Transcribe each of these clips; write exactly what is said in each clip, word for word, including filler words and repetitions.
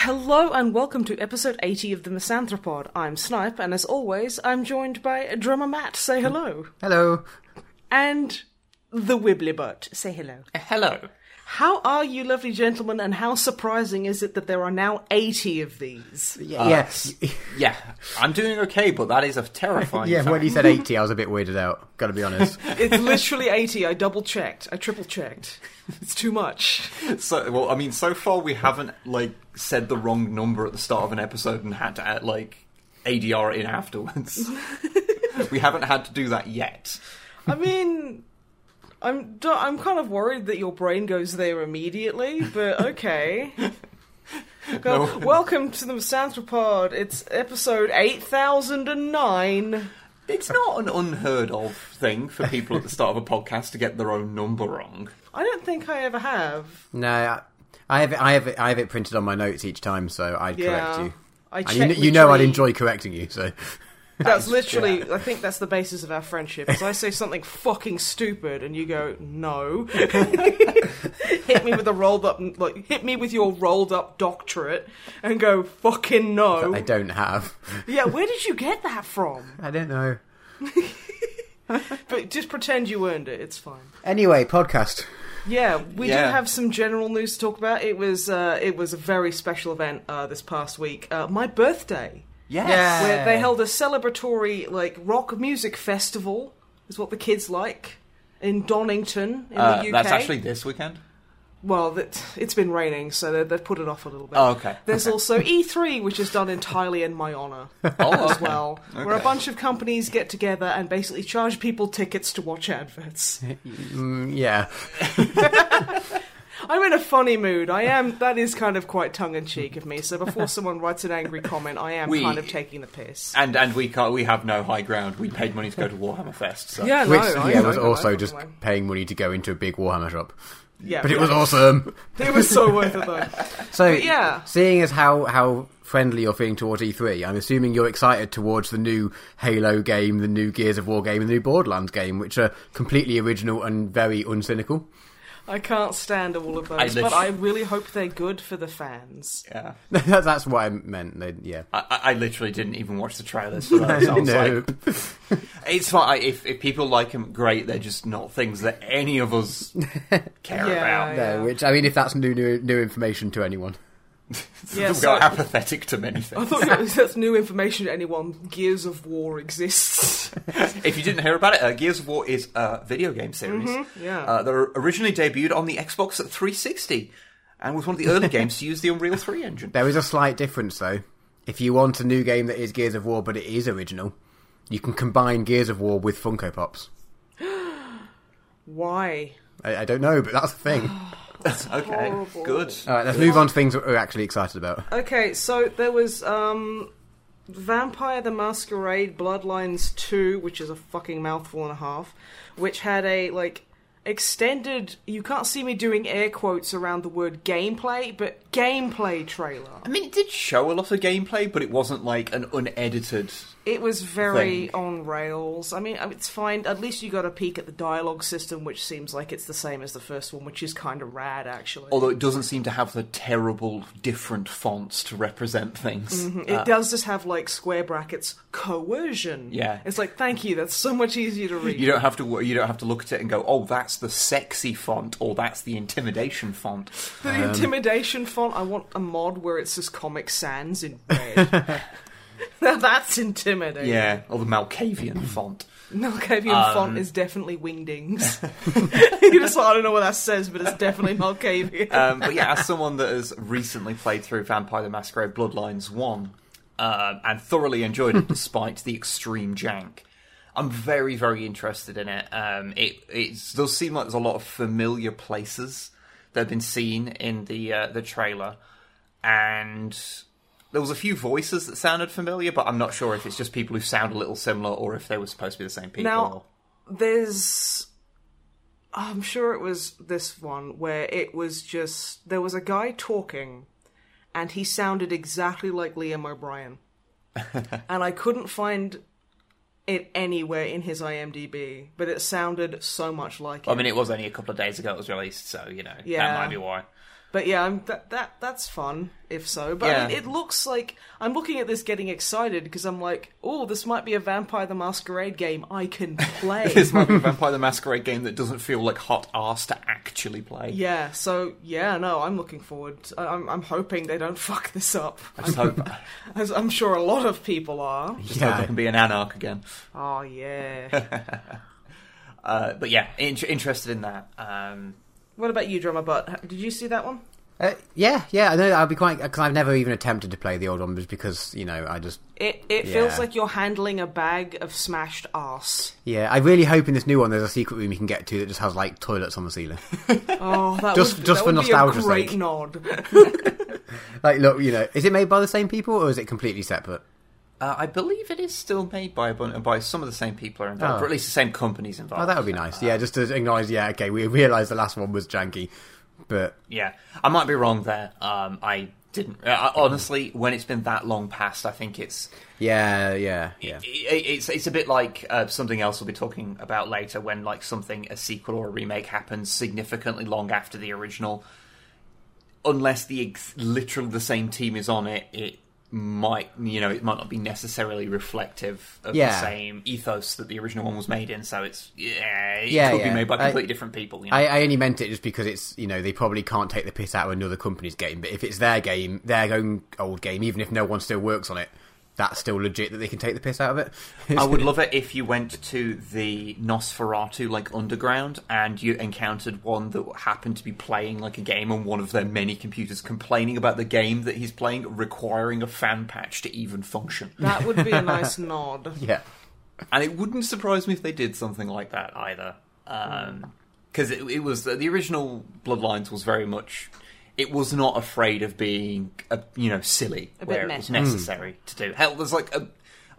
Hello and welcome to episode eighty of The Misanthropod. I'm Snipe, and as always, I'm joined by Drummer Matt. Say hello. Hello. And the Wibblybutt. Say hello. Hello. How are you, lovely gentlemen, and how surprising is it that there are now eighty of these? Uh, yes. Yeah, I'm doing okay, but that is a terrifying Yeah, fact. When you said eighty, I was a bit weirded out, gotta be honest. It's literally eighty, I double-checked, I triple-checked. It's too much. So, well, I mean, so far we haven't, like, said the wrong number at the start of an episode and had to, add, like, A D R it in afterwards. We haven't had to do that yet. I mean... I'm I'm kind of worried that your brain goes there immediately, but okay. No. Welcome to the Misanthropod. It's episode eight thousand nine. It's not an unheard of thing for people at the start of a podcast to get their own number wrong. I don't think I ever have. No, I, I have it, I have it, I have it printed on my notes each time, so I'd yeah, correct you. I check and you, you know I'd enjoy correcting you, so... That's that literally, yeah. I think that's the basis of our friendship, is I say something fucking stupid and you go, no. Hit me with a rolled up, like, hit me with your rolled up doctorate and go, fucking no. That I don't have. Yeah, where did you get that from? I don't know. But just pretend you earned it, it's fine. Anyway, podcast. Yeah, we yeah. do have some general news to talk about. It was, uh, it was a very special event uh, this past week. Uh, my birthday. Yes. Yeah. Where they held a celebratory, like, rock music festival, is what the kids like, in Donington, in uh, the U K. That's actually this weekend? Well, that, it's been raining, so they've put it off a little bit. Oh, okay. There's okay. also E three, which is done entirely in my honour oh, as okay. well, okay. where a bunch of companies get together and basically charge people tickets to watch adverts. Mm, yeah. I'm in a funny mood. I am. That is kind of quite tongue-in-cheek of me. So before someone writes an angry comment, I am we, kind of taking the piss. And and we can't, we have no high ground. We paid money to go to Warhammer Fest. So. Yeah, no, Which I yeah, know, was also just way. paying money to go into a big Warhammer shop. Yeah, but it yeah. was awesome. It was so worth it, though. So but yeah, seeing as how how friendly you're feeling towards E three, I'm assuming you're excited towards the new Halo game, the new Gears of War game, and the new Borderlands game, which are completely original and very uncynical. I can't stand all of those, I literally... but I really hope they're good for the fans. Yeah, that's what I meant. They, yeah, I, I literally didn't even watch the trailers for those. So I was no. like, it's like if, if people like them, great. They're just not things that any of us care yeah, about. Yeah. No, which I mean, if that's new new, new information to anyone, yeah, so, got apathetic to many things. I thought you know, that's new information to anyone. Gears of War exists. If you didn't hear about it, uh, Gears of War is a video game series mm-hmm, yeah. uh, that originally debuted on the Xbox three sixty and was one of the early games to use the Unreal three engine. There is a slight difference, though. If you want a new game that is Gears of War but it is original, you can combine Gears of War with Funko Pops. Why? I, I don't know, but that's the thing. That's okay, horrible. Good. All right, let's move on to things that we're actually excited about. Okay, so there was um, Vampire: The Masquerade Bloodlines two, which is a fucking mouthful and a half, which had a, like, extended... You can't see me doing air quotes around the word gameplay, but gameplay trailer. I mean, it did show a lot of gameplay, but it wasn't, like, an unedited... It was very thing. on rails. I mean, it's fine. At least you got a peek at the dialogue system, which seems like it's the same as the first one, which is kind of rad, actually. Although it doesn't seem to have the terrible different fonts to represent things. Mm-hmm. It uh, does just have, like, square brackets, coercion. Yeah. It's like, thank you, that's so much easier to read. You don't have to You don't have to look at it and go, oh, that's the sexy font, or that's the intimidation font. The um, intimidation font? I want a mod where it's just Comic Sans in red. Now that's intimidating. Yeah, or the Malkavian font. Malkavian um, font is definitely Wingdings. You just, I don't know what that says, but it's definitely Malkavian. Um, but yeah, as someone that has recently played through Vampire: The Masquerade Bloodlines one uh, and thoroughly enjoyed it despite the extreme jank, I'm very, very interested in it. Um, it, it does seem like there's a lot of familiar places that have been seen in the uh, the trailer, and... there was a few voices that sounded familiar, but I'm not sure if it's just people who sound a little similar or if they were supposed to be the same people. Now, there's... I'm sure it was this one where it was just... There was a guy talking, and he sounded exactly like Liam O'Brien. And I couldn't find... it anywhere in his IMDb, but it sounded so much like well, it. I mean, it was only a couple of days ago it was released, so, you know, yeah. that might be why. But yeah, I'm, that that that's fun, if so. But yeah. I mean, it looks like... I'm looking at this getting excited, because I'm like, oh, this might be a Vampire the Masquerade game I can play. This might be a Vampire the Masquerade game that doesn't feel like hot ass to actually play. Yeah, so, yeah, no, I'm looking forward. I, I'm, I'm hoping they don't fuck this up. I just I'm, hope... As I'm sure a lot of people are. I just yeah. hope I can be an anarch again. Oh, yeah. uh, but yeah, in- interested in that. Um... What about you, Drummer Butt? Did you see that one? Uh, yeah, yeah. I know. I'll be quite because I've never even attempted to play the old one, because you know I just it it yeah. feels like you're handling a bag of smashed arse. Yeah, I really hope in this new one there's a secret room you can get to that just has like toilets on the ceiling. Oh, that just would, just that for would nostalgia's be a great sake. Nod. Like, look, you know, is it made by the same people or is it completely separate? Uh, I believe it is still made by by some of the same people are involved, oh. or at least the same companies involved. Oh, that would be nice. Yeah, just to acknowledge, yeah, okay, we realised the last one was janky, but... Yeah, I might be wrong there. Um, I didn't... I, honestly, when it's been that long past, I think it's... Yeah, yeah, yeah. It, it, it's, it's a bit like uh, something else we'll be talking about later, when like something, a sequel or a remake happens significantly long after the original. Unless the literally the same team is on it, it... might you know it might not be necessarily reflective of yeah. the same ethos that the original one was made in, so it's yeah it yeah, could yeah. be made by completely I, different people, you know? I, I only meant it just because it's, you know, they probably can't take the piss out of another company's game, but if it's their game, their own old game, even if no one still works on it, that's still legit that they can take the piss out of it. I would love it if you went to the Nosferatu, like, underground, and you encountered one that happened to be playing, like, a game on one of their many computers, complaining about the game that he's playing, requiring a fan patch to even function. That would be a nice nod. Yeah. And it wouldn't surprise me if they did something like that, either. Because um, it, it was... The original Bloodlines was very much... It was not afraid of being, uh, you know, silly a where it was necessary mm. to do. Hell, there's like a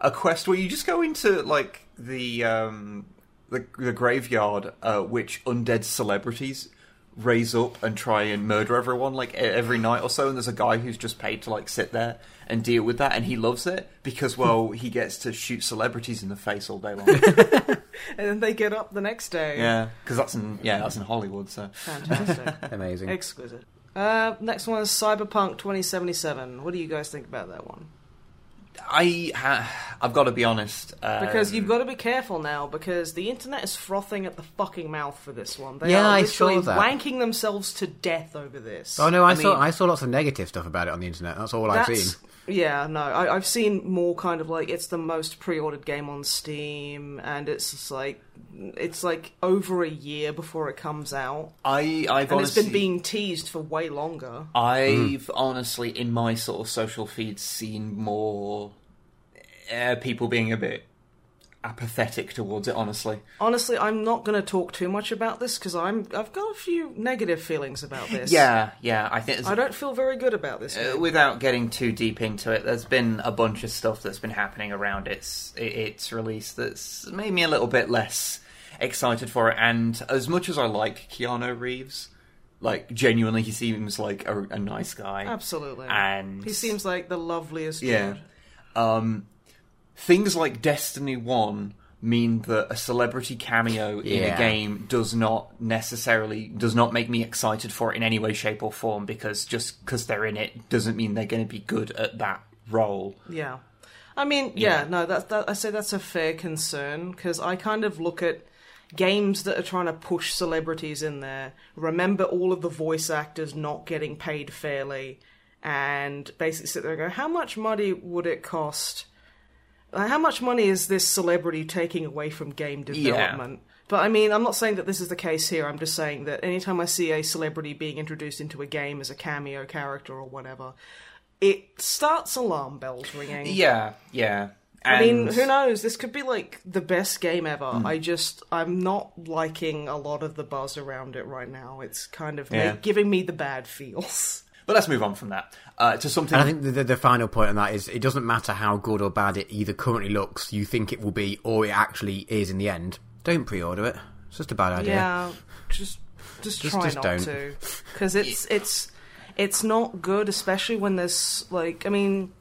a quest where you just go into like the um, the, the graveyard, uh, which undead celebrities raise up and try and murder everyone like every night or so. And there's a guy who's just paid to like sit there and deal with that, and he loves it because, well, he gets to shoot celebrities in the face all day long, and then they get up the next day. Yeah, because that's in yeah that's in Hollywood. So fantastic, amazing, exquisite. Uh, next one is Cyberpunk twenty seventy-seven. What do you guys think about that one? I, ha- I've got to be honest. Um... Because you've got to be careful now, because the internet is frothing at the fucking mouth for this one. They yeah, are literally I saw that. wanking themselves to death over this. Oh, no, I, I saw mean, I saw lots of negative stuff about it on the internet. That's all that's, I've seen. Yeah, no, I, I've seen more kind of like, it's the most pre-ordered game on Steam, and it's just like... It's like over a year before it comes out. I, I've and honestly, it's been being teased for way longer. I've mm. honestly, in my sort of social feed, seen more uh, people being a bit apathetic towards it. Honestly, honestly, I'm not going to talk too much about this because I'm I've got a few negative feelings about this. Yeah, yeah. I think I don't feel very good about this. Uh, without getting too deep into it, there's been a bunch of stuff that's been happening around its its release that's made me a little bit less excited for it. And as much as I like Keanu Reeves, like, genuinely, he seems like a, a nice guy. Absolutely. And he seems like the loveliest yeah. dude. Um, things like Destiny one mean that a celebrity cameo yeah. in a game does not necessarily does not make me excited for it in any way, shape, or form, because just because they're in it doesn't mean they're going to be good at that role. Yeah. I mean, yeah, yeah no, that, that, I say that's a fair concern, because I kind of look at games that are trying to push celebrities in there, remember all of the voice actors not getting paid fairly, and basically sit there and go, how much money would it cost? How much money is this celebrity taking away from game development? Yeah. But I mean, I'm not saying that this is the case here, I'm just saying that anytime I see a celebrity being introduced into a game as a cameo character or whatever, it starts alarm bells ringing. Yeah, yeah. And... I mean, who knows? This could be, like, the best game ever. Mm. I just... I'm not liking a lot of the buzz around it right now. It's kind of yeah. like, giving me the bad feels. But let's move on from that uh, to something. And I think the, the final point on that is it doesn't matter how good or bad it either currently looks, you think it will be, or it actually is in the end. Don't pre-order it. It's just a bad idea. Yeah, just just, just try just not don't. to, because it's it's it's not good, especially when there's like I mean,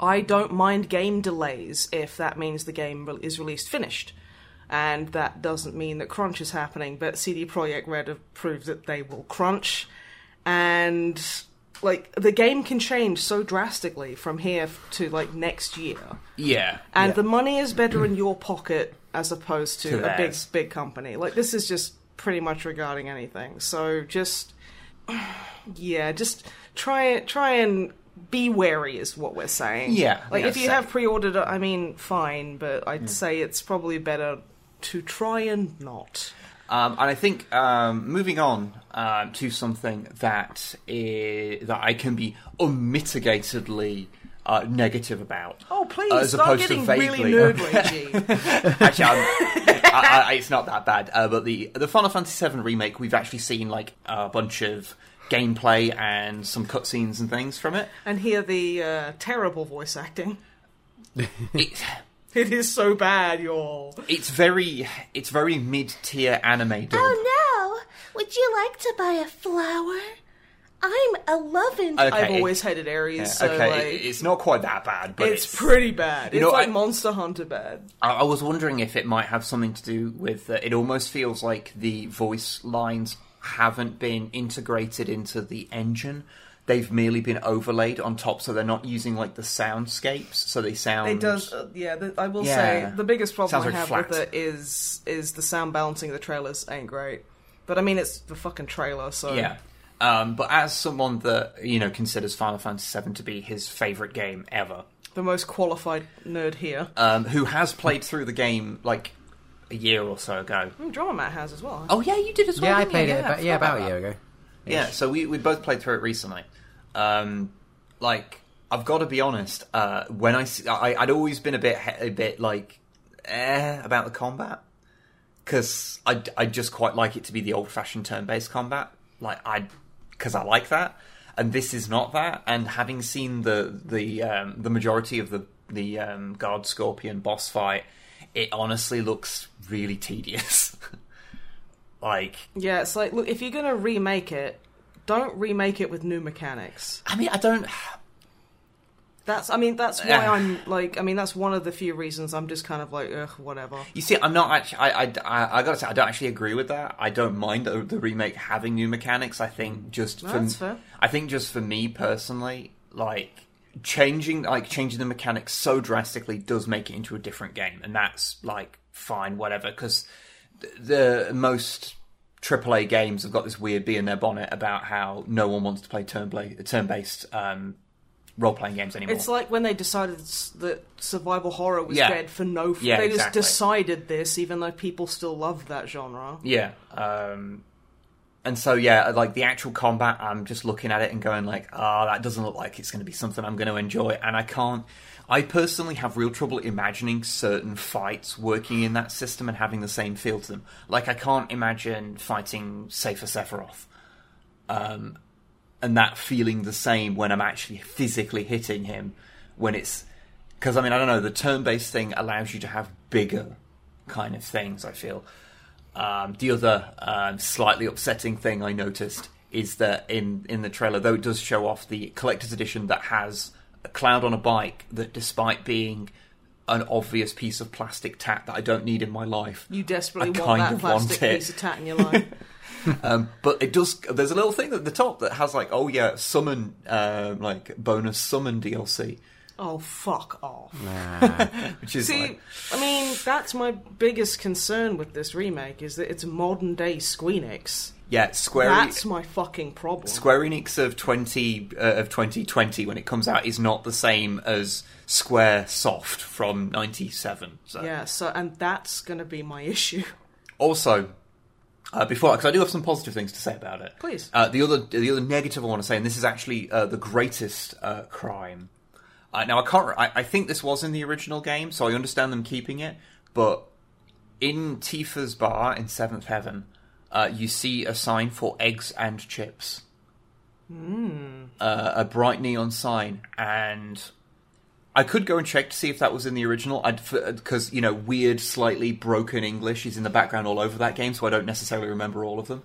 I don't mind game delays if that means the game is released finished. And that doesn't mean that crunch is happening, but C D Projekt Red have proved that they will crunch. And, like, the game can change so drastically from here to, like, next year. Yeah. And yeah. the money is better in your pocket as opposed to, to a big, big company. Like, this is just pretty much regarding anything. So just, yeah, just try try and... be wary is what we're saying. Yeah. Like, if you have pre-ordered, I mean, fine, but I'd yeah. say it's probably better to try and not. Um, and I think um, moving on um, to something that is, that I can be unmitigatedly uh, negative about. Oh, please, uh, start getting really nerd ragey. Actually, I'm... I, I, it's not that bad. Uh, but the, the Final Fantasy seven remake, we've actually seen, like, a bunch of... gameplay and some cutscenes and things from it, and hear the uh, terrible voice acting. it, it is so bad, y'all. It's very, it's very mid-tier anime. Dub. Oh no! Would you like to buy a flower? I'm a lovin'. Okay, I've always it, hated Ares. Yeah, so okay, like, it, it's not quite that bad, but it's, it's pretty bad. It's know, like I, Monster Hunter bad. I, I was wondering if it might have something to do with. Uh, it almost feels like the voice lines haven't been integrated into the engine. They've merely been overlaid on top, so they're not using like the soundscapes, so they sound... It does, uh, yeah, the, I will yeah. say, the biggest problem Sounds I have flat. with it is is the sound balancing of the trailers ain't great. But I mean, it's the fucking trailer, so... Yeah, um, but as someone that, you know, considers Final Fantasy seven to be his favourite game ever... The most qualified nerd here. Um, who has played through the game, like... a year or so ago. Mm, Drama Matt has as well. Oh, yeah, you did as well. Yeah, I played you? it yeah, about, yeah, about, about a year ago. Yeah, so we we both played through it recently. Um, like, I've got to be honest, uh, when I, I, I'd always been a bit, a bit like, eh, about the combat. Because I, I just quite like it to be the old-fashioned turn-based combat. Like, I, because I like that. And this is not that. And having seen the, the, um, the majority of the, the um, Guard Scorpion boss fight, it honestly looks really tedious. Like... Yeah, it's like, look, if you're going to remake it, don't remake it with new mechanics. I mean, I don't... That's, I mean, that's why uh, I'm, like... I mean, that's one of the few reasons I'm just kind of like, ugh, whatever. You see, I'm not actually... I, I, I, I gotta say, I don't actually agree with that. I don't mind the, the remake having new mechanics. I think just no, for... That's fair. I think just for me, personally, like... Changing like changing the mechanics so drastically does make it into a different game, and that's like fine, whatever. Because the, the most triple A games have got this weird bee in their bonnet about how no one wants to play turn play, turn-based um, role-playing games anymore. It's like when they decided that survival horror was yeah. dead for no. F- yeah, they exactly. just decided this, even though people still loved that genre. Yeah. Um... And so, yeah, like, the actual combat, I'm just looking at it and going, like, ah, oh, that doesn't look like it's going to be something I'm going to enjoy. And I can't... I personally have real trouble imagining certain fights working in that system and having the same feel to them. Like, I can't imagine fighting, say, for Sephiroth. Um, and that feeling the same when I'm actually physically hitting him. When it's... Because, I mean, I don't know, the turn-based thing allows you to have bigger kind of things, I feel. Um, the other um, slightly upsetting thing I noticed is that in, in the trailer, though it does show off the collector's edition that has a Cloud on a bike that, despite being an obvious piece of plastic tat that I don't need in my life, you desperately I want that plastic want piece of tat in your life. um, but it does. There's a little thing at the top that has like, oh yeah, summon uh, like bonus summon D L C. Oh, fuck off. Nah. Which is See, like... I mean, that's my biggest concern with this remake, is that it's modern-day Square Enix. Yeah, Square Enix... That's my fucking problem. Square Enix of twenty uh, of twenty twenty, when it comes out, is not the same as Square Soft from ninety-seven. So. Yeah, so and that's going to be my issue. Also... Uh, before, because I do have some positive things to say about it. Please. Uh, the other, the other negative I want to say, and this is actually uh, the greatest uh, crime... Uh, now, I can't. I, I think this was in the original game, so I understand them keeping it. But in Tifa's bar in Seventh Heaven, uh, you see a sign for eggs and chips. mm. uh, a bright neon sign, and I could go and check to see if that was in the original, because, you know, weird, slightly broken English is in the background all over that game, so I don't necessarily remember all of them.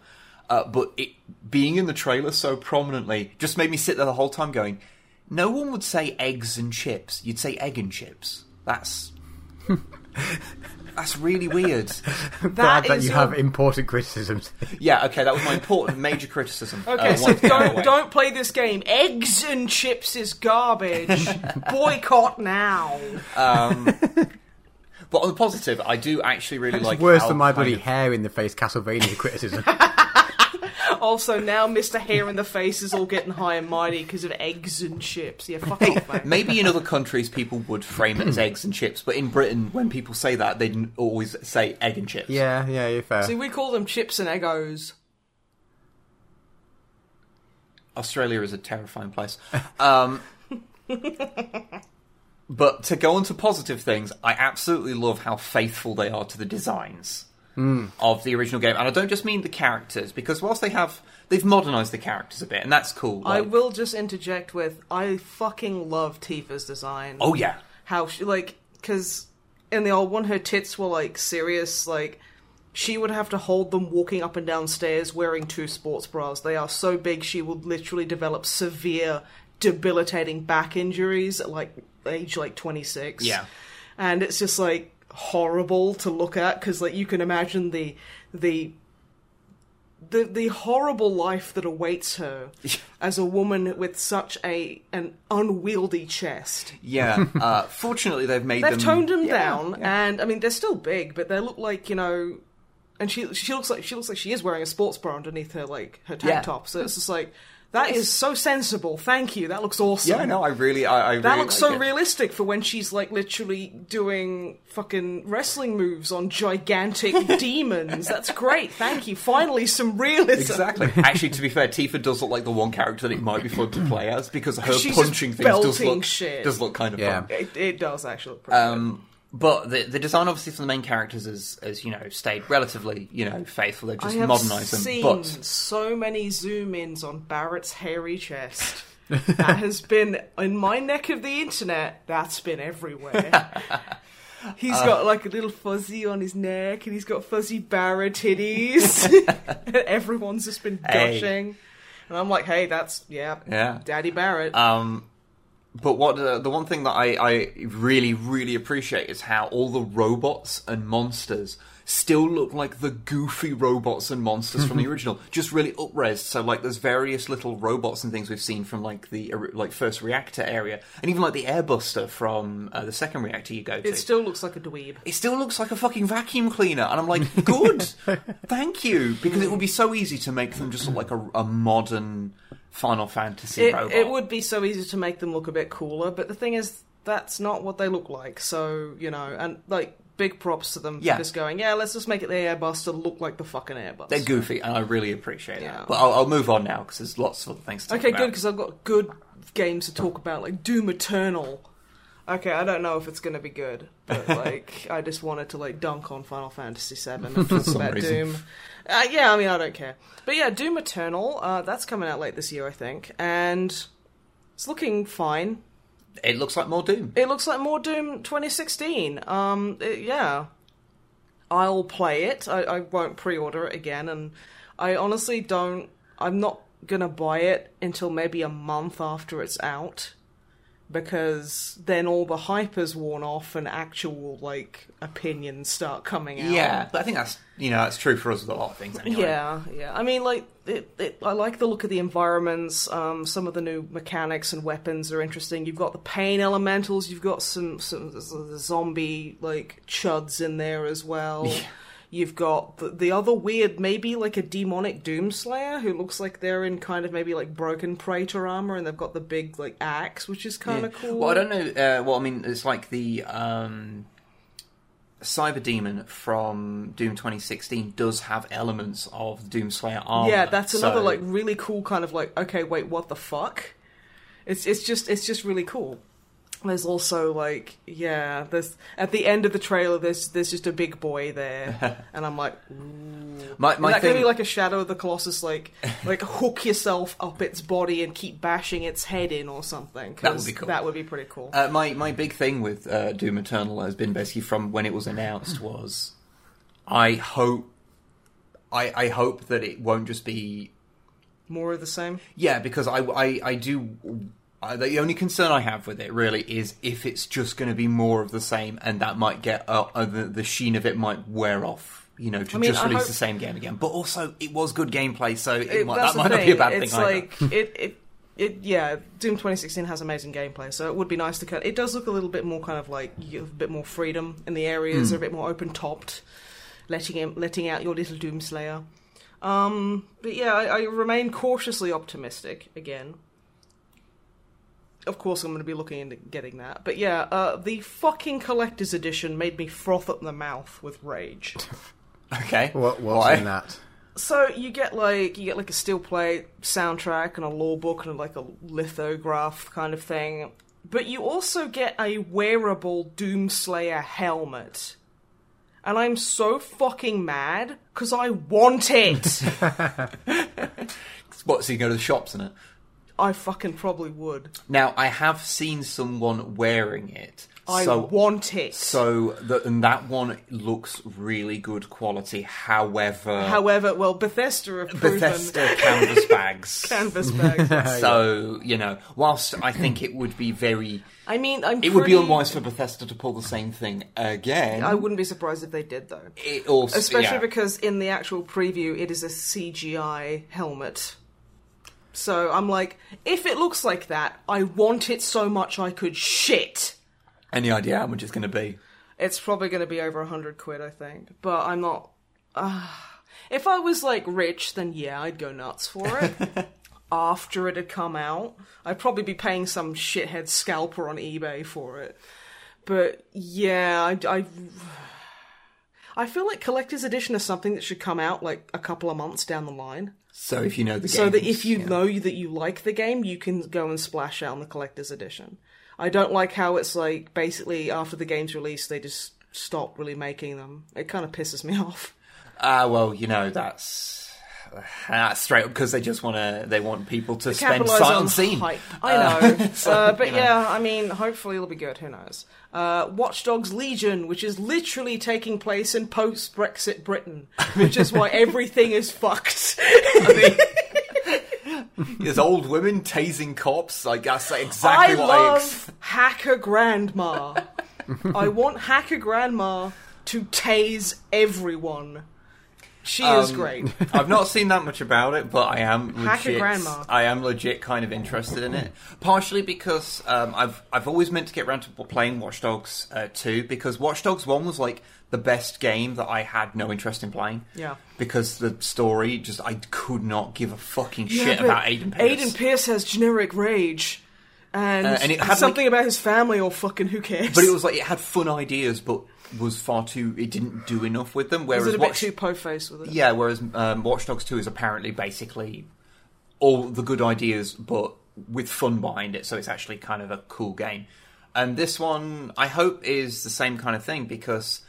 Uh, but it being in the trailer so prominently just made me sit there the whole time going, no one would say eggs and chips. You'd say egg and chips. That's... That's really weird. That Bad that you your... have important criticisms. Yeah, okay, that was my important major criticism. Okay, uh, so don't, don't play this game. Eggs and chips is garbage. Boycott now. Um, but on the positive, I do actually really That's like... It's worse than my bloody of... hair in the face Castlevania criticism. Also, now Mister Hair in the Face is all getting high and mighty because of eggs and chips. Yeah, fuck off, mate. Maybe in other countries people would frame it as eggs and chips, but in Britain, when people say that, they didn't always say egg and chips. Yeah, yeah, you're fair. See, we call them chips and eggos. Australia is a terrifying place. Um, but to go on to positive things, I absolutely love how faithful they are to the designs. Mm. Of the original game, and I don't just mean the characters, because whilst they have they've modernised the characters a bit, and that's cool. Like, I will just interject with I fucking love Tifa's design. Oh yeah, how she like because in the old one her tits were like serious, like she would have to hold them walking up and down stairs wearing two sports bras. They are so big she would literally develop severe, debilitating back injuries at like age like twenty-six. Yeah, and it's just like. Horrible to look at because, like, you can imagine the the the the horrible life that awaits her as a woman with such a an unwieldy chest. Yeah, uh, fortunately they've made they've them... toned them yeah, down, yeah. And I mean they're still big, but they look like you know. And she she looks like she looks like she is wearing a sports bra underneath her like her tank yeah. top. So it's just like. That is so sensible. Thank you. That looks awesome. Yeah, no, I really, I, I really that looks like so it. Realistic for when she's like literally doing fucking wrestling moves on gigantic demons. That's great. Thank you. Finally, some realism. Exactly. Actually, to be fair, Tifa does look like the one character that it might be fun to play as because her she's punching things does look shit. does look kind of yeah. fun. It, it does actually. Look pretty um, good. But the, the design, obviously, for the main characters has, as you know, stayed relatively, you know, faithful. They've just modernised them. I have seen but... so many zoom-ins on Barrett's hairy chest. That has been, in my neck of the internet, that's been everywhere. He's uh, got, like, a little fuzzy on his neck, and he's got fuzzy Barrett titties. And everyone's just been hey. gushing. And I'm like, hey, that's, yeah, yeah. Daddy Barrett. Um... But what uh, the one thing that I, I really, really appreciate is how all the robots and monsters still look like the goofy robots and monsters from the original, just really up-res. So, like, there's various little robots and things we've seen from, like, the like first reactor area. And even, like, the Airbuster from uh, the second reactor you go to. It still looks like a dweeb. It still looks like a fucking vacuum cleaner. And I'm like, good! Thank you! Because it would be so easy to make them just look like a, a modern... Final Fantasy it, robot. It would be so easy to make them look a bit cooler, but the thing is, that's not what they look like. So, you know, and, like, big props to them yeah. for just going, yeah, let's just make it the Airbuster look like the fucking Airbuster. They're goofy, and I really appreciate yeah. that. But I'll, I'll move on now, because there's lots of other things to talk okay, about. Okay, good, because I've got good games to talk about, like Doom Eternal. Okay, I don't know if it's going to be good, but, like, I just wanted to, like, dunk on Final Fantasy seven and talk about reason. Doom. Uh, yeah, I mean, I don't care. But, yeah, Doom Eternal, uh, that's coming out late this year, I think, and it's looking fine. It looks like more Doom. It looks like more Doom twenty sixteen. Um, it, yeah. I'll play it. I, I won't pre-order it again, and I honestly don't... I'm not going to buy it until maybe a month after it's out. Because then all the hype is worn off and actual, like, opinions start coming out. Yeah, but I think that's, you know, that's true for us with a lot of things anyway. Yeah, yeah. I mean, like, it, it, I like the look of the environments. Um, some of the new mechanics and weapons are interesting. You've got the pain elementals. You've got some, some the zombie, like, chuds in there as well. Yeah. You've got the, the other weird, maybe like a demonic doomslayer who looks like they're in kind of maybe like broken praetor armor, and they've got the big like axe, which is kind of yeah. cool. Well, I don't know. Uh, well, I mean, it's like the um, cyber demon from Doom twenty sixteen does have elements of doomslayer armor. Yeah, that's another so... like really cool kind of like okay, wait, what the fuck? It's it's just it's just really cool. There's also, like, yeah, there's at the end of the trailer, there's there's just a big boy there, and I'm like, ooh. My, my Is that thing... going to be like a Shadow of the Colossus, like, like hook yourself up its body and keep bashing its head in or something? That would be cool. That would be pretty cool. Uh, my, my big thing with uh, Doom Eternal has been basically from when it was announced was, I hope, I, I hope that it won't just be... more of the same? Yeah, because I, I, I do... Uh, the only concern I have with it, really, is if it's just going to be more of the same, and that might get... Uh, uh, the, the sheen of it might wear off, you know, to I mean, just I release hope... the same game again. But also, it was good gameplay, so it it, might, that might thing. not be a bad it's thing like, either. It, it, it, yeah, Doom twenty sixteen has amazing gameplay, so it would be nice to cut... It does look a little bit more kind of like... You have a bit more freedom in the areas, mm. are a bit more open-topped, letting him, letting out your little Doomslayer. Um, but yeah, I, I remain cautiously optimistic, again. Of course, I'm going to be looking into getting that. But yeah, uh, the fucking collector's edition made me froth at the mouth with rage. Okay, what, what's in that? So you get like you get like a steel plate soundtrack and a lore book and like a lithograph kind of thing. But you also get a wearable Doomslayer helmet, and I'm so fucking mad because I want it. What? So you can go to the shops in it. I fucking probably would. Now, I have seen someone wearing it. I so, want it. So, the, and that one looks really good quality. However... However, well, Bethesda have proven... Bethesda canvas bags. Canvas bags. So, you know, whilst I think it would be very... I mean, I'm It pretty... would be unwise for Bethesda to pull the same thing again. I wouldn't be surprised if they did, though. It also, Especially yeah. because in the actual preview, it is a C G I helmet. So I'm like, if it looks like that, I want it so much I could shit. Any idea how much it's going to be? It's probably going to be over a hundred quid, I think. But I'm not... Uh... If I was, like, rich, then yeah, I'd go nuts for it. After it had come out, I'd probably be paying some shithead scalper on eBay for it. But yeah, I... I... I feel like collector's edition is something that should come out like a couple of months down the line. So if you know the game. So that if you yeah. know that you like the game, you can go and splash out on the collector's edition. I don't like how it's like basically after the game's released, they just stop really making them. It kind of pisses me off. Ah, uh, well, you know, that's... Uh, straight up because they just want to they want people to, to spend silent scene hype. I know uh, so, uh, but you know. yeah I mean hopefully it'll be good, who knows. uh, Watch Dogs Legion, which is literally taking place in post-Brexit Britain, which is why everything is fucked. I mean, there's old women tasing cops. I guess that's exactly I what love I ex- Hacker Grandma. I want Hacker Grandma to tase everyone. She um, is great. I've not seen that much about it, but I am legit. I am legit kind of interested in it, partially because um, I've I've always meant to get around to playing Watch Dogs uh, two, because Watch Dogs one was like the best game that I had no interest in playing. Yeah, because the story just I could not give a fucking yeah, shit about Aiden Pierce. Aiden Pierce has generic rage. And, uh, and it had something like, about his family, or fucking who cares? But it was like it had fun ideas, but was far too. It didn't do enough with them. Whereas was it a Watch, bit too po-faced with it? Yeah. Whereas um, Watch Dogs two is apparently basically all the good ideas, but with fun behind it. So it's actually kind of a cool game. And this one, I hope, is the same kind of thing, because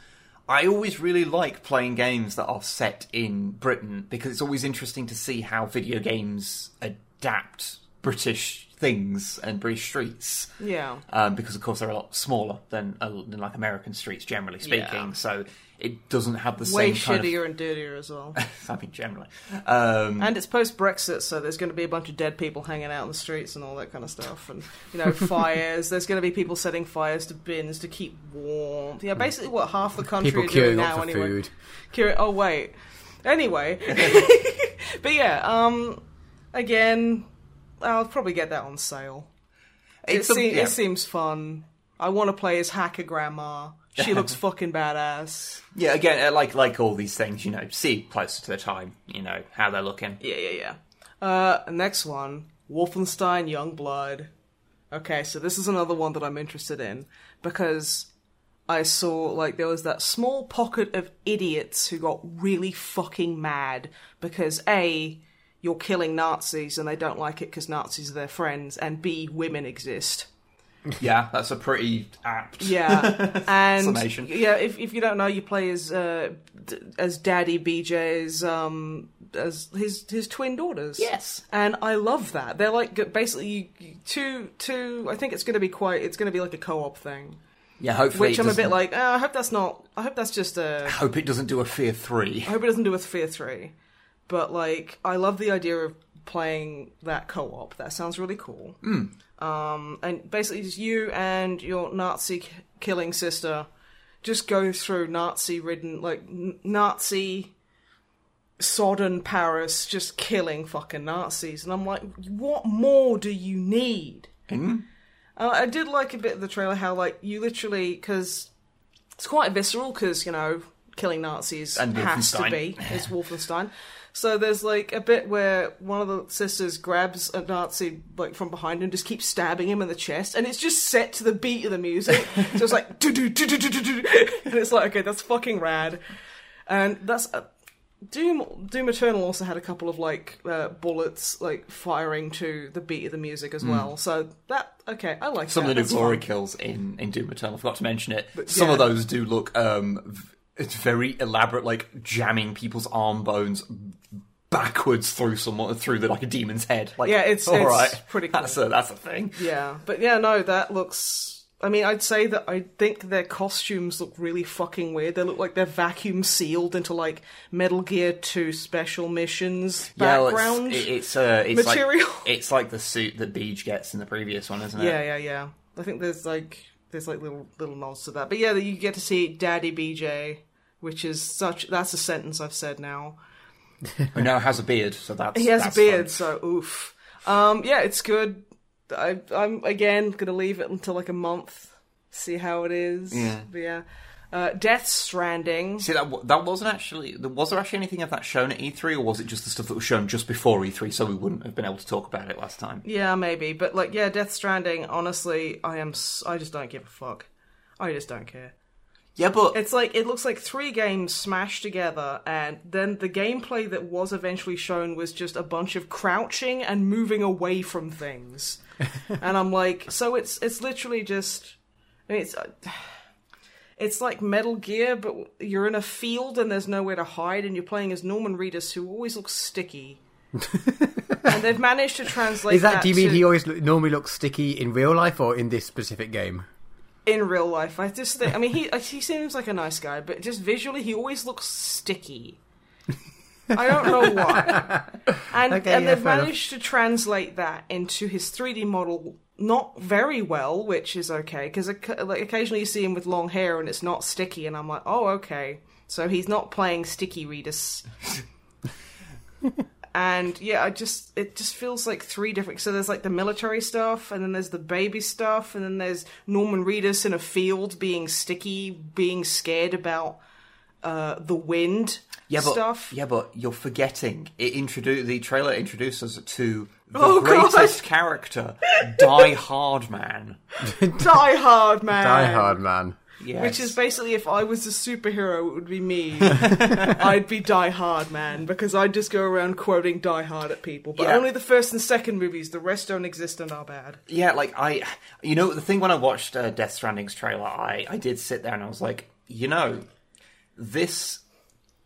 I always really like playing games that are set in Britain, because it's always interesting to see how video games adapt British things and British streets, yeah. Um, because of course they're a lot smaller than, uh, than like American streets, generally speaking. Yeah. So it doesn't have the Way same kind of way shittier and dirtier as well. I mean, generally, um, and it's post Brexit, so there's going to be a bunch of dead people hanging out in the streets and all that kind of stuff, and you know, fires. There's going to be people setting fires to bins to keep warm. Yeah, basically what half the country people are doing now. Anyway, food. Cure- oh wait. Anyway, but yeah. Um, again. I'll probably get that on sale. It's it, se- a, yeah. it seems fun. I want to play as Hacker Grandma. She looks fucking badass. Yeah, again, like like all these things, you know, see closer to the time, you know, how they're looking. Yeah, yeah, yeah. Uh, next one, Wolfenstein Youngblood. Okay, so this is another one that I'm interested in, because I saw, like, there was that small pocket of idiots who got really fucking mad because, A... you're killing Nazis and they don't like it because Nazis are their friends, and B, women exist. Yeah, that's a pretty apt yeah. and summation. Yeah, if if you don't know, you play as uh, d- as Daddy B J's um, as his his twin daughters. Yes, and I love that. They're like basically two two. I think it's going to be quite. It's going to be like a co-op thing. Yeah, hopefully. Which I'm a bit like. Oh, I hope that's not. I hope that's just a. I hope it doesn't do a Fear three. I hope it doesn't do a Fear three. But like, I love the idea of playing that co-op. That sounds really cool. Mm. Um, and basically just you and your Nazi k- killing sister just go through Nazi-ridden, like, n- Nazi sodden Paris, just killing fucking Nazis. And I'm like, what more do you need? Mm. Uh, I did like a bit of the trailer how, like, you literally, because it's quite visceral, because, you know, killing Nazis and has to be. It's Wolfenstein. So there's, like, a bit where one of the sisters grabs a Nazi, like, from behind and just keeps stabbing him in the chest. And it's just set to the beat of the music. So it's like, do-do-do-do-do-do-do. And it's like, okay, that's fucking rad. And that's... Uh, Doom Doom Eternal also had a couple of, like, uh, bullets, like, firing to the beat of the music as well. Mm. So that... Okay, I like some that. Some of the new glory kills in, in Doom Eternal. I forgot to mention it. But, some yeah. of those do look... Um, v- It's very elaborate, like jamming people's arm bones backwards through someone through the, like a demon's head. Like, yeah, it's all it's right. Pretty cool. That's a that's a thing. Yeah, but yeah, no, that looks. I mean, I'd say that I think their costumes look really fucking weird. They look like they're vacuum sealed into like Metal Gear two special missions yeah, background. It's, it, it's, uh, it's material. Like, it's like the suit that Beej gets in the previous one, isn't it? Yeah, yeah, yeah. I think there's like there's like little little nods to that. But yeah, you get to see Daddy B J. Which is such... That's a sentence I've said now. Who now has a beard, so that's... He has that's a beard, fun. So oof. Um, yeah, it's good. I, I'm, again, going to leave it until like a month. See how it is. Yeah. But yeah. Uh, Death Stranding. See, that that wasn't actually... Was there actually anything of that shown at E three, or was it just the stuff that was shown just before E three, so we wouldn't have been able to talk about it last time? Yeah, maybe. But, like, yeah, Death Stranding, honestly, I am... I just don't give a fuck. I just don't care. Yeah, but... It's like, it looks like three games smashed together, and then the gameplay that was eventually shown was just a bunch of crouching and moving away from things. And I'm like, so it's it's literally just... I mean, it's it's like Metal Gear, but you're in a field and there's nowhere to hide, and you're playing as Norman Reedus, who always looks sticky. And they've managed to translate Is that... that do you mean to... he always normally looks sticky in real life or in this specific game? In real life, I just think... I mean, he he seems like a nice guy, but just visually, he always looks sticky. I don't know why. And, okay, and yeah, they've managed enough. to translate that into his three D model not very well, which is okay, because like, occasionally you see him with long hair and it's not sticky, and I'm like, oh, okay. So he's not playing Sticky Reedus. And yeah, I just it just feels like three different. So there's like the military stuff, and then there's the baby stuff, and then there's Norman Reedus in a field being sticky, being scared about uh, the wind yeah, but, stuff. Yeah, but you're forgetting it. Introdu- the trailer introduces us to the oh, greatest God. character, Die Hard Man. Die Hard Man. Die Hard Man. Yes. Which is basically, if I was a superhero, it would be me. I'd be Die Hard Man, because I'd just go around quoting Die Hard at people. But yeah. only the first and second movies, the rest don't exist and are bad. Yeah, like, I... You know, the thing when I watched uh, Death Stranding's trailer, I, I did sit there and I was like, you know, this...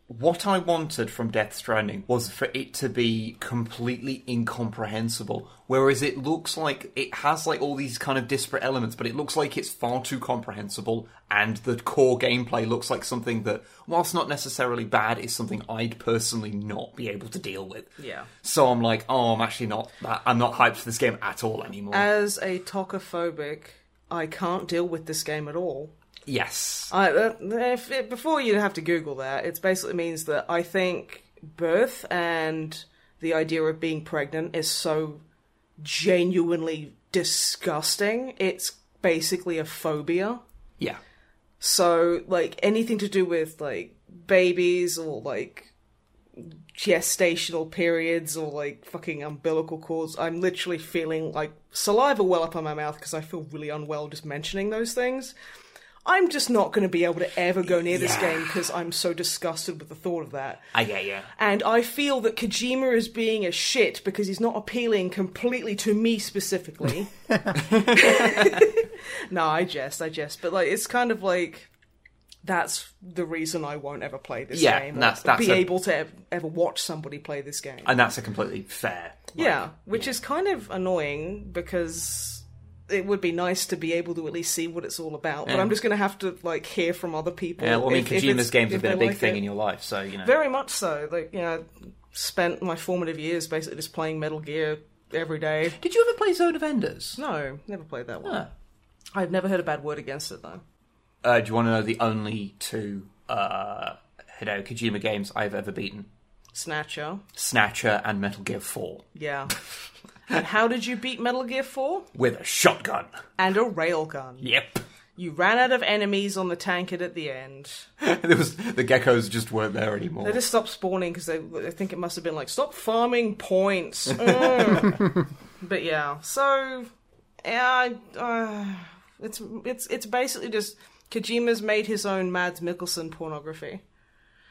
What I wanted from Death Stranding was for it to be completely incomprehensible, whereas it looks like it has like all these kind of disparate elements, but it looks like it's far too comprehensible, and the core gameplay looks like something that, whilst not necessarily bad, is something I'd personally not be able to deal with. Yeah. So I'm like, oh, I'm actually not that, I'm not hyped for this game at all anymore. As a tokophobic, I can't deal with this game at all. Yes. I, uh, if it, before you have to Google that, it basically means that I think birth and the idea of being pregnant is so genuinely disgusting. It's basically a phobia. Yeah. So, like, anything to do with, like, babies or, like, gestational periods or, like, fucking umbilical cords, I'm literally feeling, like, saliva well up in my mouth because I feel really unwell just mentioning those things. I'm just not going to be able to ever go near yeah. this game because I'm so disgusted with the thought of that. I get you. And I feel that Kojima is being a shit because he's not appealing completely to me specifically. No, I jest, I jest. But like, it's kind of like, that's the reason I won't ever play this yeah, game. Or that's, that's be a... able to ever watch somebody play this game. And that's a completely fair... Like, yeah, which yeah. is kind of annoying because... It would be nice to be able to at least see what it's all about, yeah. but I'm just going to have to like hear from other people. Yeah, well, I mean, if, Kojima's if games have been a big like thing it. in your life, so you know. Very much so. Like, you know, spent my formative years basically just playing Metal Gear every day. Did you ever play Zone of Enders? No, never played that one. No. I've never heard a bad word against it though. Uh, do you want to know the only two uh, Hideo Kojima games I've ever beaten? Snatcher, Snatcher, and Metal Gear four. Yeah. And how did you beat Metal Gear four? With a shotgun. And a railgun. Yep. You ran out of enemies on the tankard at the end. There was, the geckos just weren't there anymore. They just stopped spawning because they, I think it must have been like, stop farming points. mm. But yeah, so yeah, uh, it's it's it's basically just Kojima's made his own Mads Mikkelsen pornography.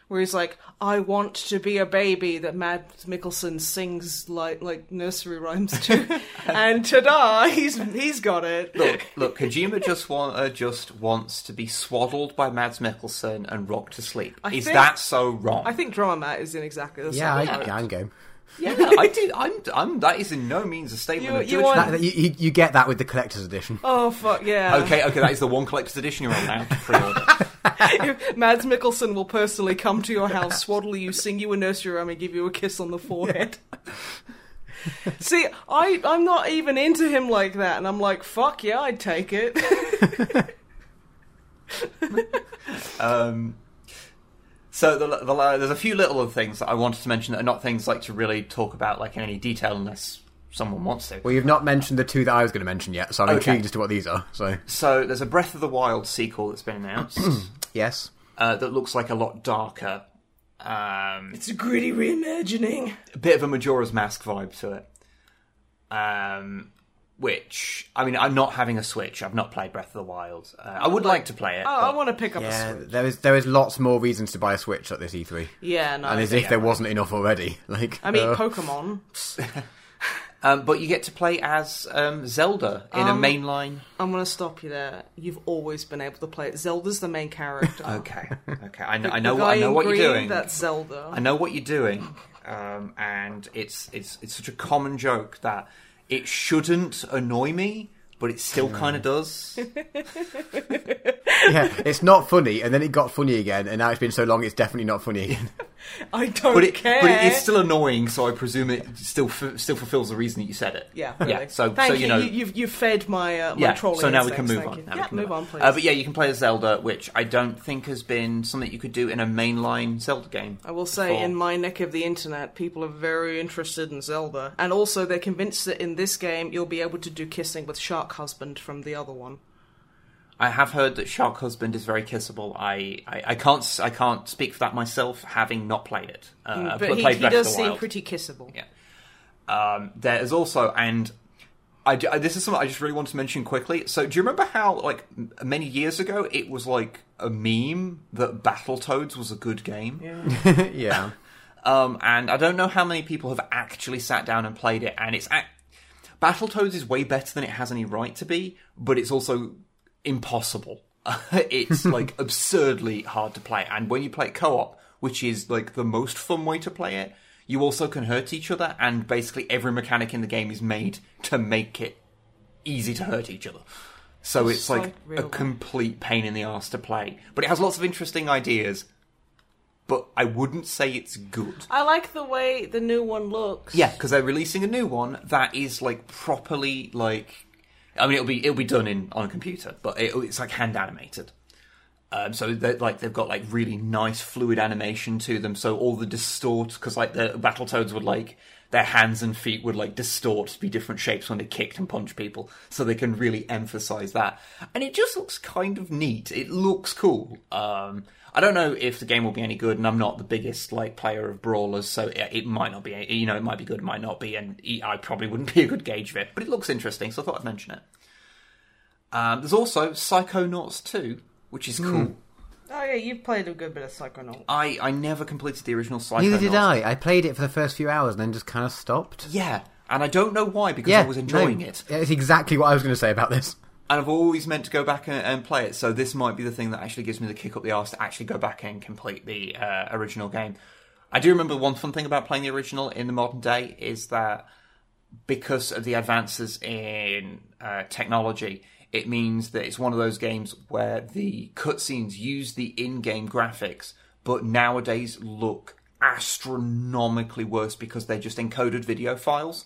Where he's like, I want to be a baby that Mads Mikkelsen sings like like nursery rhymes to, and ta-da, he's he's got it. Look, look, Kojima just want uh, just wants to be swaddled by Mads Mikkelsen and rocked to sleep. I is think, that so wrong? I think Drama Matt is in exactly the same. Yeah, I, I'm game. Yeah, I do. I'm. I'm. That is in no means a statement you, of judgment. You, that, you, you get that with the collector's edition. Oh fuck yeah. Okay, okay. That is the one collector's edition you're allowed to pre-order. Mads Mikkelsen will personally come to your house, swaddle you, sing you a nursery rhyme, and give you a kiss on the forehead. Yeah. See, I, I'm not even into him like that, and I'm like, fuck yeah, I'd take it. um, so the, the, there's a few little things that I wanted to mention that are not things like to really talk about like in any detail unless someone wants to. Well, you've not mentioned the two that I was going to mention yet, so I'm okay. intrigued as to what these are. So, so there's a Breath of the Wild sequel that's been announced. Yes. Uh, that looks like a lot darker. Um, it's a gritty reimagining. A bit of a Majora's Mask vibe to it. Um, which, I mean, I'm not having a Switch. I've not played Breath of the Wild. Uh, I would like, like to play it. Oh, but... I want to pick up yeah, a Switch. There is, there is lots more reasons to buy a Switch at this E three. Yeah, no. And as if yeah, there right. wasn't enough already. Like, I mean, uh... Pokemon... Um, but you get to play as um, Zelda in um, a mainline... I'm going to stop you there. You've always been able to play it. Zelda's the main character. okay, okay. I, the, I know, I know what green, you're doing. That's Zelda. I know what you're doing. Um, and it's, it's, it's such a common joke that it shouldn't annoy me, but it still yeah. kind of does. Yeah, it's not funny, and then it got funny again, and now it's been so long it's definitely not funny again. I don't but it, care. But it is still annoying, so I presume it still f- still fulfills the reason that you said it. Yeah, really. Yeah. So, Thank so you, you know, you, you've you've fed my uh, my yeah, trolling. So now we can move on. Yeah, move, move on, please. Uh, but yeah, you can play as Zelda, which I don't think has been something you could do in a mainline Zelda game. I will say, before. in my neck of the internet, people are very interested in Zelda, and also they're convinced that in this game you'll be able to do kissing with Shark Husband from the other one. I have heard that Shark Husband is very kissable. I, I, I can't I can't speak for that myself, having not played it. Uh, but he, he does seem pretty kissable. Yeah. Um, there is also, and I, I, this is something I just really want to mention quickly. So do you remember how, like, many years ago, it was like a meme that Battletoads was a good game? Yeah. yeah. um, and I don't know how many people have actually sat down and played it. And it's a- Battletoads is way better than it has any right to be, but it's also... impossible. It's like absurdly hard to play, and when you play it co-op, which is like the most fun way to play it, you also can hurt each other, and basically every mechanic in the game is made to make it easy to hurt each other. So it's, it's like, like a complete pain in the ass to play, but it has lots of interesting ideas, but I wouldn't say it's good. I like the way the new one looks. Yeah, because they're releasing a new one that is like properly like, I mean, it'll be it'll be done in on a computer, but it, it's like hand animated. Um, so like they've got like really nice fluid animation to them. So all the distort, because like the Battletoads would like their hands and feet would like distort to be different shapes when they kicked and punched people. So they can really emphasize that, and it just looks kind of neat. It looks cool. Um, I don't know if the game will be any good, and I'm not the biggest like player of brawlers, so it, it might not be. You know, it might be good, it might not be, and I probably wouldn't be a good gauge of it. But it looks interesting, so I thought I'd mention it. Um, there's also Psychonauts two, which is mm. cool. Oh yeah, you've played a good bit of Psychonauts. I, I never completed the original Psychonauts. Neither did I. I played it for the first few hours and then just kind of stopped. Yeah, and I don't know why, because yeah, I was enjoying no, it. It's exactly what I was going to say about this. And I've always meant to go back and, and play it, so this might be the thing that actually gives me the kick up the arse to actually go back and complete the uh, original game. I do remember one fun thing about playing the original in the modern day is that because of the advances in uh, technology, it means that it's one of those games where the cutscenes use the in-game graphics, but nowadays look astronomically worse because they're just encoded video files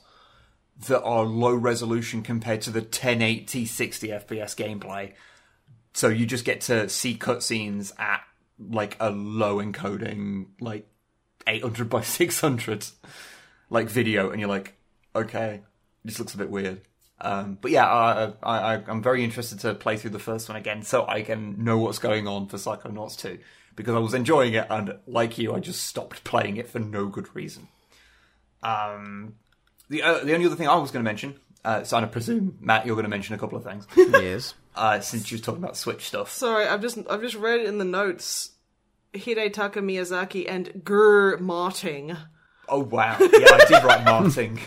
that are low resolution compared to the ten eighty, sixty F P S gameplay. So you just get to see cutscenes at like a low encoding, like eight hundred by six hundred like video, and you're like, okay, this looks a bit weird. Um, but yeah, I, I, I, I'm very interested to play through the first one again so I can know what's going on for Psychonauts two, because I was enjoying it, and like you, I just stopped playing it for no good reason. Um, the uh, the only other thing I was going to mention, uh, so I presume, Matt, you're going to mention a couple of things. Yes. uh, since you were talking about Switch stuff. Sorry, I've just I've just read in the notes, Hidetaka Miyazaki and G R R Martin. Oh wow, yeah, I did write Martin.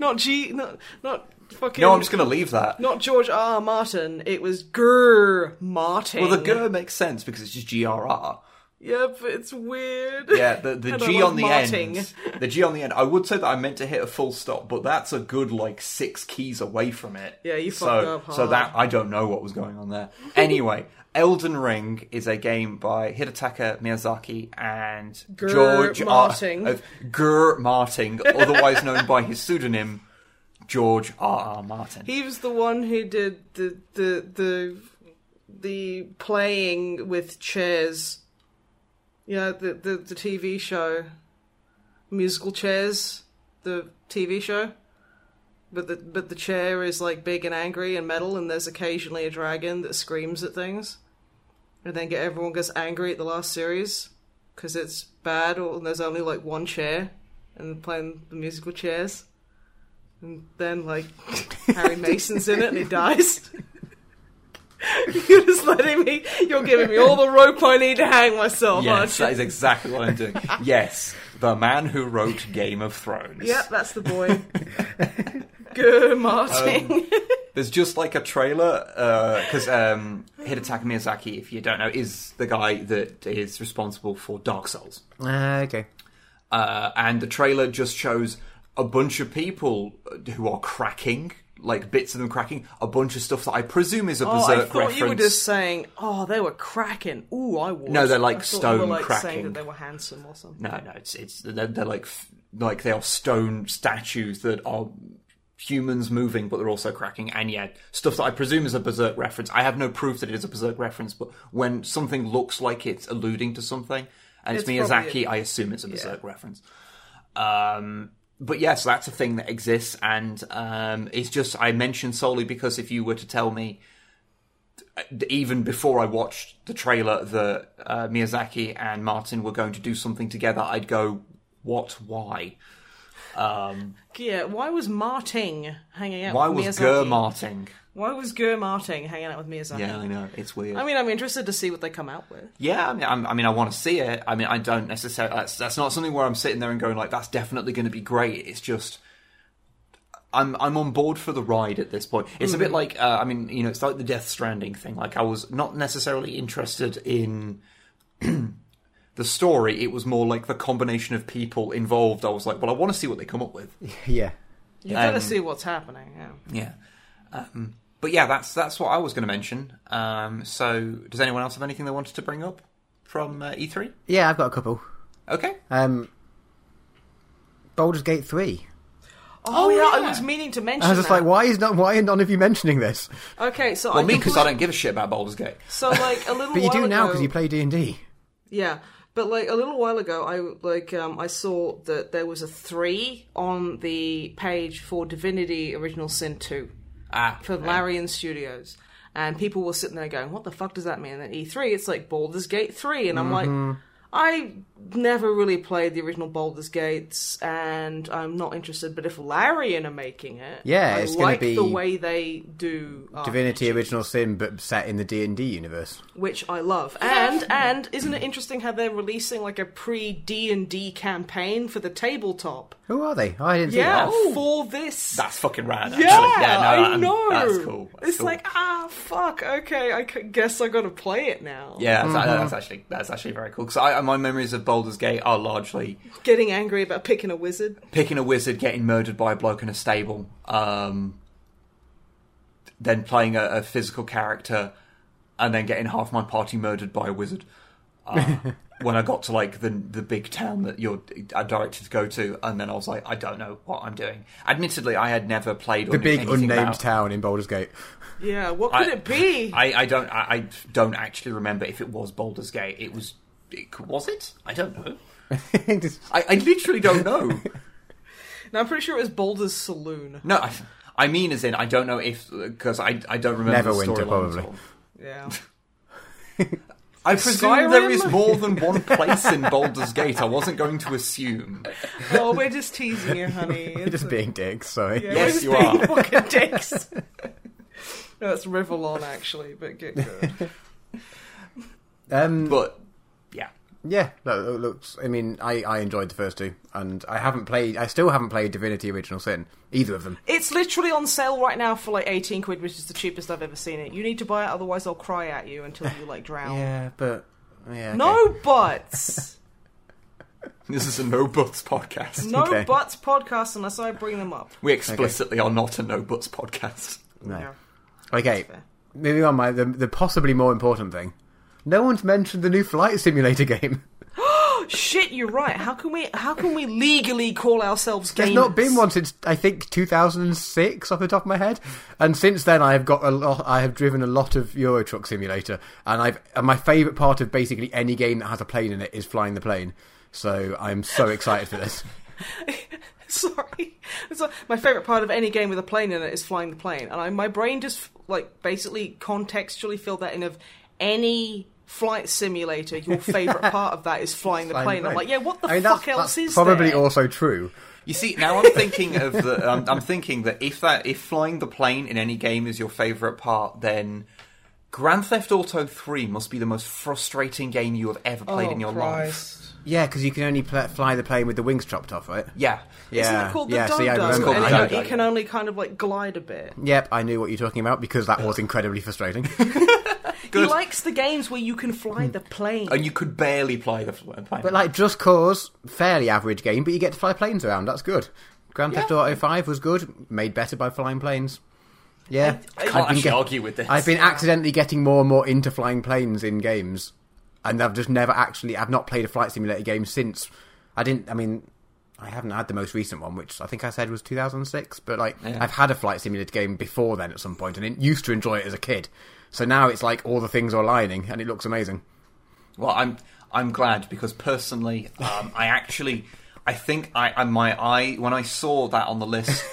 Not G, not not... Fucking, no, I'm just going to leave that. Not George R R. Martin. It was G R R Martin. Well, the G R R makes sense because it's just G R R. Yeah, but it's weird. Yeah, the, the G on the Martin. end. The G on the end. I would say that I meant to hit a full stop, but that's a good, like, six keys away from it. Yeah, you so, fucked up hard. So that, I don't know what was going on there. Anyway, Elden Ring is a game by Hidetaka Miyazaki and G R R George Martin. R- of G R R Martin, otherwise known by his pseudonym, George R R. Martin. He was the one who did the the the the playing with chairs. You know, the, the, the T V show. Musical Chairs, the T V show. But the but the chair is like big and angry and metal, and there's occasionally a dragon that screams at things. And then get everyone gets angry at the last series because it's bad, or there's only like one chair, and playing the Musical Chairs. And then, like, Harry Mason's in it and he dies. You're just letting me... You're giving me all the rope I need to hang myself, yes, aren't you? That is exactly what I'm doing. Yes, the man who wrote Game of Thrones. Yep, that's the boy. Good, Martin. Um, there's just, like, a trailer, because uh, um, Hidetaka Miyazaki, if you don't know, is the guy that is responsible for Dark Souls. Uh, okay. Uh, and the trailer just shows... a bunch of people who are cracking, like bits of them cracking, a bunch of stuff that I presume is a Berserk reference. Oh, I thought reference. You were just saying, oh, they were cracking. Ooh, I was. No, they're like I stone they were, like, cracking. Saying that they were handsome or something. No, no, it's it's they're, they're like like they are stone statues that are humans moving, but they're also cracking. And yeah, stuff that I presume is a Berserk reference. I have no proof that it is a Berserk reference, but when something looks like it's alluding to something, and it's, it's Miyazaki, a, I assume it's a Berserk yeah. reference. Um. But yes, yeah, so that's a thing that exists, and um, it's just, I mentioned solely because if you were to tell me, even before I watched the trailer, that uh, Miyazaki and Martin were going to do something together, I'd go, what, why? Um, yeah, why was Martin hanging out why with Miyazaki? Why was G R R Martin? Why was G R R Martin hanging out with Miyazaki? Yeah, I know, it's weird. I mean, I'm interested to see what they come out with. Yeah, I mean, I'm, I mean, I want to see it. I mean, I don't necessarily... That's, that's not something where I'm sitting there and going, like, that's definitely going to be great. It's just... I'm I'm on board for the ride at this point. It's mm. a bit like, uh, I mean, you know, it's like the Death Stranding thing. Like, I was not necessarily interested in... the story, it was more like the combination of people involved. I was like, well, I want to see what they come up with. Yeah. You um, got to see what's happening, yeah. Yeah. Um, but yeah, that's that's what I was going to mention. Um, so, does anyone else have anything they wanted to bring up from uh, E three? Yeah, I've got a couple. Okay. Um, Baldur's Gate three. Oh, oh yeah. yeah, I was meaning to mention that. I was just that. like, why is not why are none of you mentioning this? Okay, so... Well, I me, because we... I don't give a shit about Baldur's Gate. So, like, a little But you do now because ago... you play D and D. Yeah. But, like, a little while ago, I like um, I saw that there was a three on the page for Divinity Original Sin two ah, for Larian yeah. Studios. And people were sitting there going, what the fuck does that mean? And then E three, it's like Baldur's Gate three. And I'm mm-hmm. like, I never really played the original Baldur's Gates, and I'm not interested, but if Larian are making it, yeah, I it's like gonna be the way they do Divinity: Original Sin, but set in the D and D universe. Which I love. And and isn't it interesting how they're releasing like a pre-D and D campaign for the tabletop? Who are they? Oh, I didn't see yeah, that. Yeah, for this. That's fucking rad, actually. Yeah, yeah no, I know. That's cool. That's it's cool. Like, ah, fuck, okay, I guess I gotta play it now. Yeah, that's, mm-hmm. that's actually that's actually very cool, because I my memories of Baldur's Gate are largely getting angry about picking a wizard. Picking a wizard, getting murdered by a bloke in a stable, um, then playing a, a physical character, and then getting half my party murdered by a wizard. Uh, when I got to like the the big town that you're directed to go to, and then I was like, I don't know what I'm doing. Admittedly, I had never played the big unnamed about. town in Baldur's Gate. Yeah, what could I, it be? I, I don't I, I don't actually remember if it was Baldur's Gate. It was it, was it? I don't know. Just... I, I literally don't know. No, I'm pretty sure it was Baldur's Saloon. No, I, I mean as in I don't know if because I I don't remember Neverwinter, the story probably. Yeah. I presume Skyrim? There is more than one place in Baldur's Gate. I wasn't going to assume. Oh, we're just teasing you, honey. We're just being dicks, sorry. Yeah, yes, you are. Fucking dicks. No, it's Rivalon, actually, but get good. Um, but, yeah. Yeah, no, it looks, I mean, I, I enjoyed the first two, and I haven't played, I still haven't played Divinity Original Sin, either of them. It's literally on sale right now for like eighteen quid, which is the cheapest I've ever seen it. You need to buy it, otherwise they'll cry at you until you like drown. Yeah, but, yeah. Okay. No buts! This is a no buts podcast. No okay. buts podcast unless I bring them up. We explicitly okay. are not a no buts podcast. No. no. Okay, moving on, my the, the possibly more important thing. No one's mentioned the new Flight Simulator game. Shit, you're right. How can we How can we legally call ourselves gamers? There's not been one since, I think, two thousand six off the top of my head. And since then, I have got a lot, I have driven a lot of Euro Truck Simulator. And I've and my favourite part of basically any game that has a plane in it is flying the plane. So I'm so excited for this. Sorry. So my favourite part of any game with a plane in it is flying the plane. And I, my brain just, like, basically contextually filled that in of any... Flight Simulator, your favourite part of that is flying the flying plane. plane. I'm like, yeah, what the I mean, fuck that's, else that's is probably there? Also true. You see, now I'm thinking of the. I'm, I'm thinking that if that if flying the plane in any game is your favourite part, then Grand Theft Auto three must be the most frustrating game you have ever played oh, in your Christ. life. Yeah, because you can only pl- fly the plane with the wings chopped off, right? Yeah, yeah. Isn't it called the yeah, dun dun? It can only kind of like glide a bit. Yep, I knew what you're talking about because that was incredibly frustrating. Good. He likes the games where you can fly the plane. And you could barely fly the plane. But like Just Cause, fairly average game, but you get to fly planes around. That's good. Grand yeah. Theft Auto five was good, made better by flying planes. Yeah. I, I can't actually get, argue with this. I've been accidentally getting more and more into flying planes in games. And I've just never actually... I've not played a Flight Simulator game since... I didn't... I mean... I haven't had the most recent one, which I think I said was two thousand six, but like yeah. I've had a Flight Simulator game before then at some point, and it used to enjoy it as a kid. So now it's like all the things are aligning, and it looks amazing. Well, I'm I'm glad because personally, um, I actually I think I, I my eye when I saw that on the list,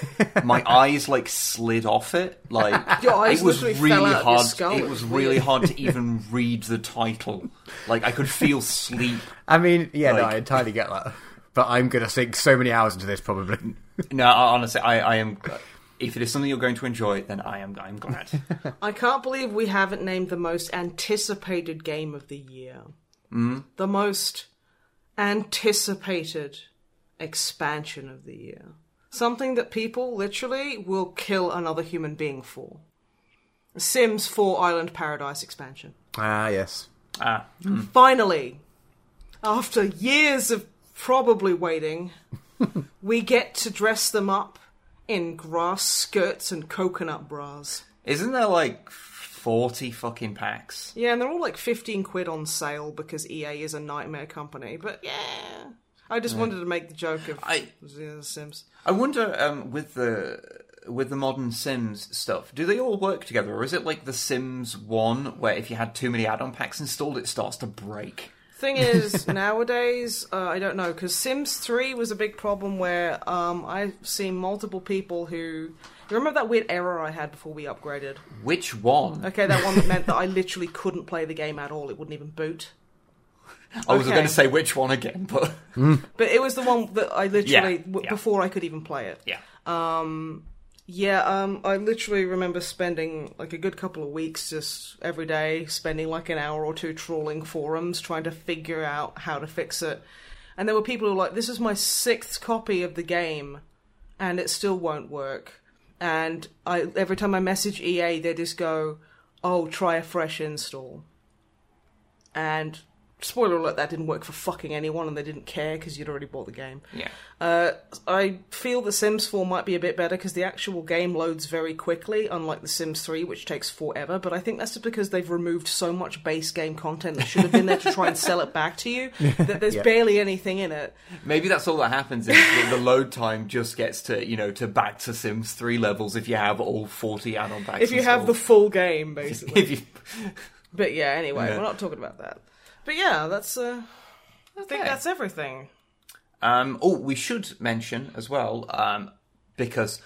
my eyes like slid off it. Like your eyes it was really fell out hard. Of your skull. It was really hard to even read the title. Like I could feel sleep. I mean, yeah, like, no, I entirely get that. But I'm going to sink so many hours into this, probably. No, honestly, I, I am... If it is something you're going to enjoy, then I am I'm glad. I can't believe we haven't named the most anticipated game of the year. Mm. The most anticipated expansion of the year. Something that people literally will kill another human being for. Sims four Island Paradise expansion. Ah, yes. Ah. Mm. Finally, after years of probably waiting, we get to dress them up in grass skirts and coconut bras. Isn't there like forty fucking packs? Yeah, and they're all like fifteen quid on sale because E A is a nightmare company. But yeah, I just yeah. wanted to make the joke of I, you know, the Sims. I wonder um, with the with the modern Sims stuff, do they all work together, or is it like the Sims one where if you had too many add-on packs installed, it starts to break? Thing is, nowadays, uh, I don't know, because Sims three was a big problem where um, I've seen multiple people who... You remember that weird error I had before we upgraded? Which one? Okay, that one that meant that I literally couldn't play the game at all. It wouldn't even boot. I was okay. going to say which one again, but... Mm. But it was the one that I literally... Yeah. W- yeah. Before I could even play it. Yeah. Um, yeah, um, I literally remember spending like a good couple of weeks just every day, spending like an hour or two trawling forums, trying to figure out how to fix it. And there were people who were like, this is my sixth copy of the game, and it still won't work. And I every time I message E A, they just go, oh, try a fresh install. And... spoiler alert, that didn't work for fucking anyone, and they didn't care because you'd already bought the game. Yeah. Uh, I feel The Sims four might be a bit better because the actual game loads very quickly, unlike The Sims three, which takes forever, but I think that's just because they've removed so much base game content that should have been there to try and sell it back to you, that there's yeah. barely anything in it. Maybe that's all that happens, is that the load time just gets to, you know, to back to Sims three levels if you have all forty add-on packs. If you have all. The full game, basically. If you... But yeah, anyway, yeah. we're not talking about that. But yeah, that's. Uh, I think okay. that's everything. Um, oh, we should mention as well, um, because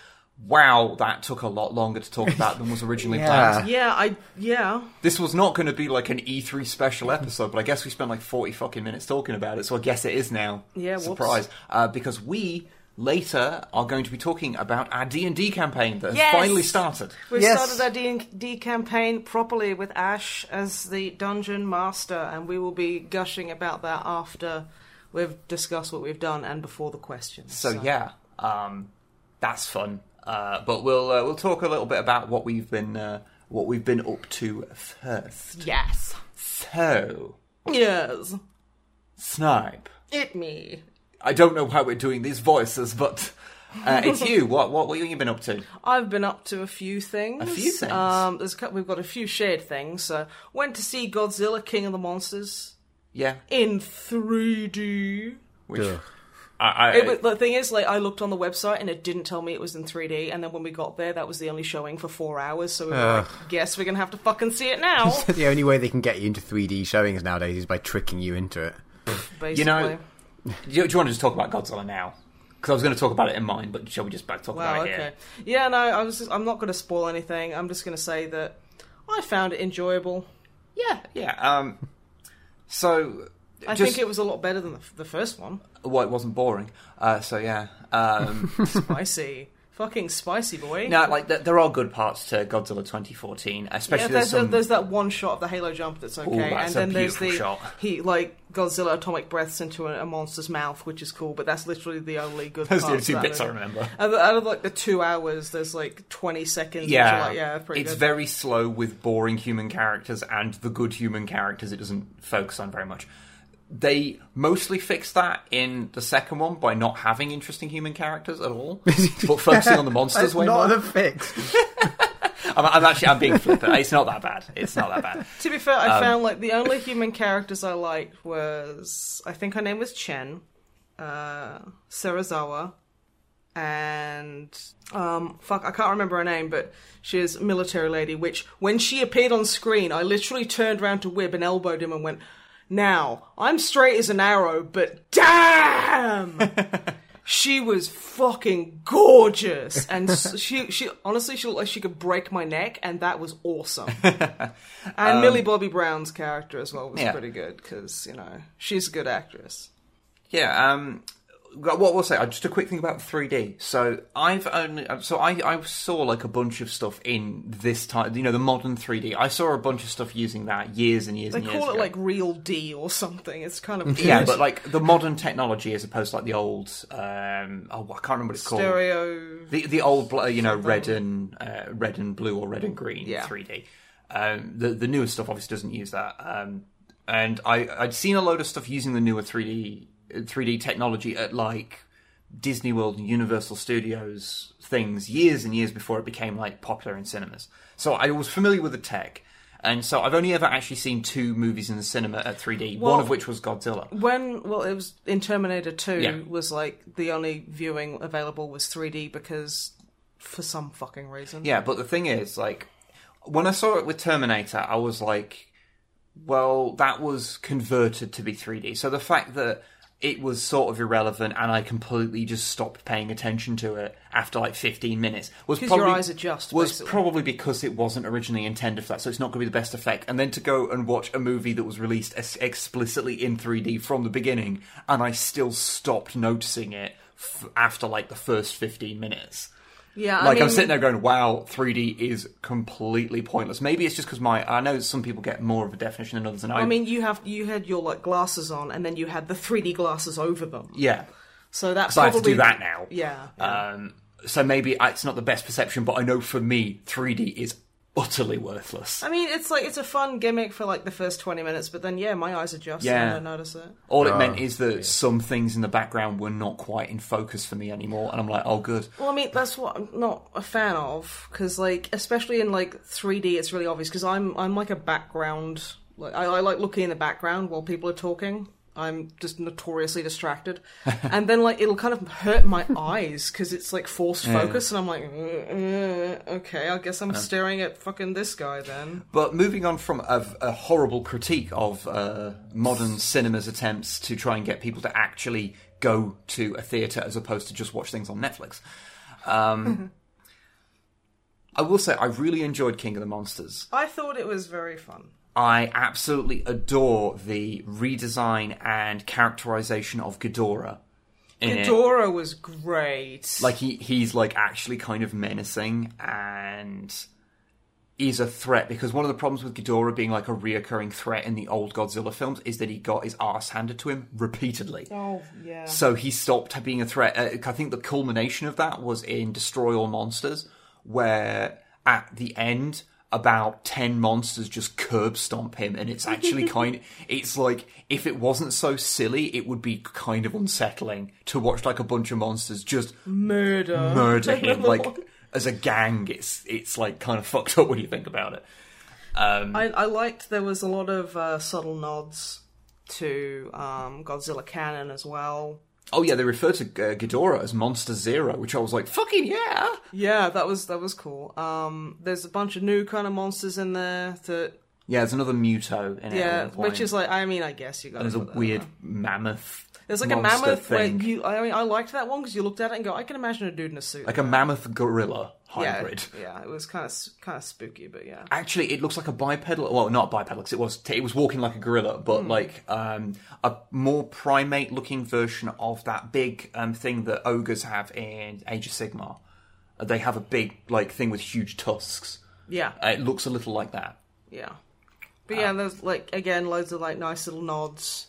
wow, that took a lot longer to talk about than was originally yeah. planned. Yeah, I yeah. This was not going to be like an E three special episode, but I guess we spent like forty fucking minutes talking about it, so I guess it is now. Yeah, surprise, uh, because we later are going to be talking about our D and D campaign that has yes! finally started. We've yes. started our D and D campaign properly with Ash as the dungeon master, and we will be gushing about that after we've discussed what we've done and before the questions. So, so. yeah, um, that's fun. Uh, but we'll uh, we'll talk a little bit about what we've been uh, what we've been up to first. Yes. So. Yes. Snipe. Hit me. I don't know how we're doing these voices, but uh, it's you. What what what have you been up to? I've been up to a few things. A few things. Um, there's a couple, we've got a few shared things. So went to see Godzilla, King of the Monsters. Yeah. In three D. Which I, I, it was, the thing is, like, I looked on the website and it didn't tell me it was in three D. And then when we got there, that was the only showing for four hours. So we were uh, like, guess we're gonna have to fucking see it now. The only way they can get you into three D showings nowadays is by tricking you into it. Basically. You know. Do you, do you want to just talk about Godzilla now? Because I was going to talk about it in mine, but shall we just back talk wow, about it okay. here? Yeah, no, I was just, I'm not going to spoil anything. I'm just going to say that I found it enjoyable. Yeah, yeah. Um, so I just, think it was a lot better than the, the first one. Well, it wasn't boring. Uh, so yeah, um, spicy, fucking spicy boy. No, like th- there are good parts to Godzilla twenty fourteen, especially. Yeah, there's, there's, some... there's that one shot of the Halo jump that's okay, Ooh, that's and then there's the shot. He like. Godzilla atomic breaths into a, a monster's mouth, which is cool, but that's literally the only good part. Those are the two bits I remember. Out of, out of like the two hours, there's like twenty seconds. Yeah, like, yeah pretty it's good. Very slow with boring human characters, and the good human characters it doesn't focus on very much. They mostly fixed that in the second one by not having interesting human characters at all, but focusing on the monsters that's way more. Not a fix. I'm, I'm actually I'm being flippant. It's not that bad. It's not that bad. To be fair, I um, found like the only human characters I liked was I think her name was Chen, uh, Serizawa, and um, fuck I can't remember her name, but she is a military lady. Which when she appeared on screen, I literally turned around to Wib and elbowed him and went, "Now I'm straight as an arrow, but damn." She was fucking gorgeous, and she she honestly she looked like she could break my neck, and that was awesome. And um, Millie Bobby Brown's character as well was yeah. pretty good because you know she's a good actress. Yeah. Um. What we'll say, just a quick thing about three D. So I've only so I I saw like a bunch of stuff in this time, you know, the modern three D. I saw a bunch of stuff using that years and years. They and years They call it ago. Like Real D or something. It's kind of yeah, but like the modern technology as opposed to like the old um oh I can't remember what it's called stereo the the old you know something. red and uh, red and blue or red and green yeah. three D. Um, the the newer stuff obviously doesn't use that. Um, and I I'd seen a load of stuff using the newer three D. three D technology at like Disney World and Universal Studios things years and years before it became like popular in cinemas. So I was familiar with the tech, and so I've only ever actually seen two movies in the cinema at three D, well, one of which was Godzilla. When well it was in Terminator two yeah. was like the only viewing available was three D because for some fucking reason. Yeah, but the thing is like when I saw it with Terminator I was like well that was converted to be three D. So the fact that it was sort of irrelevant, and I completely just stopped paying attention to it after like fifteen minutes. Was because probably, your eyes adjust, was basically. Probably because it wasn't originally intended for that, so it's not going to be the best effect. And then to go and watch a movie that was released explicitly in three D from the beginning, and I still stopped noticing it f- after like the first fifteen minutes. Yeah, I Like, mean, I'm sitting there going, wow, three D is completely pointless. Maybe it's just because my... I know some people get more of a definition than others, and I... I mean, you have you had your, like, glasses on, and then you had the three D glasses over them. Yeah. So that's probably... I have to do that now. Yeah. yeah. Um, so maybe it's not the best perception, but I know for me, three D is utterly worthless. I mean, it's like, it's a fun gimmick for, like, the first twenty minutes, but then, yeah, my eyes adjust yeah. and I don't notice it. All it oh, meant is that yeah. some things in the background were not quite in focus for me anymore, and I'm like, oh, good. Well, I mean, that's what I'm not a fan of, because, like, especially in, like, three D, it's really obvious, because I'm, I'm, like, a background... Like, I, I like looking in the background while people are talking. I'm just notoriously distracted. And then, like, it'll kind of hurt my eyes, because it's, like, forced yeah. focus, and I'm like, okay, I guess I'm yeah. staring at fucking this guy then. But moving on from a, a horrible critique of uh, modern cinema's attempts to try and get people to actually go to a theatre as opposed to just watch things on Netflix. Um, I will say, I really enjoyed King of the Monsters. I thought it was very fun. I absolutely adore the redesign and characterization of Ghidorah. Ghidorah it. was great. Like, he, he's, like, actually kind of menacing and is a threat. Because one of the problems with Ghidorah being, like, a reoccurring threat in the old Godzilla films is that he got his arse handed to him repeatedly. Oh, yeah. So he stopped being a threat. Uh, I think the culmination of that was in Destroy All Monsters, where at the end... about ten monsters just curb stomp him, and it's actually kind of, it's like, if it wasn't so silly, it would be kind of unsettling to watch, like, a bunch of monsters just murder murder him. Like, as a gang, it's it's like kind of fucked up when you think about it. Um, I, I liked there was a lot of uh, subtle nods to um, Godzilla canon as well. Oh yeah, they refer to uh, Ghidorah as Monster Zero, which I was like, fucking yeah! Yeah, that was that was cool. Um, there's a bunch of new kind of monsters in there that... Yeah, there's another Muto in it. Yeah, which is like, I mean, I guess you got it. There's a weird mammoth There's like a mammoth thing. Where you, I mean, I liked that one because you looked at it and go, I can imagine a dude in a suit. Like a mammoth gorilla hybrid. Yeah, yeah, it was kind of kind of spooky, but yeah. Actually, it looks like a bipedal. Well, not bipedal because it was it was walking like a gorilla, but mm. like um, a more primate-looking version of that big um, thing that ogres have in Age of Sigmar. They have a big like thing with huge tusks. Yeah, uh, it looks a little like that. Yeah, but um, yeah, there's like again loads of like nice little nods.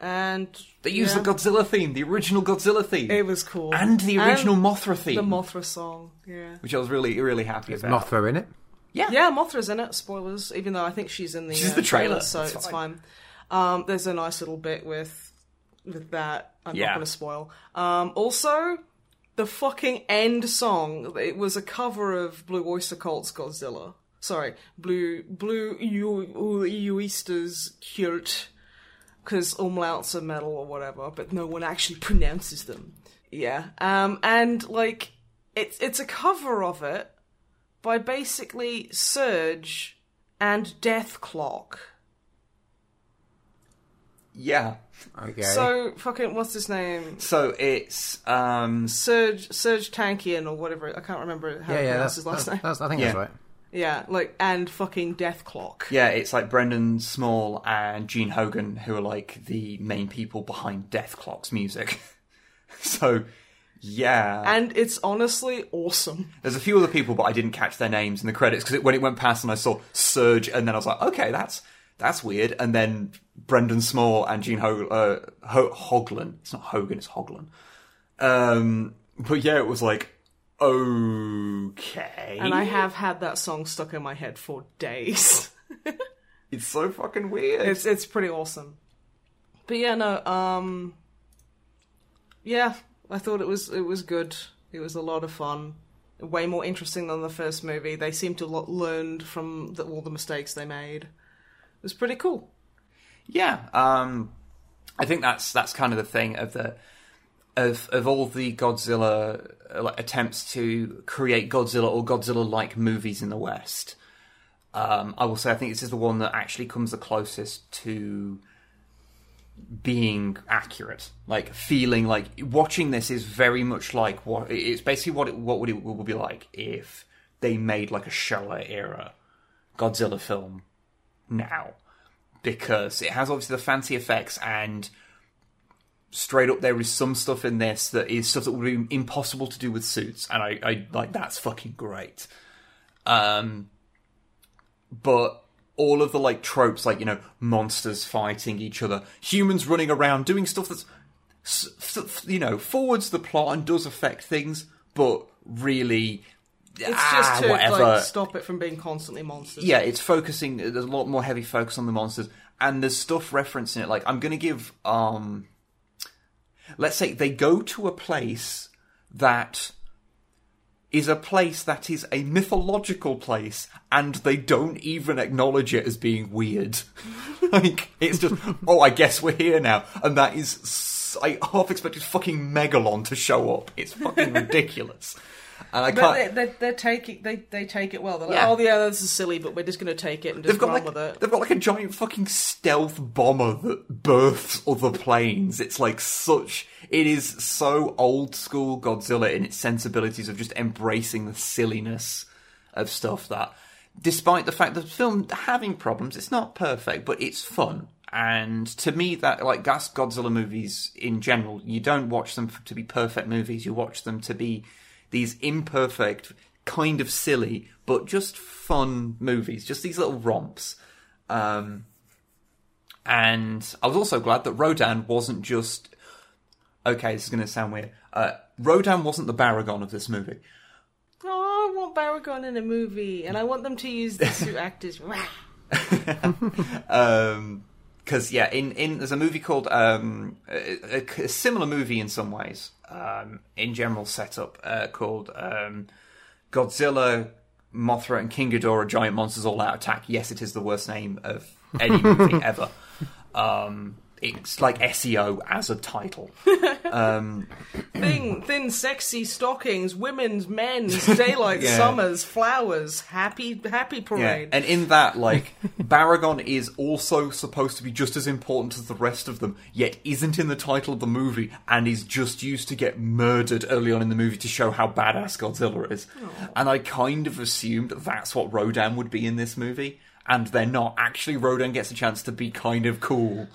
And they used yeah. the Godzilla theme, the original Godzilla theme. It was cool. And the original and Mothra theme. The Mothra song, yeah. Which I was really, really happy Is about. Mothra in it? Yeah. Yeah, Mothra's in it, spoilers, even though I think she's in the, she's uh, the trailer, trailer, so it's, it's fine. fine. Um, there's a nice little bit with with that. I'm yeah. not going to spoil. Um, also, the fucking end song, it was a cover of Blue Oyster Cult's Godzilla. Sorry, Blue Blue Oyster's Cult. Because umlauts are metal or whatever, but no one actually pronounces them. Yeah. Um, and, like, it's it's a cover of it by basically Surge and Death Clock. Yeah. Okay. So, fucking, what's his name? So, it's... Um... Surge Surge Tankian or whatever. I can't remember how yeah, to yeah, pronounce his last that's, name. That's, I think yeah. that's right. Yeah, like, and fucking Death Clock. Yeah, it's like Brendan Small and Gene Hogan, who are like the main people behind Death Clock's music. So, yeah. And it's honestly awesome. There's a few other people, but I didn't catch their names in the credits, because when it went past and I saw Surge, and then I was like, okay, that's that's weird. And then Brendan Small and Gene Hogan, uh, Ho- Hoglan. It's not Hogan, it's Hoglan. Um, but yeah, it was like, okay. And I have had that song stuck in my head for days. It's so fucking weird. It's it's pretty awesome. But yeah, no, um yeah, I thought it was it was good. It was a lot of fun. Way more interesting than the first movie. They seem to have learned from the, all the mistakes they made. It was pretty cool. Yeah, um I think that's that's kind of the thing of the Of of all the Godzilla uh, attempts to create Godzilla or Godzilla-like movies in the West, um, I will say I think this is the one that actually comes the closest to being accurate, like feeling like watching this is very much like what it's basically what it, what would it would be like if they made like a Showa era Godzilla film now, because it has obviously the fancy effects and straight up there is some stuff in this that is stuff that would be impossible to do with suits, and I, I like that's fucking great. Um, but all of the like tropes, like, you know, monsters fighting each other, humans running around doing stuff that's, you know, forwards the plot and does affect things, but really it's ah, just to like, stop it from being constantly monsters. Yeah, it's focusing. There's a lot more heavy focus on the monsters, and there's stuff referencing it. Like, I'm gonna give, um, let's say they go to a place that is a place that is a mythological place, and they don't even acknowledge it as being weird. Like, it's just, oh, I guess we're here now. And that is, I half expected fucking Megalon to show up. It's fucking ridiculous. And I but can't... They, they, they're taking, they, they take it well. They're like, yeah. oh, yeah, this is silly, but we're just going to take it and just run like, with it. They've got like a giant fucking stealth bomber that births other planes. It's like such... It is so old-school Godzilla in its sensibilities of just embracing the silliness of stuff that, despite the fact that the film having problems, it's not perfect, but it's fun. And to me, that like that's Godzilla movies in general. You don't watch them to be perfect movies. You watch them to be these imperfect, kind of silly, but just fun movies. Just these little romps. Um, and I was also glad that Rodan wasn't just... Okay, this is going to sound weird. Uh, Rodan wasn't the Baragon of this movie. Oh, I want Baragon in a movie, and I want them to use the suit actors. um, because yeah, in, in there's a movie called um a, a similar movie in some ways um in general setup uh, called um Godzilla, Mothra, and King Ghidorah: Giant Monsters All Out Attack. Yes, it is the worst name of any movie ever. Um. It's like S E O as a title. Um, Thing, thin, sexy stockings, women's, men's, daylight, yeah. Summers, flowers, happy, happy parade. Yeah. And in that, like, Baragon is also supposed to be just as important as the rest of them, yet isn't in the title of the movie and is just used to get murdered early on in the movie to show how badass Godzilla is. Aww. And I kind of assumed that's what Rodan would be in this movie, and they're not. Actually, Rodan gets a chance to be kind of cool.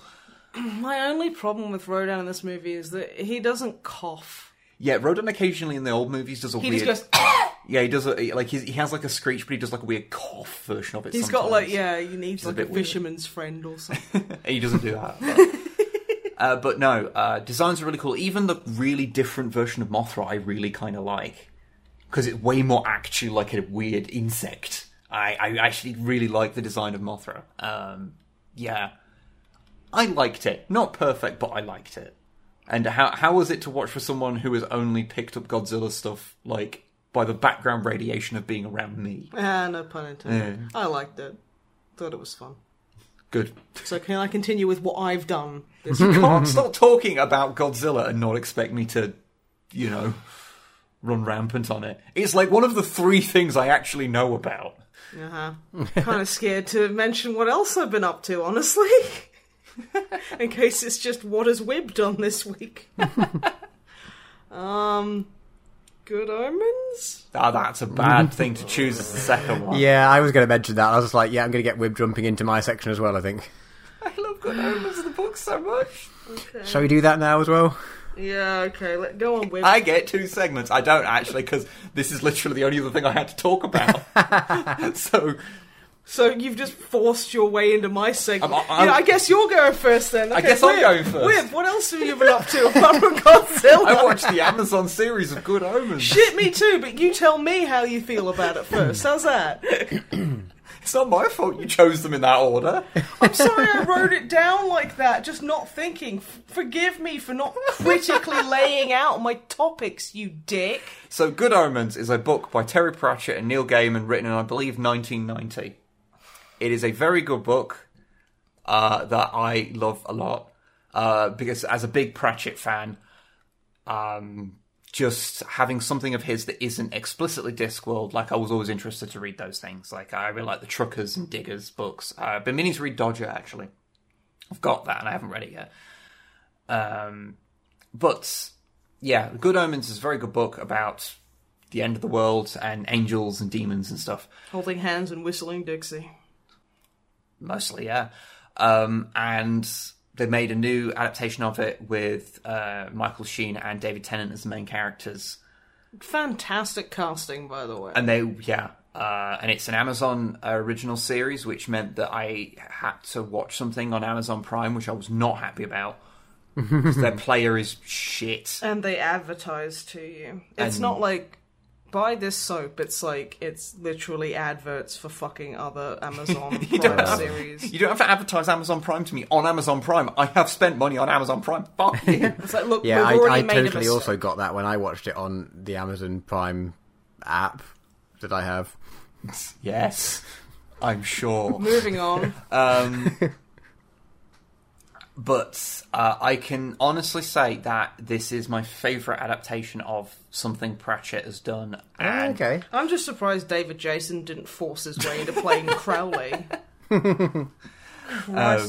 My only problem with Rodan in this movie is that he doesn't cough. Yeah, Rodan occasionally in the old movies does a he weird... He just goes... Yeah, he does a... Like, he has, like, a screech, but he does, like, a weird cough version of it He's sometimes. Got, like, yeah, he needs, like, a, a fisherman's friend or something. He doesn't do that. But, uh, but no, uh, designs are really cool. Even the really different version of Mothra I really kind of like. Because it's way more actually like a weird insect. I, I actually really like the design of Mothra. Um, yeah. I liked it. Not perfect, but I liked it. And how how was it to watch for someone who has only picked up Godzilla stuff, like, by the background radiation of being around me? Ah, no pun intended. Yeah. I liked it. Thought it was fun. Good. So can I continue with what I've done? This you can't stop talking about Godzilla and not expect me to, you know, run rampant on it. It's like one of the three things I actually know about. Uh-huh. Kind of scared to mention what else I've been up to, honestly. In case it's just what has Web done this week. um, Good Omens? Oh, that's a bad thing to choose as the second one. Yeah, I was going to mention that. I was just like, yeah, I'm going to get Web jumping into my section as well, I think. I love Good Omens of the book so much. Okay. Shall we do that now as well? Yeah, okay, let, go on, Web. I get two segments. I don't, actually, because this is literally the only other thing I had to talk about. so... So you've just forced your way into my segment. I'm, I'm, yeah, I guess you'll go first then. Okay, I guess I'll Wib, go first. Wib, what else have you been up to apart from Godzilla? I watched the Amazon series of Good Omens. Shit, me too, but you tell me how you feel about it first. How's that? It's not my fault you chose them in that order. I'm sorry I wrote it down like that, just not thinking. F- forgive me for not critically laying out my topics, you dick. So Good Omens is a book by Terry Pratchett and Neil Gaiman, written in, I believe, nineteen ninety. It is a very good book uh, that I love a lot uh, because, as a big Pratchett fan, um, just having something of his that isn't explicitly Discworld, like I was always interested to read those things. Like I really like the Truckers and Diggers books. Uh, I've been meaning to read Dodger actually. I've got that and I haven't read it yet. Um, but yeah, Good Omens is a very good book about the end of the world and angels and demons and stuff. Holding hands and whistling Dixie. Mostly, yeah. Um, and they made a new adaptation of it with uh, Michael Sheen and David Tennant as the main characters. Fantastic casting, by the way. And they, yeah. Uh, and it's an Amazon original series, which meant that I had to watch something on Amazon Prime, which I was not happy about. Because their player is shit. And they advertise to you. It's and... not like, buy this soap. It's like, it's literally adverts for fucking other Amazon Prime you don't have, series. You don't have to advertise Amazon Prime to me on Amazon Prime. I have spent money on Amazon Prime. Fuck you. It's like, look, yeah, we've I, I made totally also got that when I watched it on the Amazon Prime app that I have. Yes, I'm sure. Moving on. Um, but uh, I can honestly say that this is my favourite adaptation of something Pratchett has done. And okay. I'm just surprised David Jason didn't force his way into playing Crowley. Christ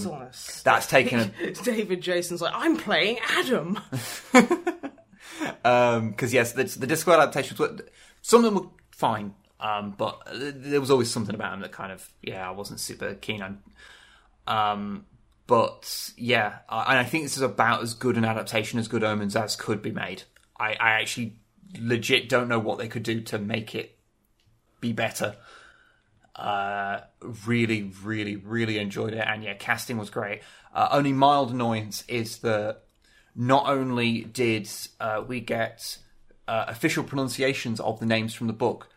um, honest. That's taken a... David Jason's like, I'm playing Adam! Because, um, yes, the, the Discworld adaptations were... Some of them were fine, um, but there was always something about him that kind of... Yeah, I wasn't super keen on... Um... But, yeah, and I think this is about as good an adaptation as Good Omens as could be made. I, I actually legit don't know what they could do to make it be better. Uh, really, really, really enjoyed it. And, yeah, casting was great. Uh, only mild annoyance is that not only did uh, we get uh, official pronunciations of the names from the book,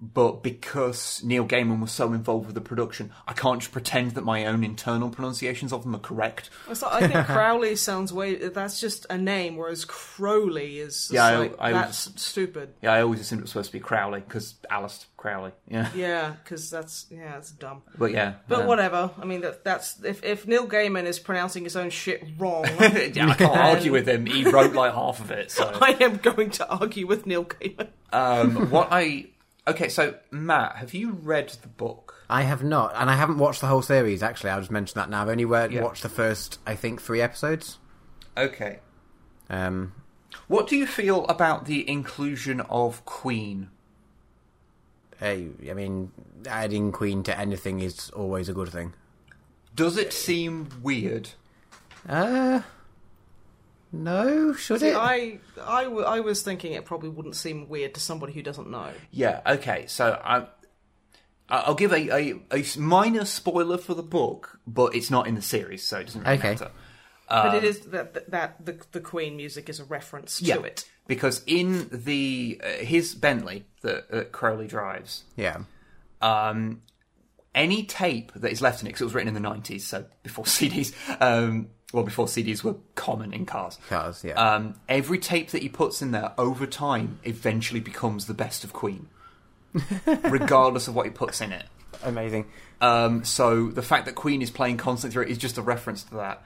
but because Neil Gaiman was so involved with the production, I can't just pretend that my own internal pronunciations of them are correct. It's like, I think Crowley sounds way... That's just a name, whereas Crowley is... Yeah, I, like, I that's always, stupid. Yeah, I always assumed it was supposed to be Crowley, because Alice Crowley, yeah. Yeah, because that's... Yeah, that's dumb. But yeah. But yeah. Whatever. I mean, that, that's... If, if Neil Gaiman is pronouncing his own shit wrong... Yeah, I can't argue with him. He wrote like half of it, so... I am going to argue with Neil Gaiman. Um, what I... Okay, so, Matt, have you read the book? I have not, and I haven't watched the whole series, actually. I'll just mention that now. I've only read, yeah. watched the first, I think, three episodes. Okay. Um, what do you feel about the inclusion of Queen? I, I mean, adding Queen to anything is always a good thing. Does it seem weird? Uh... No, should See, it? I, I, w- I was thinking it probably wouldn't seem weird to somebody who doesn't know. Yeah, okay, so I, I'll give a, a, a minor spoiler for the book, but it's not in the series, so it doesn't really okay. matter. But um, it is that, that the, the Queen music is a reference yeah, to it. Because in the uh, his Bentley that uh, Crowley drives, yeah, um, any tape that is left in it, because it was written in the nineties, so before C Ds... Um, Well, before C Ds were common in cars. Cars, yeah. Um, every tape that he puts in there, over time, eventually becomes the best of Queen. Regardless of what he puts in it. Amazing. Um, so the fact that Queen is playing constantly through it is just a reference to that.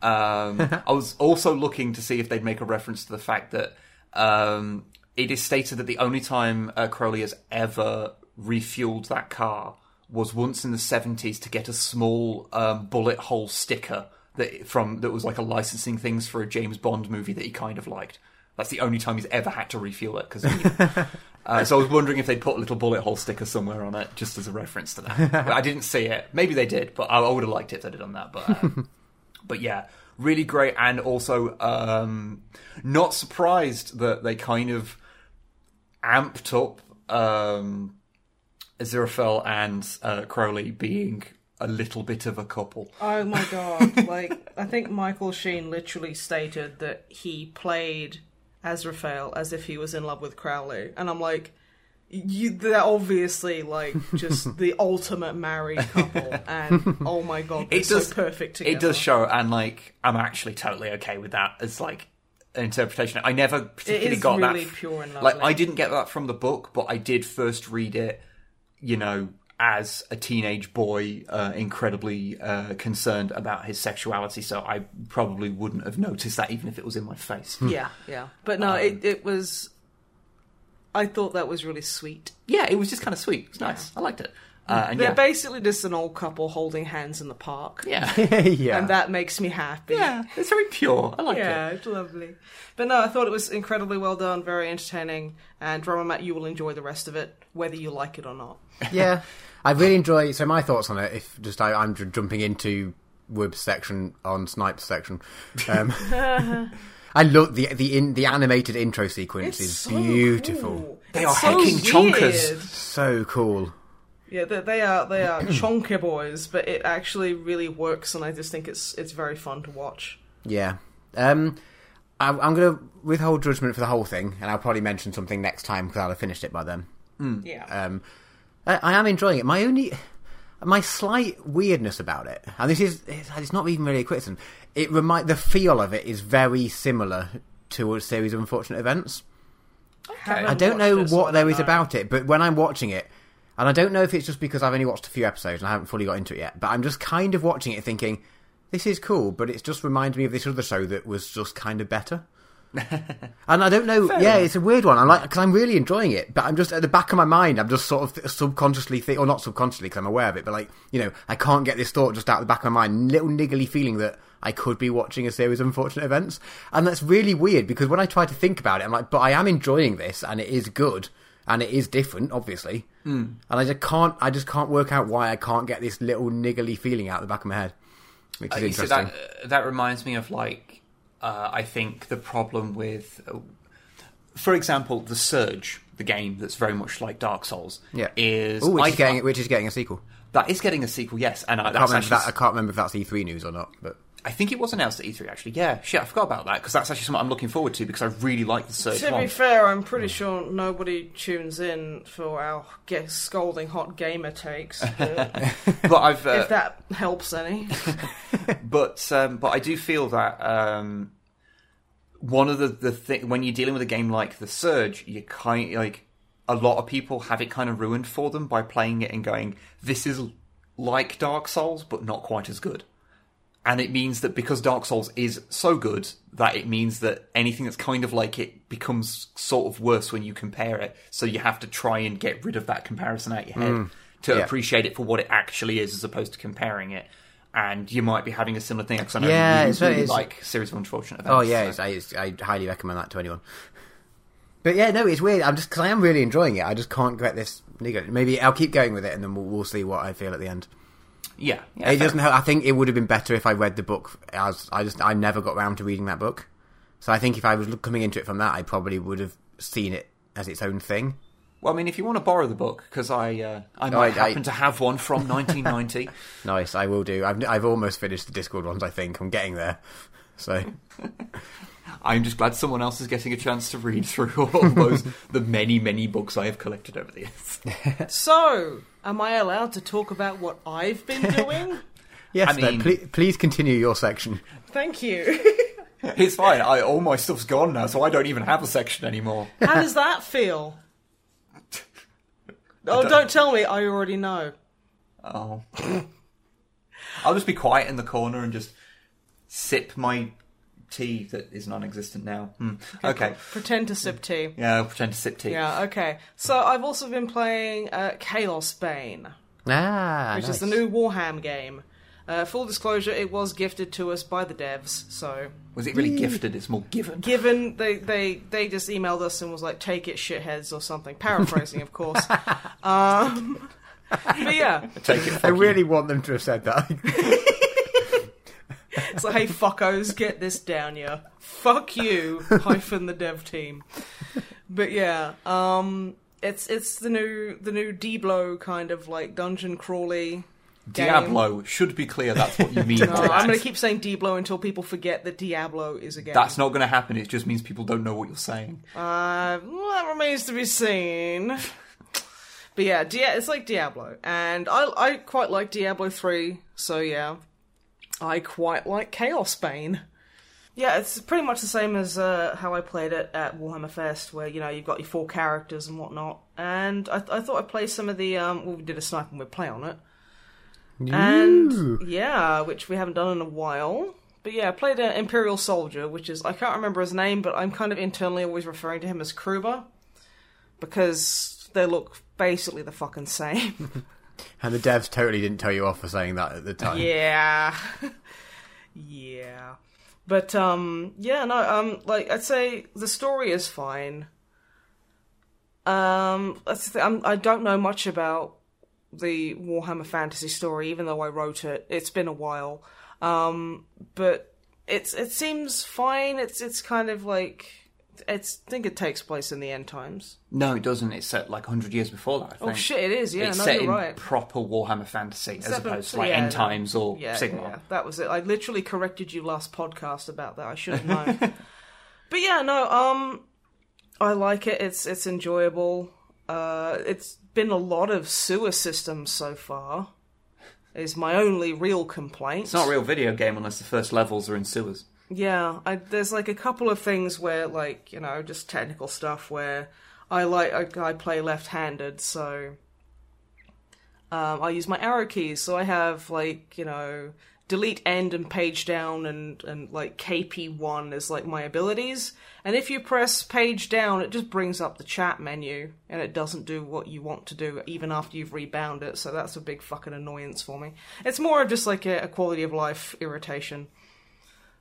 Um, I was also looking to see if they'd make a reference to the fact that um, it is stated that the only time uh, Crowley has ever refueled that car was once in the seventies to get a small um, bullet hole sticker That from that was like a licensing things for a James Bond movie that he kind of liked. That's the only time he's ever had to refuel it. Cause he, uh, so I was wondering if they'd put a little bullet hole sticker somewhere on it, just as a reference to that. But I didn't see it. Maybe they did, but I, I would have liked it if they'd have done that. But uh, but yeah, really great, and also um, not surprised that they kind of amped up um, Aziraphale and uh, Crowley being a little bit of a couple. Oh my god, like, I think Michael Sheen literally stated that he played Aziraphale as if he was in love with Crowley, and I'm like, you, they're obviously, like, just the ultimate married couple, and oh my god, it's so perfect together. It does show, and, like, I'm actually totally okay with that as, like, an interpretation. I never particularly got that. It is really pure and lovely. Like, I didn't get that from the book, but I did first read it, you know, as a teenage boy, uh, incredibly uh, concerned about his sexuality, so I probably wouldn't have noticed that even if it was in my face. Yeah, yeah. But no, um, it, it was... I thought that was really sweet. Yeah, it was just kind of sweet. It was nice. Yeah. I liked it. Uh, and They're yeah. basically just an old couple holding hands in the park. Yeah. yeah. And that makes me happy. Yeah. It's very pure. I like yeah, it. Yeah, it's lovely. But no, I thought it was incredibly well done, very entertaining, and Drummer Matt, you will enjoy the rest of it, whether you like it or not. Yeah. I really enjoy, so my thoughts on it, if just I, I'm jumping into Wib's section on Snipe's section. Um, I love the the in, the animated intro sequence. It's is so beautiful. Cool. They it's are so hecking chonkers. So cool. Yeah, they, they are they are chonker boys, but it actually really works, and I just think it's it's very fun to watch. Yeah, um, I, I'm going to withhold judgment for the whole thing, and I'll probably mention something next time because I'll have finished it by then. Mm. Yeah, um, I, I am enjoying it. My only my slight weirdness about it, and this is it's, it's not even really a criticism. It remind the feel of it is very similar to a series of Unfortunate Events. Okay. I, I don't know this, what so there is know. about it, but when I'm watching it. And I don't know if it's just because I've only watched a few episodes and I haven't fully got into it yet, but I'm just kind of watching it thinking, this is cool, but it's just reminded me of this other show that was just kind of better. And I don't know, Fair yeah, enough. It's a weird one. I'm like, because I'm really enjoying it, but I'm just, at the back of my mind, I'm just sort of th- subconsciously, th- or not subconsciously because I'm aware of it, but like, you know, I can't get this thought just out of the back of my mind, little niggly feeling that I could be watching a series of Unfortunate Events. And that's really weird because when I try to think about it, I'm like, but I am enjoying this and it is good. And it is different, obviously. Mm. And I just can't. I just can't work out why I can't get this little niggly feeling out the back of my head, which is uh, interesting. So that, uh, that reminds me of like uh, I think the problem with, uh, for example, The Surge, the game that's very much like Dark Souls. Yeah. Is Ooh, which I, is getting which is getting a sequel. That is getting a sequel. Yes, and I, I, that's can't actually, that, I can't remember if that's E three news or not, but. I think it was announced at E three, actually. Yeah, shit, I forgot about that, because that's actually something I'm looking forward to, because I really like The Surge one. To be fair, I'm pretty sure nobody tunes in for our scolding hot gamer takes, but, but I've, uh, if that helps any. but um, but I do feel that um, one of the, the thi- when you're dealing with a game like The Surge, you kind like a lot of people have it kind of ruined for them by playing it and going, this is like Dark Souls, but not quite as good. And it means that because Dark Souls is so good, that it means that anything that's kind of like it becomes sort of worse when you compare it. So you have to try and get rid of that comparison out your head mm, to yeah. appreciate it for what it actually is as opposed to comparing it. And you might be having a similar thing. Because I know yeah, you it's, really it's, like Series of Unfortunate Events. Oh, yeah, so. it's, I, I highly recommend that to anyone. But yeah, no, it's weird. I'm just, because I am really enjoying it. I just can't get this. Maybe I'll keep going with it and then we'll, we'll see what I feel at the end. Yeah, yeah, it doesn't help. I think it would have been better if I read the book. As I just, I never got round to reading that book, so I think if I was coming into it from that, I probably would have seen it as its own thing. Well, I mean, if you want to borrow the book, because I, uh, I no, might I, happen I... to have one from nineteen ninety. Nice, I will do. I've, I've almost finished the Discord ones. I think I'm getting there. So, I'm just glad someone else is getting a chance to read through all those the many, many books I have collected over the years. So. Am I allowed to talk about what I've been doing? Yes, I mean, pl- please continue your section. Thank you. It's fine. I, all my stuff's gone now, so I don't even have a section anymore. How does that feel? Oh, don't... don't tell me. I already know. Oh. I'll just be quiet in the corner and just sip my tea that is non-existent now. Hmm. Okay. Pretend to sip tea. Yeah, I'll pretend to sip tea. Yeah, okay. So I've also been playing uh, Chaos Bane. Ah, Which nice. is the new Warhammer game. Uh, full disclosure, it was gifted to us by the devs, so... Was it really yeah. gifted? It's more given. Given. They, they, they just emailed us and was like, take it, shitheads, or something. Paraphrasing, of course. um, but yeah. Take it, I really you. want them to have said that. It's like, hey, fuckos, get this down, yeah. Fuck you, hyphen the dev team. But yeah, um, it's it's the new the new Diablo kind of like dungeon crawly. Diablo game. Should be clear. That's what you mean. No, I'm going to keep saying Diablo until people forget that Diablo is a game. That's not going to happen. It just means people don't know what you're saying. Uh, well, that remains to be seen. But yeah, it's like Diablo, and I I quite like Diablo three. So yeah. I quite like Chaos Bane. Yeah, it's pretty much the same as uh, how I played it at Warhammer Fest, where, you know, you've got your four characters and whatnot. And I, th- I thought I'd play some of the... Um, well, we did a Snipe and Whip play on it. Ooh. And, yeah, which we haven't done in a while. But yeah, I played an Imperial Soldier, which is... I can't remember his name, but I'm kind of internally always referring to him as Kruber. Because they look basically the fucking same. And the devs totally didn't tell you off for saying that at the time. Yeah. yeah. But, um, yeah, no, um, like, I'd say the story is fine. Um, that's the I'm, I don't know much about the Warhammer Fantasy story, even though I wrote it. It's been a while. Um, but it's, it seems fine. It's, it's kind of like, it's, I think it takes place in the end times. No, it doesn't. It's set like one hundred years before that, I think. Oh shit, it is, yeah, it's no, set you're right. in proper Warhammer Fantasy, as Seven, opposed to like yeah, end times or yeah, Sigmar. Yeah, that was it. I literally corrected you last podcast about that. I should have known. But yeah, no, um, I like it. It's it's enjoyable. Uh, it's been a lot of sewer systems so far. Is my only real complaint. It's not a real video game unless the first levels are in sewers. Yeah, I, there's like a couple of things where, like, you know, just technical stuff where I like I, I play left-handed, so um, I use my arrow keys. So I have like, you know, delete end and page down and, and like K P one is like my abilities. And if you press page down, it just brings up the chat menu and it doesn't do what you want to do even after you've rebound it. So that's a big fucking annoyance for me. It's more of just like a, a quality of life irritation.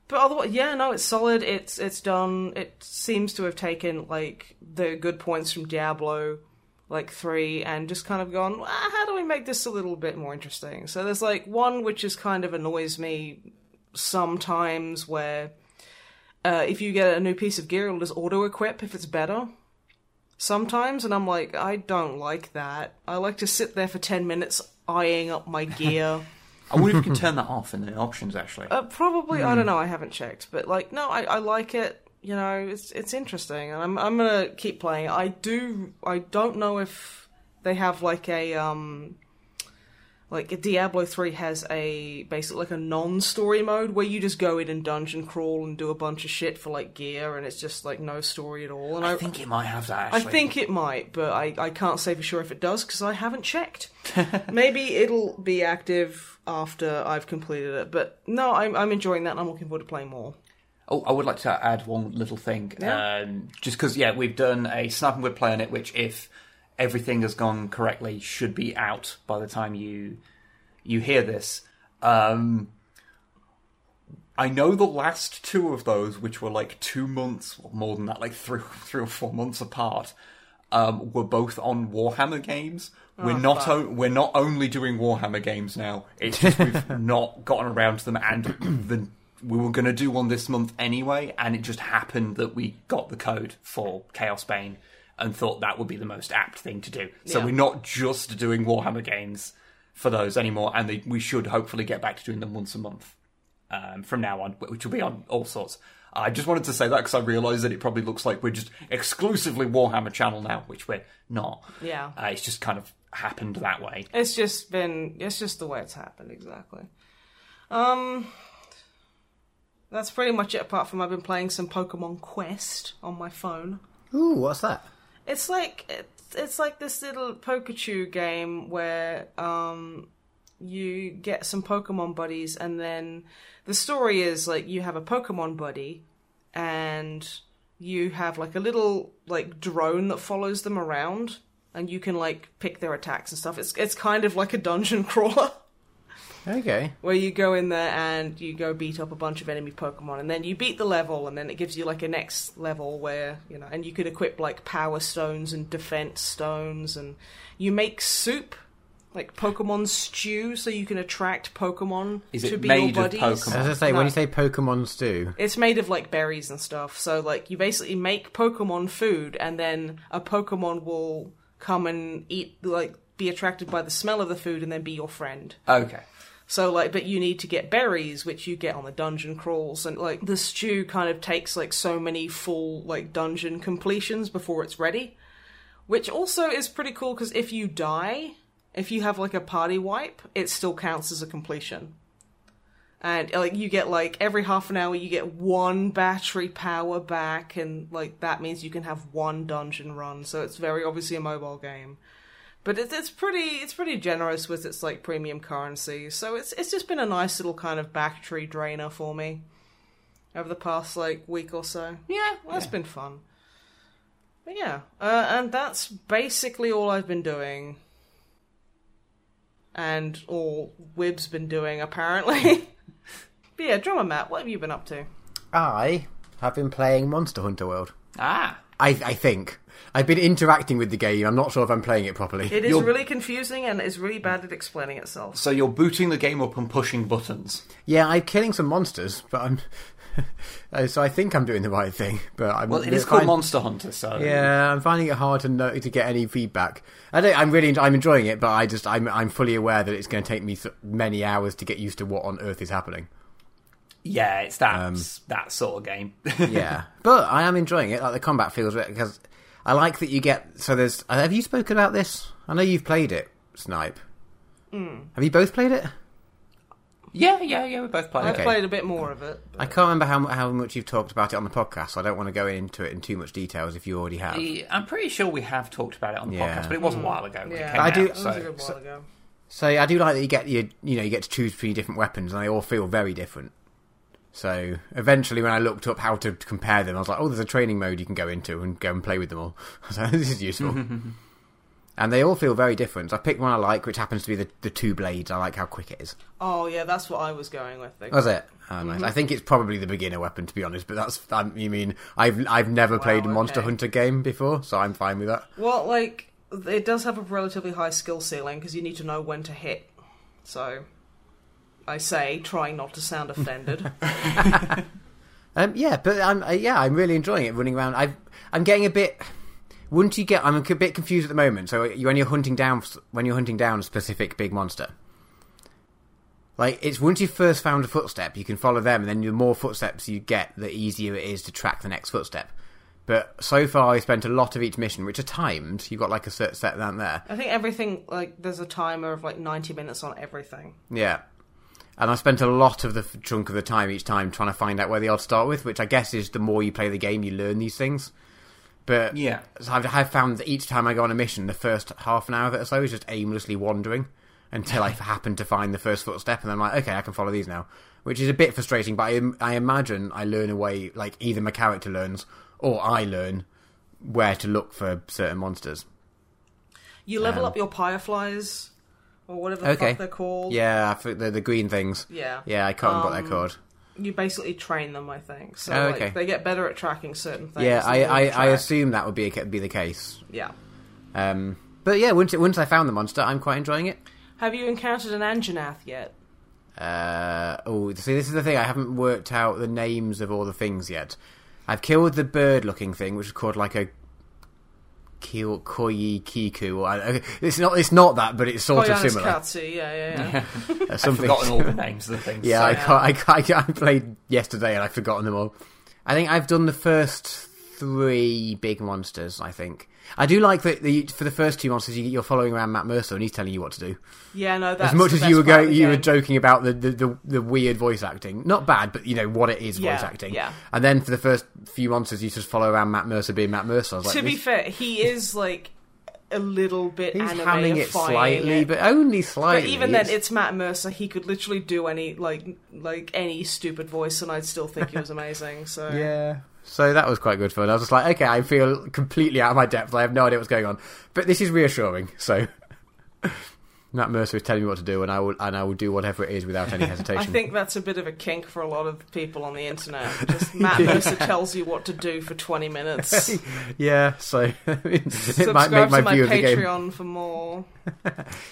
But otherwise, yeah, no, it's solid. It's it's done. It seems to have taken like the good points from Diablo, like three, and just kind of gone, well, how do we make this a little bit more interesting? So there's like one which is kind of annoys me sometimes, where uh, if you get a new piece of gear, it'll just auto equip if it's better. Sometimes, and I'm like, I don't like that. I like to sit there for ten minutes eyeing up my gear. I wonder if you can turn that off in the options, actually. Uh, probably, mm. I don't know, I haven't checked. But, like, no, I, I like it, you know, it's it's interesting, and I'm I'm going to keep playing. I do, I don't know if they have, like, a, um, like, Diablo three has a, basically, like, a non-story mode, where you just go in and dungeon crawl and do a bunch of shit for, like, gear, and it's just, like, no story at all. And I, I think it might have that, actually. I think it might, but I, I can't say for sure if it does, because I haven't checked. Maybe it'll be active after I've completed it, but no, I'm I'm enjoying that, and I'm looking forward to playing more. Oh, I would like to add one little thing, yeah. um, just because yeah, we've done a Snap and Whip play on it, which if everything has gone correctly, should be out by the time you you hear this. Um, I know the last two of those, which were like two months or more than that, like three three or four months apart, um, were both on Warhammer games. We're oh, not o- we're not only doing Warhammer games now. It's just we've not gotten around to them, and the, we were going to do one this month anyway, and it just happened that we got the code for Chaosbane and thought that would be the most apt thing to do. So yeah. We're not just doing Warhammer games for those anymore, and they, we should hopefully get back to doing them once a month um, from now on, which will be on all sorts. I just wanted to say that because I realised that it probably looks like we're just exclusively Warhammer channel now, which we're not. Yeah, uh, it's just kind of happened that way. It's just been, it's just the way it's happened, exactly. Um, that's pretty much it. Apart from I've been playing some Pokemon Quest on my phone. Ooh, what's that? It's like it's, it's like this little Pikachu game where um. you get some Pokemon buddies, and then the story is, like, you have a Pokemon buddy, and you have, like, a little, like, drone that follows them around, and you can, like, pick their attacks and stuff. It's it's kind of like a dungeon crawler. Okay. Where you go in there, and you go beat up a bunch of enemy Pokemon, and then you beat the level, and then it gives you, like, a next level where, you know, and you could equip, like, power stones and defense stones, and you make soup. Like Pokemon stew, so you can attract Pokemon to be your buddies. Is it made of Pokemon? As I say, no. When you say Pokemon stew, it's made of like berries and stuff. So like you basically make Pokemon food, and then a Pokemon will come and eat, like be attracted by the smell of the food, and then be your friend. Okay. So like, but you need to get berries, which you get on the dungeon crawls, and like the stew kind of takes like so many full like dungeon completions before it's ready, which also is pretty cool because if you die. If you have, like, a party wipe, it still counts as a completion. And, like, you get, like, every half an hour you get one battery power back, and, like, that means you can have one dungeon run, so it's very obviously a mobile game. But it's, it's pretty it's pretty generous with its, like, premium currency, so it's it's just been a nice little kind of battery drainer for me over the past, like, week or so. Yeah, well, that's yeah. been fun. But, yeah, uh, and that's basically all I've been doing. and all Wib's been doing, apparently. But yeah, Drummer Matt, what have you been up to? I have been playing Monster Hunter World. Ah. I, I think. I've been interacting with the game. I'm not sure if I'm playing it properly. It is you're... really confusing and it's really bad at explaining itself. So you're booting the game up and pushing buttons. Yeah, I'm killing some monsters, but I'm... so I think I'm doing the right thing, but I'm well. It is called find... Monster Hunter, so yeah, I'm finding it hard to know, to get any feedback. I don't, I'm really, I'm enjoying it, but I just, I'm, I'm fully aware that it's going to take me many hours to get used to what on earth is happening. Yeah, it's that um, that sort of game. Yeah, but I am enjoying it. Like the combat feels because I like that you get. So there's. Have you spoken about this? I know you've played it, Snipe. Mm. Have you both played it? Yeah, yeah, yeah, we both played it. I've okay. played a bit more of it. But... I can't remember how how much you've talked about it on the podcast, so I don't want to go into it in too much detail as if you already have. I'm pretty sure we have talked about it on the yeah. podcast, but it was a while ago. Yeah, it came I do, out, so. It was a good while ago. So, so I do like that you get your, you know, you get to choose between different weapons, and they all feel very different. So eventually when I looked up how to compare them, I was like, oh, there's a training mode you can go into and go and play with them all. So this is useful. And they all feel very different. I picked one I like, which happens to be the, the two blades. I like how quick it is. Oh, yeah, that's what I was going with. Exactly. Was it? Oh, nice. Mm-hmm. I think it's probably the beginner weapon, to be honest, but that's, I mean, I've I've never wow, played a Monster okay. Hunter game before, so I'm fine with that. Well, like, it does have a relatively high skill ceiling, because you need to know when to hit. So, I say, trying not to sound offended. um, yeah, but I'm, yeah, I'm really enjoying it, running around. I've, I'm getting a bit... Wouldn't you get... I'm a bit confused at the moment. So when you're hunting down when you're hunting down a specific big monster, like, it's once you've first found a footstep, you can follow them, and then the more footsteps you get, the easier it is to track the next footstep. But so far, I spent a lot of each mission, which are timed. You've got, like, a certain set down there. I think everything, like, there's a timer of, like, ninety minutes on everything. Yeah. And I spent a lot of the chunk of the time each time trying to find out where the odds start with, which I guess is the more you play the game, you learn these things. But yeah. I've found that each time I go on a mission, the first half an hour of it or so is just aimlessly wandering until I happen to find the first footstep, and I'm like, okay, I can follow these now. Which is a bit frustrating, but I, I imagine I learn a way, like either my character learns or I learn where to look for certain monsters. You level um, up your Pyreflies or whatever the okay. fuck they're called. Yeah, I think they're the green things. Yeah. Yeah, I can't remember um, what they're called. You basically train them, I think. So oh, okay. like, they get better at tracking certain things. Yeah, I, I, I assume that would be be the case. Yeah. Um, but yeah, once, it, once I found the monster, I'm quite enjoying it. Have you encountered an Anjanath yet? Uh, oh, see, this is the thing. I haven't worked out the names of all the things yet. I've killed the bird-looking thing, which is called like a Kyo, Koyi Kiku. Or, it's not It's not that, but it's sort Koyanis of similar. Katsu, yeah, yeah, yeah. yeah. I've forgotten all the names of the things. Yeah, so. I, can't, I, I, I played yesterday and I've forgotten them all. I think I've done the first three big monsters, I think. I do like that the, for the first two monsters, you're following around Matt Mercer and he's telling you what to do. Yeah, no, that's As much as you were going, you were joking about the, the, the, the weird voice acting. Not bad, but you know what it is, yeah, voice acting. Yeah. And then for the first few monsters, you just follow around Matt Mercer being Matt Mercer. I was like, to be fair, he is like a little bit he's anime. He's hamming it slightly, it. but only slightly. But even it's... then, it's Matt Mercer. He could literally do any like like any stupid voice and I'd still think he was amazing. So yeah. So that was quite good fun. I was just like, okay, I feel completely out of my depth. I have no idea what's going on. But this is reassuring. So Matt Mercer is telling me what to do, and I will and I will do whatever it is without any hesitation. I think that's a bit of a kink for a lot of people on the internet. Just Matt yeah. Mercer tells you what to do for twenty minutes. yeah, so it Subscribe might make my, to my view Patreon of the game... Subscribe to my Patreon for more.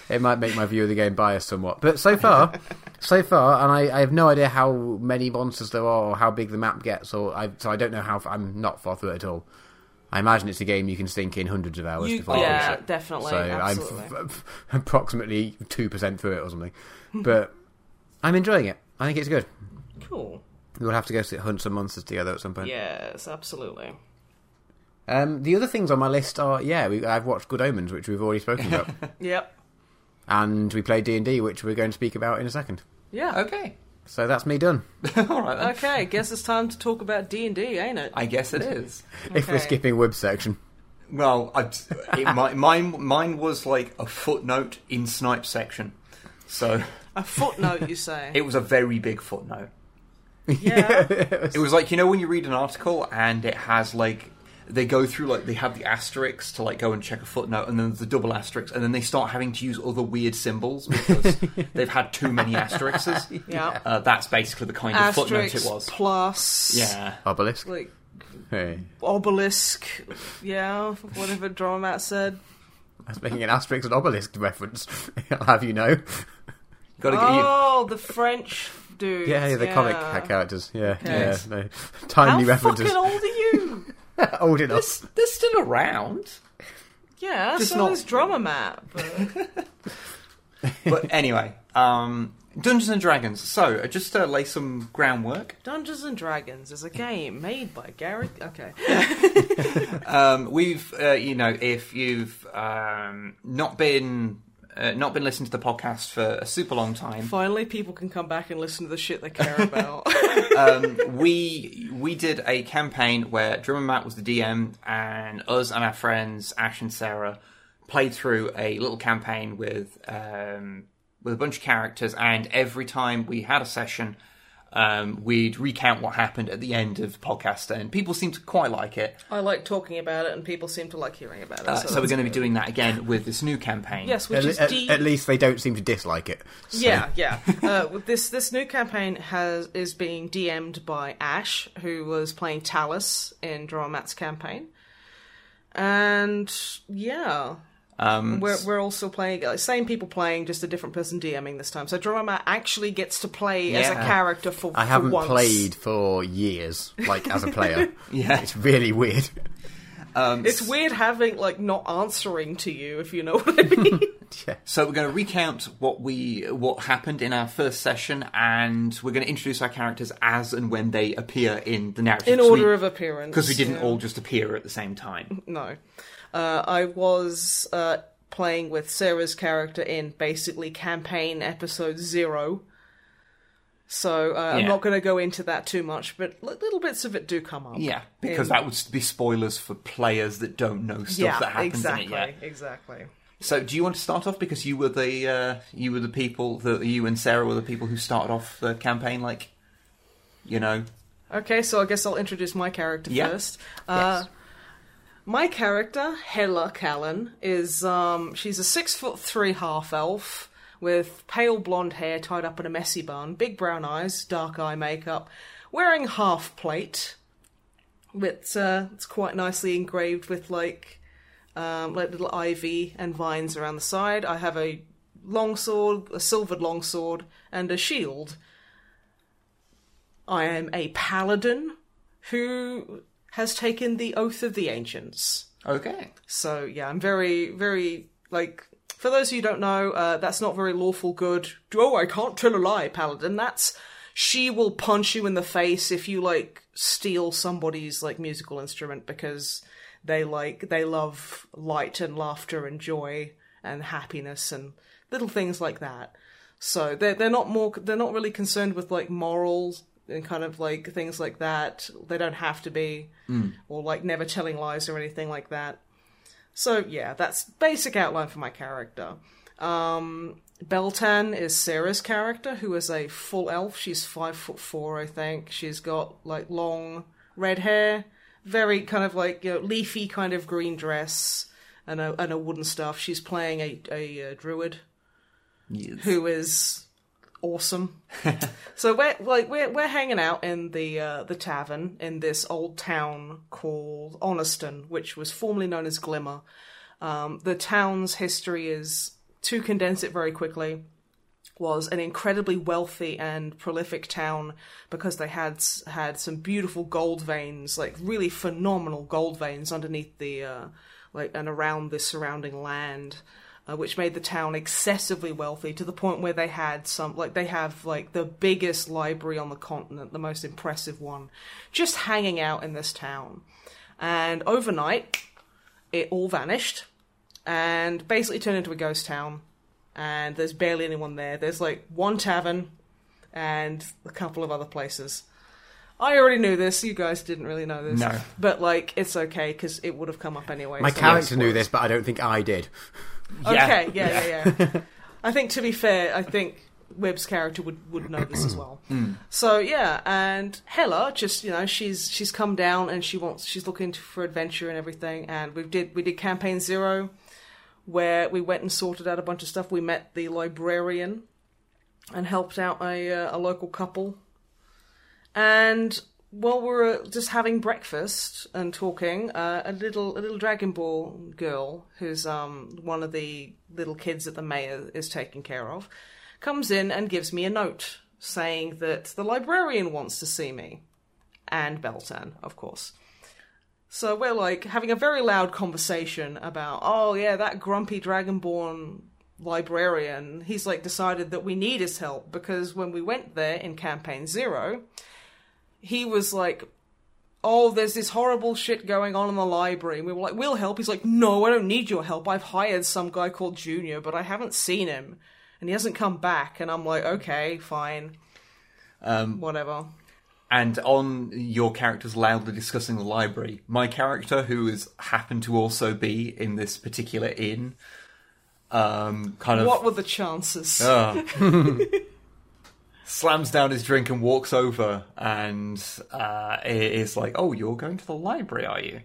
It might make my view of the game biased somewhat. But so far... So far, and I, I have no idea how many monsters there are or how big the map gets, or I, so I don't know how... I'm not far through it at all. I imagine it's a game you can sink in hundreds of hours you, to follow. Yeah, it. definitely, so absolutely. I'm f- f- approximately two percent through it or something. But I'm enjoying it. I think it's good. Cool. We'll have to go sit, hunt some monsters together at some point. Yes, absolutely. Um, the other things on my list are... Yeah, we, I've watched Good Omens, which we've already spoken about. Yep. And we played D and D, which we're going to speak about in a second. Yeah, okay. So that's me done. All right, then. Okay, guess it's time to talk about D and D, ain't it? I guess it is. If okay. we're skipping web section. Well, I, it, my, mine, mine was like a footnote in Snipe section. So a footnote, you say? It was a very big footnote. Yeah. It was like, you know when you read an article and it has like they go through, like, they have the asterisks to, like, go and check a footnote, and then there's the double asterisks, and then they start having to use other weird symbols because they've had too many asterisks. Yeah. Uh, that's basically the kind Asterisk of footnote it was. Plus. Yeah. Obelisk. Like, hey. Obelisk. Yeah, whatever Drama Matt said. I was making an asterisk and obelisk reference, I'll have you know. Gotta oh, the French dudes. Yeah, yeah the yeah. comic characters. Yeah, okay. yeah. No. Timely How references. How fucking old are you? Old enough. They're, they're still around. Yeah, just so not... there's Drummer Matt. But... but anyway, um, Dungeons and Dragons. So, uh, just to lay some groundwork. Dungeons and Dragons is a game made by Garrett... Okay. um, we've, uh, you know, if you've um, not been... Uh, not been listening to the podcast for a super long time. Finally, people can come back and listen to the shit they care about. um, we we did a campaign where Drummer Matt was the D M, and us and our friends Ash and Sarah played through a little campaign with um, with a bunch of characters. And every time we had a session, um, we'd recount what happened at the end of the podcast, and people seemed to quite like it. I like talking about it, and people seem to like hearing about it. Uh, so so we're going to be doing that again with this new campaign. Yes, which at, is... At, D- at least they don't seem to dislike it. So. Yeah, yeah. uh, this this new campaign has is being D M'd by Ash, who was playing Talus in Draw Matt's campaign. And, yeah... Um, we're we're also playing like, same people playing, just a different person DMing this time. So Drama actually gets to play yeah. as a character for once. I haven't for once. played for years, like as a player. yeah, it's really weird. Um, it's weird having like not answering to you, if you know what I mean. yeah. So we're going to recount what we what happened in our first session, and we're going to introduce our characters as and when they appear in the narrative in order we, of appearance, because we didn't yeah. all just appear at the same time. No. Uh, I was uh, playing with Sarah's character in basically campaign episode zero. So uh, yeah. I'm not going to go into that too much, but little bits of it do come up. Yeah, because in... that would be spoilers for players that don't know stuff yeah, that happens exactly, in it yet. Exactly, exactly. So do you want to start off? Because you were the uh, you were the people, that you and Sarah were the people who started off the campaign, like, you know. Okay, so I guess I'll introduce my character yeah. first. Uh, yes. My character, Hela Callan, is, um, she's a six foot three half elf with pale blonde hair tied up in a messy bun, big brown eyes, dark eye makeup, wearing half plate. With, uh, it's quite nicely engraved with like, um, like little ivy and vines around the side. I have a longsword, a silvered longsword, and a shield. I am a paladin who has taken the Oath of the Ancients. Okay. So, yeah, I'm very, very, like... For those who don't know, uh, that's not very lawful good. Oh, I can't tell a lie, Paladin. That's... She will punch you in the face if you, like, steal somebody's, like, musical instrument because they, like, they love light and laughter and joy and happiness and little things like that. So they're, they're not more... They're not really concerned with, like, morals... and kind of, like, things like that. They don't have to be. Mm. Or, like, never telling lies or anything like that. So, yeah, that's basic outline for my character. Um, Beltan is Sarah's character, who is a full elf. She's five foot four, I think. She's got, like, long red hair. Very kind of, like, you know, leafy kind of green dress. And a, and a wooden staff. She's playing a, a, a druid. Yes. Who is... awesome. So we're like we're we're hanging out in the uh, the tavern in this old town called Oniston, which was formerly known as Glimmer. Um, the town's history is, to condense it very quickly, was an incredibly wealthy and prolific town because they had had some beautiful gold veins, like really phenomenal gold veins underneath the uh, like and around the surrounding land. Uh, which made the town excessively wealthy to the point where they had some, like, they have, like, the biggest library on the continent, the most impressive one, just hanging out in this town. And overnight, it all vanished and basically turned into a ghost town. And there's barely anyone there. There's, like, one tavern and a couple of other places. I already knew this. You guys didn't really know this. No. But, like, it's okay, because it would have come up anyway. My so character knew this, but I don't think I did. Okay, yeah, yeah, yeah. yeah. I think, to be fair, I think Webb's character would, would know this as well. Mm. So yeah, and Hela, just you know, she's she's come down and she wants she's looking for adventure and everything. And we did we did campaign zero, where we went and sorted out a bunch of stuff. We met the librarian, and helped out a uh, a local couple. And while we were just having breakfast and talking, uh, a little a little Dragon Ball girl, who's um one of the little kids that the mayor is taking care of, comes in and gives me a note saying that the librarian wants to see me. And Beltan, of course. So we're like having a very loud conversation about, oh yeah, that grumpy Dragonborn librarian, he's like decided that we need his help because when we went there in campaign zero, he was like, oh, there's this horrible shit going on in the library. And we were like, we'll help. He's like, no, I don't need your help. I've hired some guy called Junior, but I haven't seen him. And he hasn't come back, and I'm like, okay, fine, um, whatever. And on your characters loudly discussing the library, my character, who has happened to also be in this particular inn, um, kind of... What were the chances? Uh, slams down his drink and walks over, and uh, is like, oh, you're going to the library, are you?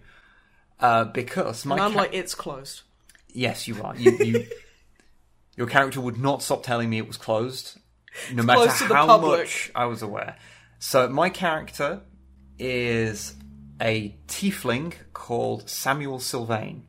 Uh, because my... And I'm ca- like, it's closed. Yes, you are. You... you Your character would not stop telling me it was closed, no matter how much I was aware. So my character is a tiefling called Samuel Sylvain.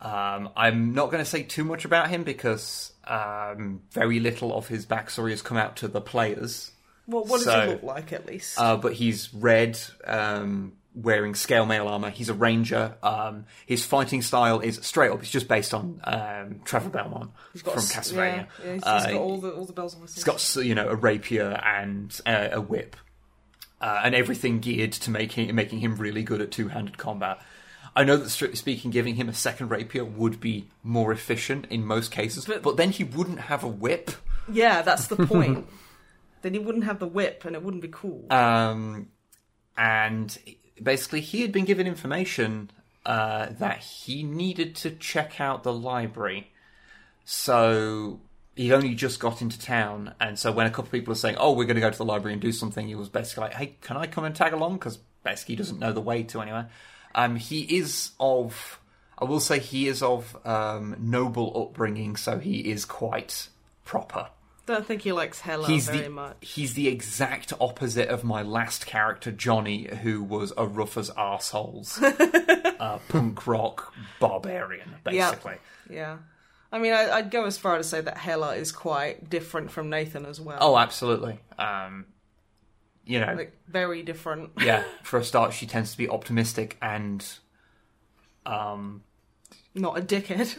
Um, I'm not going to say too much about him because um, very little of his backstory has come out to the players. Well, what does he look like, at least? Uh, but he's red, um, wearing scale mail armor. He's a ranger. Um, his fighting style is straight up. It's just based on um, Trevor Belmont from Castlevania. Yeah, yeah, he's, uh, he's got all the all the bells on his. He's got you know a rapier and uh, a whip, uh, and everything geared to make him, making him really good at two-handed combat. I know that strictly speaking, giving him a second rapier would be more efficient in most cases, but, but then he wouldn't have a whip. Yeah, that's the point. Then he wouldn't have the whip, and it wouldn't be cool. Um, and. Basically, he had been given information uh, that he needed to check out the library. So he'd only just got into town. And so when a couple of people were saying, oh, we're going to go to the library and do something, he was basically like, hey, can I come and tag along? Because basically he doesn't know the way to anywhere. Um, he is of, I will say he is of um, noble upbringing, so he is quite proper. Don't think he likes Hela he's very the, much. He's the exact opposite of my last character, Johnny, who was a rough as arseholes, uh, punk rock barbarian, basically. Yeah, yeah. I mean, I, I'd go as far to say that Hela is quite different from Nathan as well. Oh, absolutely. Um, you know, like, very different. Yeah. For a start, she tends to be optimistic and, um, not a dickhead.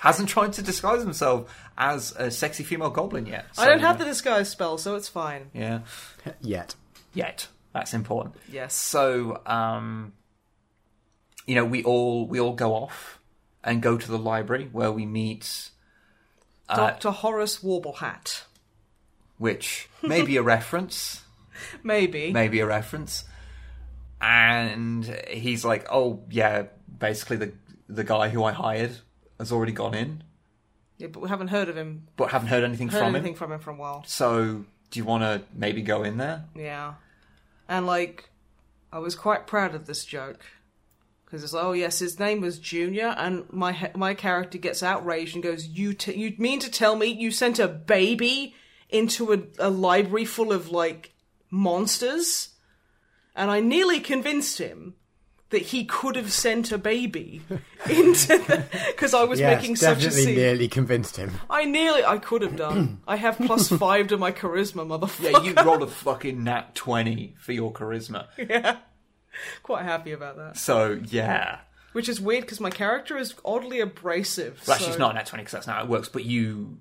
Hasn't tried to disguise himself as a sexy female goblin yet. So, I don't have you know. the disguise spell, so it's fine. Yeah. Yet. Yet. That's important. Yes. So, um, you know, we all we all go off and go to the library where we meet... Uh, Doctor Horace Warblehat. Which may be a reference. Maybe. Maybe a reference. And he's like, oh, yeah, basically the the guy who I hired... has already gone in. Yeah, but we haven't heard of him. But haven't heard anything heard from him. Heard anything from him for a while. So, do you want to maybe go in there? Yeah. And, like, I was quite proud of this joke. Because it's like, oh, yes, his name was Junior, and my my character gets outraged and goes, you t- you mean to tell me you sent a baby into a, a library full of, like, monsters? And I nearly convinced him that he could have sent a baby into the... Because I was yes, making such a scene. Definitely nearly convinced him. I nearly... I could have done. I have plus five to my charisma, motherfucker. Yeah, you rolled a fucking nat twenty for your charisma. Yeah. Quite happy about that. So, yeah. Which is weird, because my character is oddly abrasive. Well, so... actually, it's not a nat twenty, because that's not how it works, but you...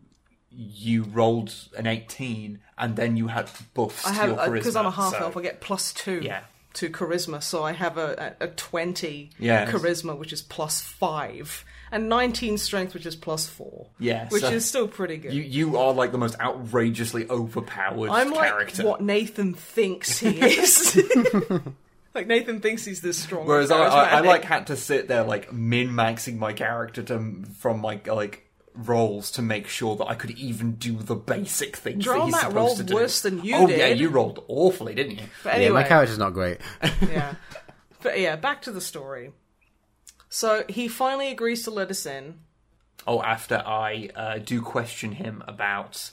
You rolled an eighteen, and then you had buffs I have, to your charisma. Because I'm a half-elf, so... I get plus two. Yeah. To charisma, so I have a, a twenty yes. charisma, which is plus five, and nineteen strength, which is plus four. Yeah, which so is still pretty good. You you are like the most outrageously overpowered I'm character. I'm like what Nathan thinks he is. Like Nathan thinks he's this strong. Whereas I, I, I like had to sit there like min maxing my character to from my like rolls to make sure that I could even do the basic things John, that he's supposed rolled to do. Worse than you oh, did. Oh, yeah, you rolled awfully, didn't you? But anyway, yeah, my character's not great. yeah. But yeah, back to the story. So he finally agrees to let us in. Oh, after I uh, do question him about...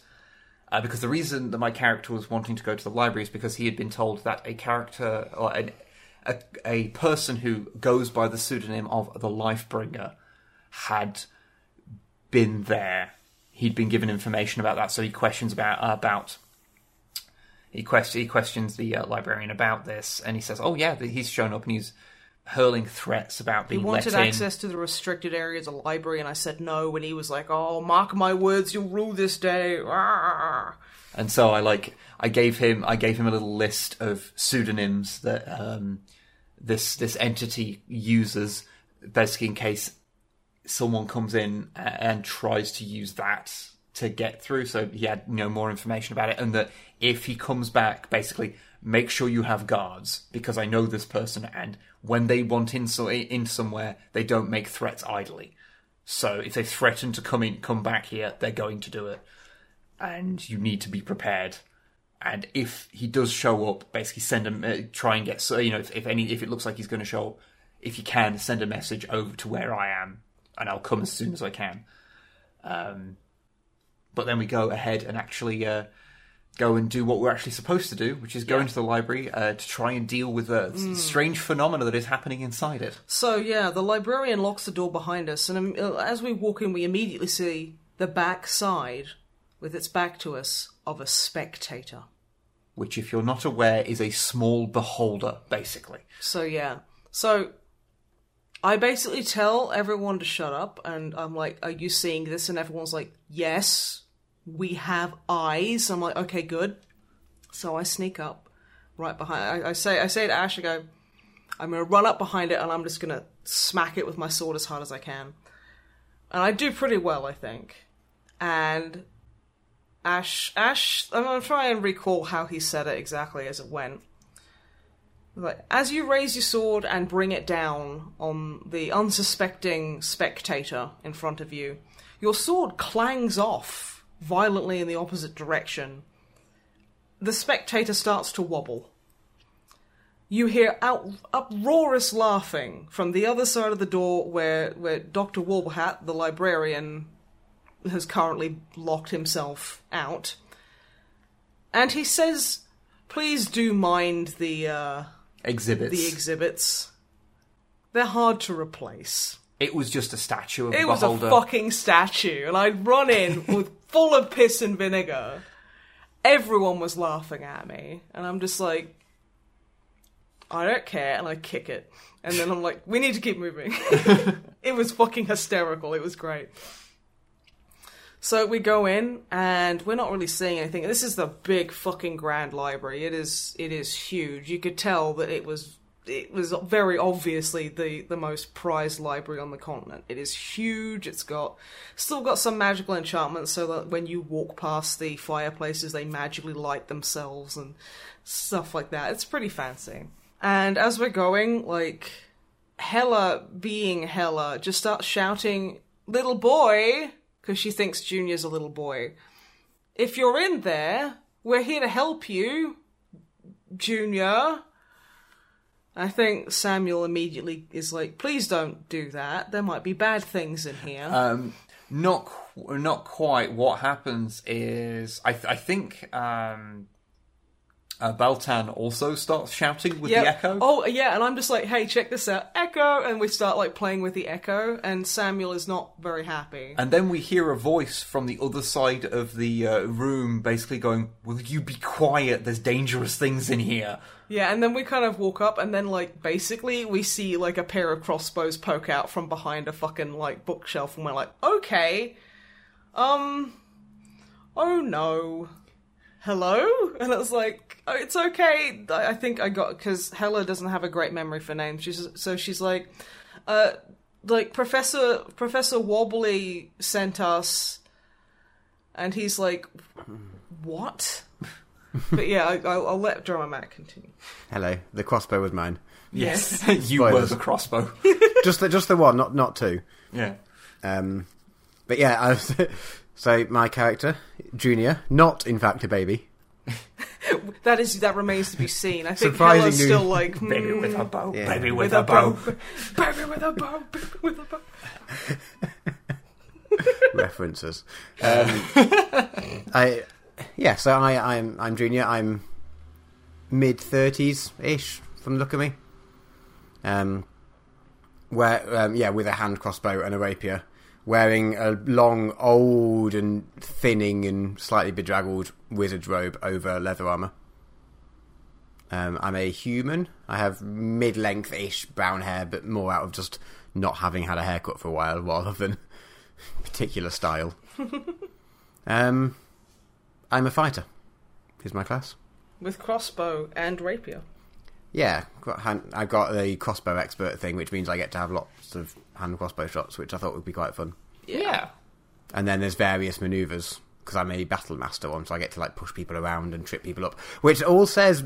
Uh, because the reason that my character was wanting to go to the library is because he had been told that a character... or an, a, a person who goes by the pseudonym of the Lifebringer had... been there. He'd been given information about that, so he questions about uh, about he questions he questions the uh, librarian about this, and he says, "Oh yeah, he's shown up and he's hurling threats about being let in." He wanted access to the restricted areas of the library, and I said no. And he was like, "Oh, mark my words, you'll rule this day." And so I like I gave him I gave him a little list of pseudonyms that um, this this entity uses, basically in case someone comes in and tries to use that to get through. So he had no more information about it, and that if he comes back, basically make sure you have guards, because I know this person, and when they want in so in somewhere, they don't make threats idly. So if they threaten to come in, come back here, they're going to do it, and you need to be prepared. And if he does show up, basically send him uh, try and get so you know if, if any if it looks like he's going to show up, if you can send a message over to where I am, and I'll come as soon as I can. Um, but then we go ahead and actually uh, go and do what we're actually supposed to do, which is go yeah. into the library uh, to try and deal with the mm. strange phenomena that is happening inside it. So, yeah, the librarian locks the door behind us, and um, as we walk in, we immediately see the back side, with its back to us, of a spectator. Which, if you're not aware, is a small beholder, basically. So, yeah. So... I basically tell everyone to shut up, and I'm like, are you seeing this? And everyone's like, yes, we have eyes. I'm like, okay, good. So I sneak up right behind. I, I say I say to Ash, I go, I'm going to run up behind it, and I'm just going to smack it with my sword as hard as I can. And I do pretty well, I think. And Ash, Ash, I'm going to try and recall how he said it exactly as it went. Like, as you raise your sword and bring it down on the unsuspecting spectator in front of you, your sword clangs off violently in the opposite direction. The spectator starts to wobble. You hear out- uproarious laughing from the other side of the door where, where Doctor Wobblehat, the librarian, has currently locked himself out. And he says, please do mind the... Uh, Exhibits. The exhibits. They're hard to replace. It was just a statue of a beholder. It was a fucking statue, and I'd run in with full of piss and vinegar. Everyone was laughing at me, and I'm just like, I don't care, and I kick it. And then I'm like, we need to keep moving. It was fucking hysterical. It was great. So we go in, and we're not really seeing anything. This is the big fucking grand library. It is it is huge. You could tell that it was it was very obviously the, the most prized library on the continent. It is huge. It's got still got some magical enchantments, so that when you walk past the fireplaces, they magically light themselves and stuff like that. It's pretty fancy. And as we're going, like, Hella, being Hella, just starts shouting, "Little boy!" because she thinks Junior's a little boy. If you're in there, we're here to help you, Junior. I think Samuel immediately is like, please don't do that. There might be bad things in here. Um, not qu- not quite. What happens is, I, th- I think um, uh, Baltan also starts shouting with yep. the echo. Oh, yeah, and I'm just like, hey, check this out. Echo! And we start, like, playing with the echo, and Samuel is not very happy. And then we hear a voice from the other side of the uh, room basically going, will you be quiet? There's dangerous things in here. Yeah, and then we kind of walk up, and then, like, basically we see, like, a pair of crossbows poke out from behind a fucking, like, bookshelf, and we're like, okay, um, oh no... hello? And I was like, oh, it's okay. I think I got, because Hella doesn't have a great memory for names. She's, so she's like, uh, like, Professor, Professor Wobbly sent us, and he's like, what? But yeah, I, I'll, I'll let Drummer Matt continue. Hello. The crossbow was mine. Yes. yes. You Spoilers. Were the crossbow. just, the, just the one, not, not two. Yeah. Um, But yeah, I was, so my character, Junior, not in fact a baby. That is that remains to be seen. I think Hella's still like mm, baby with a bow, yeah. baby with, with a, a bow. bow, baby with a bow, baby with a bow. References. Um, I yeah. So I, I'm I'm Junior. I'm mid thirties ish from the look of me. Um, where um, yeah, with a hand crossbow and a rapier, wearing a long, old and thinning and slightly bedraggled wizard's robe over leather armour. Um, I'm a human. I have mid-length-ish brown hair, but more out of just not having had a haircut for a while rather than particular style. um, I'm a fighter. Is my class. With crossbow and rapier. Yeah, I've got the crossbow expert thing, which means I get to have lots of hand crossbow shots, which I thought would be quite fun. Yeah. And then there's various manoeuvres, because I'm a battle master one, so I get to, like, push people around and trip people up, which all says,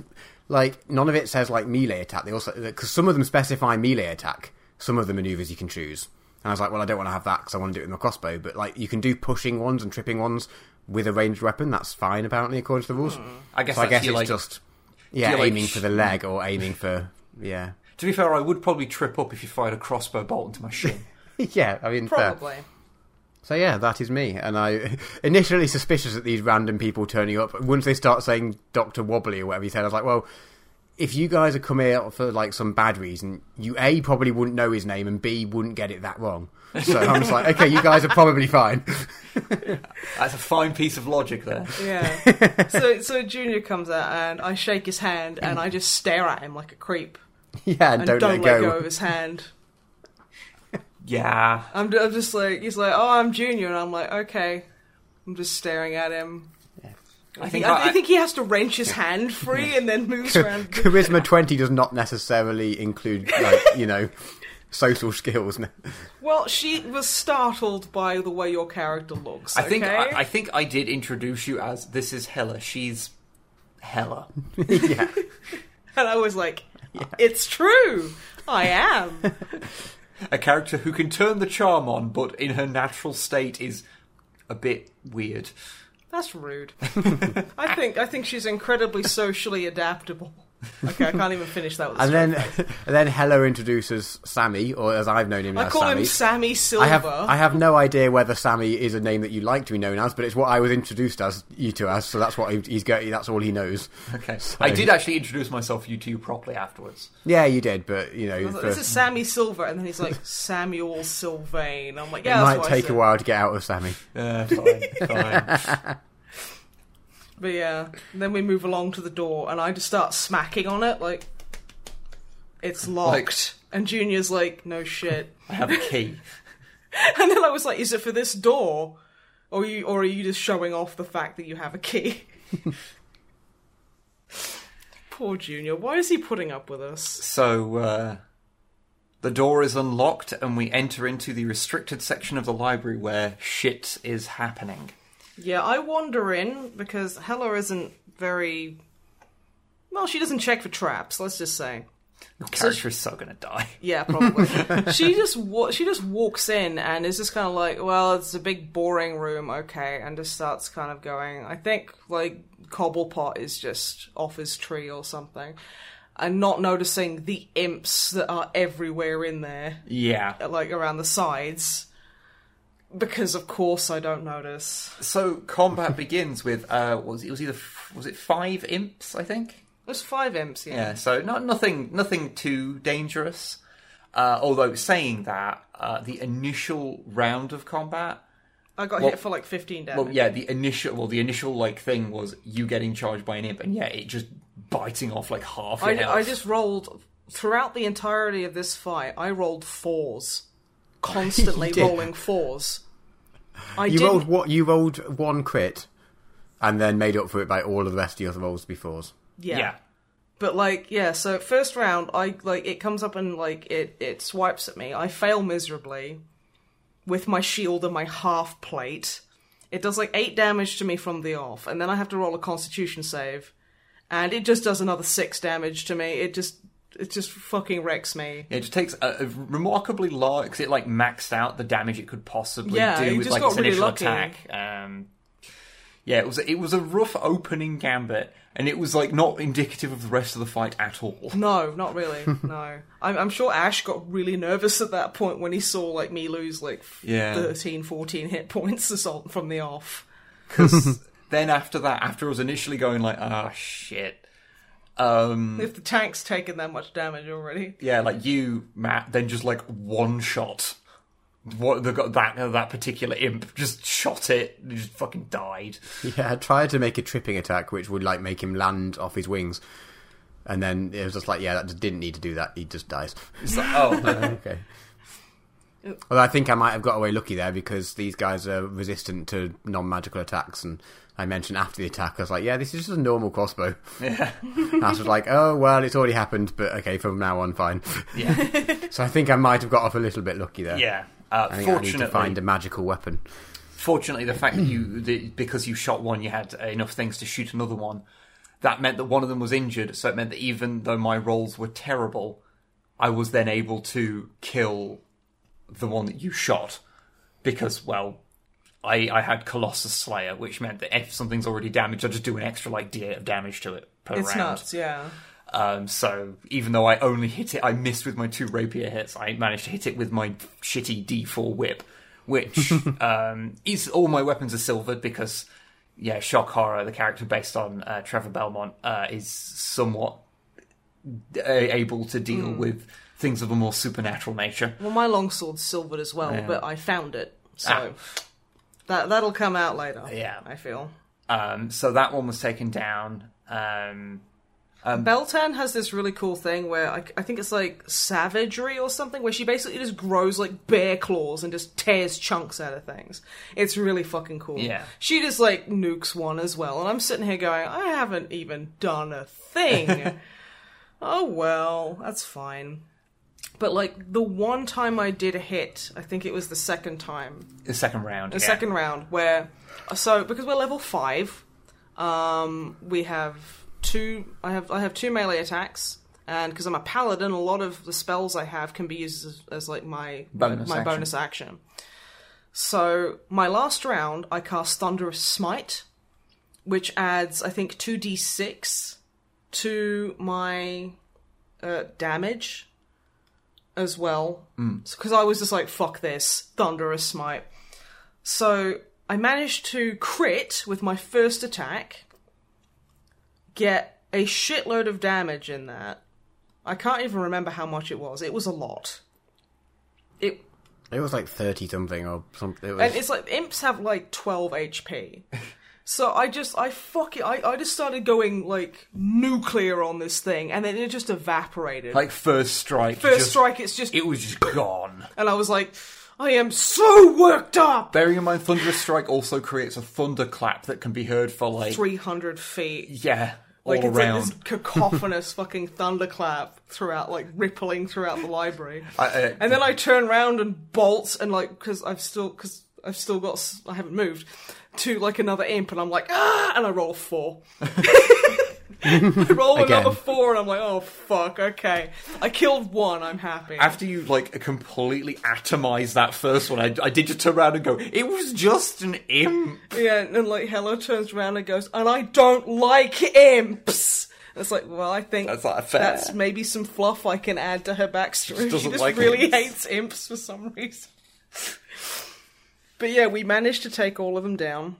like, none of it says, like, melee attack. They also, because some of them specify melee attack, some of the manoeuvres you can choose. And I was like, well, I don't want to have that, because I want to do it with my crossbow, but, like, you can do pushing ones and tripping ones with a ranged weapon. That's fine, apparently, according to the rules. Mm. I guess, so I guess it's like... just... Yeah, like, aiming for the leg or aiming for... Yeah. To be fair, I would probably trip up if you fired a crossbow bolt into my shin. Yeah, I mean... Probably. Fair. So yeah, that is me. And I... Initially suspicious at these random people turning up. Once they start saying Doctor Wobbly or whatever you said, I was like, well, if you guys are coming here for, like, some bad reason, you, A, probably wouldn't know his name, and B, wouldn't get it that wrong. So I'm just like, okay, you guys are probably fine. That's a fine piece of logic there. Yeah. So so Junior comes out and I shake his hand and I just stare at him like a creep. Yeah, and, and don't, don't let, let go. go of his hand. Yeah. I'm, I'm just like, he's like, oh, I'm Junior, and I'm like, okay. I'm just staring at him. Yeah. I, I, think, I, I think he has to wrench his hand free and then moves around. Charisma twenty does not necessarily include, like, you know... social skills. Well, she was startled by the way your character looks. I okay? think I, I think I did introduce you as this is Hella. She's Hella. Yeah. And I was like, yeah. It's true. I am a character who can turn the charm on, but in her natural state is a bit weird. That's rude. I think I think she's incredibly socially adaptable. Okay, I can't even finish that. With and then, and then Hella introduces Sammy, or as I've known him I as Sammy. I call him Sammy Silver. I have, I have no idea whether Sammy is a name that you like to be known as, but it's what I was introduced as you two as, so that's what he, he's got. That's all he knows. Okay, so. I did actually introduce myself you two properly afterwards. Yeah, you did, but you know, like, for, this is Sammy Silver, and then he's like Samuel Sylvain. I'm like, yeah, it that's might what take I said. A while to get out of Sammy. Uh, fine, fine. But yeah, then we move along to the door, and I just start smacking on it, like, it's locked. Like, and Junior's like, no shit. I have a key. And then I was like, is it for this door? Or are you, or are you just showing off the fact that you have a key? Poor Junior, why is he putting up with us? So, uh, the door is unlocked, and we enter into the restricted section of the library where shit is happening. Yeah, I wander in, because Hella isn't very... Well, she doesn't check for traps, let's just say. Your character's so, so gonna die. Yeah, probably. she just wa- she just walks in and is just kind of like, well, it's a big boring room, okay, and just starts kind of going, I think, like, Cobblepot is just off his tree or something, and not noticing the imps that are everywhere in there. Yeah. Like, around the sides. Because, of course, I don't notice. So, combat begins with, uh, was it, was either, was it five imps, I think? It was five imps, yeah. Yeah, so not, nothing, nothing too dangerous. Uh, although, saying that, uh, the initial round of combat... I got well, hit for, like, fifteen damage. Well, yeah, the initial, well, the initial, like, thing was you getting charged by an imp, and yeah, it just biting off, like, half your I, health. I just rolled, throughout the entirety of this fight, I rolled fours. Constantly rolling fours. I you didn't... rolled what? You rolled one crit, and then made up for it by all of the rest of your rolls be fours. Yeah. yeah, but like, yeah. So first round, I like it comes up and like it it swipes at me. I fail miserably with my shield and my half plate. It does like eight damage to me from the off, and then I have to roll a Constitution save, and it just does another six damage to me. It just it just fucking wrecks me. Yeah, it just takes a, a remarkably large... Because it, like, maxed out the damage it could possibly yeah, do with, like, its really initial lucky. attack. Um, yeah, it was, it was a rough opening gambit, and it was, like, not indicative of the rest of the fight at all. No, not really, no. I'm, I'm sure Ash got really nervous at that point when he saw, like, me lose, like, yeah. thirteen, fourteen hit points assault from the off. Because then after that, after I was initially going, like, oh, shit. Um, if the tank's taken that much damage already. Yeah, like you, Matt, then just like one shot. What they got that that particular imp just shot it and just fucking died. Yeah, I tried to make a tripping attack which would like make him land off his wings. And then it was just like, yeah, that just didn't need to do that. He just dies. It's like, oh, okay. Well, I think I might have got away lucky there because these guys are resistant to non-magical attacks, and I mentioned after the attack, I was like, yeah, this is just a normal crossbow. Yeah. And I was like, oh, well, it's already happened, but okay, from now on, fine. Yeah. So I think I might have got off a little bit lucky there. Yeah. Uh, I think fortunately, I need to find a magical weapon. Fortunately, the fact that you, the, because you shot one, you had enough things to shoot another one, that meant that one of them was injured, so it meant that even though my rolls were terrible, I was then able to kill... the one that you shot, because, well, I, I had Colossus Slayer, which meant that if something's already damaged, I just do an extra, like, d eight of damage to it per round. It's nuts, yeah. Um, so, even though I only hit it, I missed with my two rapier hits, I managed to hit it with my shitty D four whip, which um, is... All my weapons are silvered, because, yeah, shock horror, the character based on uh, Trevor Belmont, uh, is somewhat able to deal mm. with... things of a more supernatural nature. Well, my longsword's silvered as well, yeah. but I found it, so ah. that that'll come out later. Yeah, I feel. Um, so that one was taken down. Um, um, Beltan has this really cool thing where I, I think it's like savagery or something, where she basically just grows like bear claws and just tears chunks out of things. It's really fucking cool. Yeah, she just like nukes one as well, and I'm sitting here going, I haven't even done a thing. Oh well, that's fine. But, like, the one time I did a hit, I think it was the second time. The second round, The yeah. second round, where... So, because we're level five, um, we have two... I have I have two melee attacks, and because I'm a paladin, a lot of the spells I have can be used as, as like, my bonus, my action. bonus action. So, my last round, I cast Thunderous Smite, which adds, I think, two d six to my uh, damage... as well, because mm. I was just like, fuck this, Thunderous Smite. So I managed to crit with my first attack, get a shitload of damage in that. I can't even remember how much it was. It was a lot. It It was like thirty-something or something. It was... And it's like, imps have like twelve H P. So I just, I fuck it, I, I just started going, like, nuclear on this thing, and then it just evaporated. Like, first strike. First just, strike, it's just... It was just gone. And I was like, I am so worked up! Bearing in mind, Thunderous Strike also creates a thunderclap that can be heard for, like... three hundred feet. Yeah, all like, around. Like, it's like this cacophonous fucking thunderclap throughout, like, rippling throughout the library. I, uh, and then I turn around and bolt, and, like, because I've still... Cause I've still got... I haven't moved. To, like, another imp, and I'm like, ah! And I roll a four. I roll Again. another four, and I'm like, oh, fuck, okay. I killed one, I'm happy. After you, like, completely atomized that first one, I, I did just turn around and go, it was just an imp. Yeah, and, like, Hello turns around and goes, and I don't like imps! And it's like, well, I think that's, not fair. That's maybe some fluff I can add to her backstory. She just, she just like really imps. hates imps for some reason. But yeah, we managed to take all of them down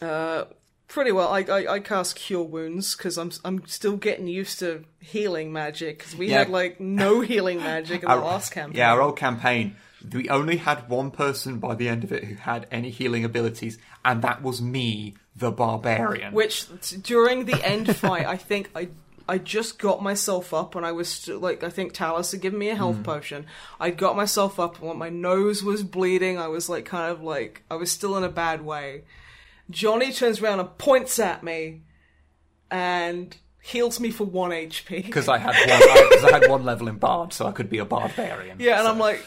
uh, pretty well. I, I, I cast Cure Wounds because I'm I'm still getting used to healing magic because we yeah. had like no healing magic in our, the last campaign. Yeah, our old campaign, we only had one person by the end of it who had any healing abilities, and that was me, the barbarian. Which during the end fight, I think I. I just got myself up when I was, st- like, I think Talos had given me a health mm. potion. I got myself up and my nose was bleeding. I was, like, kind of, like, I was still in a bad way. Johnny turns around and points at me and heals me for one H P. Because I, I, I had one level in Bard, so I could be a Barbarian. Yeah, and so. I'm like,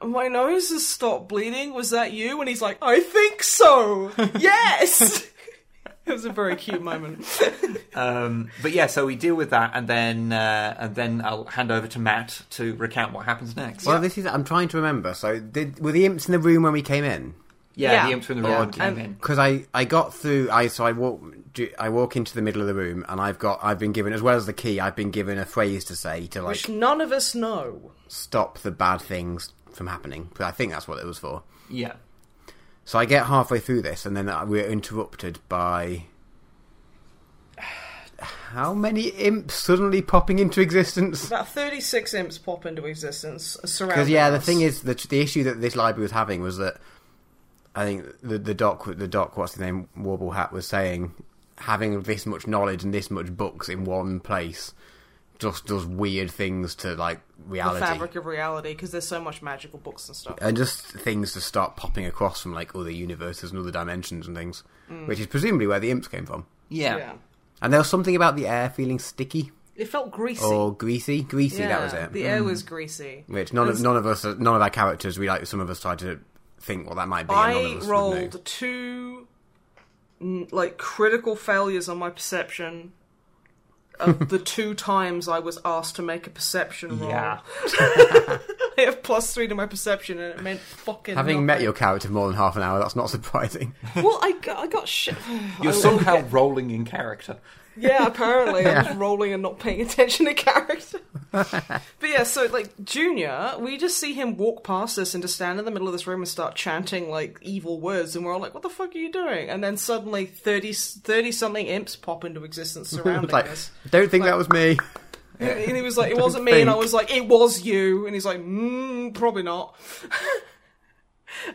my nose has stopped bleeding? Was that you? And he's like, I think so! Yes! It was a very cute moment. um, but yeah, so we deal with that, and then uh, and then I'll hand over to Matt to recount what happens next. Well, this is I'm trying to remember. So did were the imps in the room when we came in? Yeah, yeah. The imps were in the room yeah. came um, in. Because I, I got through. I so I walk I walk into the middle of the room, and I've got I've been given, as well as the key, I've been given a phrase to say to, like, which none of us know. Stop the bad things from happening. But I think that's what it was for. Yeah. So I get halfway through this, and then we're interrupted by how many imps suddenly popping into existence? About thirty-six imps pop into existence. Because yeah, us. The thing is, the the issue that this library was having was that I think the the doc the doc what's his name Warblehat was saying, having this much knowledge and this much books in one place just does weird things to, like, reality. The fabric of reality, because there's so much magical books and stuff. And just things to start popping across from, like, other universes and other dimensions and things, mm. which is presumably where the imps came from. Yeah. yeah. And there was something about the air feeling sticky. It felt greasy. Or greasy. Greasy, yeah, that was it. The mm. air was greasy. Which none of, none of us, none of our characters, we like, some of us tried to think what that might be. I and none of us rolled two, like, critical failures on my perception. Of the two times I was asked to make a perception roll. Yeah. I have plus three to my perception, and it meant fucking Having nothing. Met your character for more than half an hour, that's not surprising. Well, I got, I got shit. You're I somehow like rolling in character. Yeah, apparently. Yeah. I was rolling and not paying attention to character. But yeah, so, like, Junior, we just see him walk past us and just stand in the middle of this room and start chanting, like, evil words, and we're all like, what the fuck are you doing? And then suddenly thirty, thirty-something imps pop into existence surrounding like, us. Don't think like, that was me. And, and he was like, it wasn't me, think. And I was like, it was you. And he's like, mm, probably not.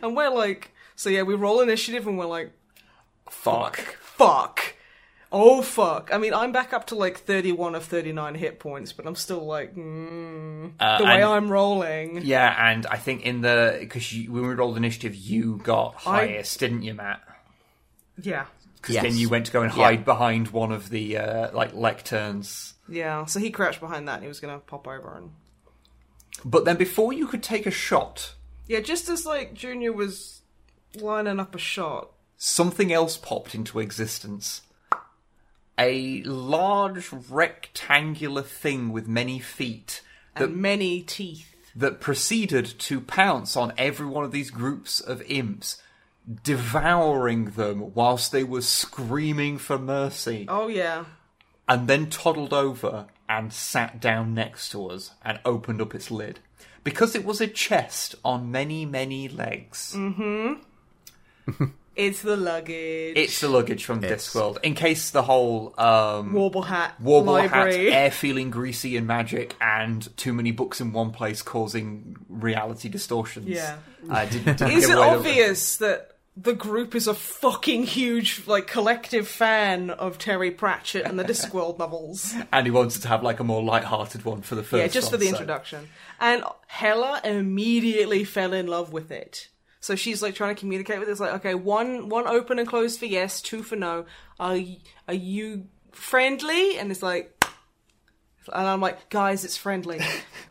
And we're like, so yeah, we roll initiative, and we're like, fuck, fuck. Oh, fuck. I mean, I'm back up to, like, thirty-one of thirty-nine hit points, but I'm still, like, mm, uh, the way and, I'm rolling. Yeah, and I think in the... Because when we rolled initiative, you got highest, I, didn't you, Matt? Yeah. Because yes. then you went to go and hide yeah. behind one of the, uh, like, lecterns. Yeah, so he crouched behind that, and he was going to pop over and... But then before you could take a shot... Yeah, just as, like, Junior was lining up a shot... Something else popped into existence... A large rectangular thing with many feet. That, and many teeth. That proceeded to pounce on every one of these groups of imps, devouring them whilst they were screaming for mercy. Oh, yeah. And then toddled over and sat down next to us and opened up its lid. Because it was a chest on many, many legs. Mm-hmm. It's the luggage. It's the luggage from it's... Discworld. In case the whole... Um, Warblehat Warblehat air feeling greasy and magic and too many books in one place causing reality distortions. Yeah. Uh, didn't, didn't is it obvious the... that the group is a fucking huge, like, collective fan of Terry Pratchett and the Discworld novels? And he wanted to have, like, a more light-hearted one for the first one. Yeah, just one, for the so. introduction. And Hela immediately fell in love with it. So she's, like, trying to communicate with us, like, okay, one one open and closed for yes, two for no. Are, are you friendly? And it's like... And I'm like, guys, it's friendly.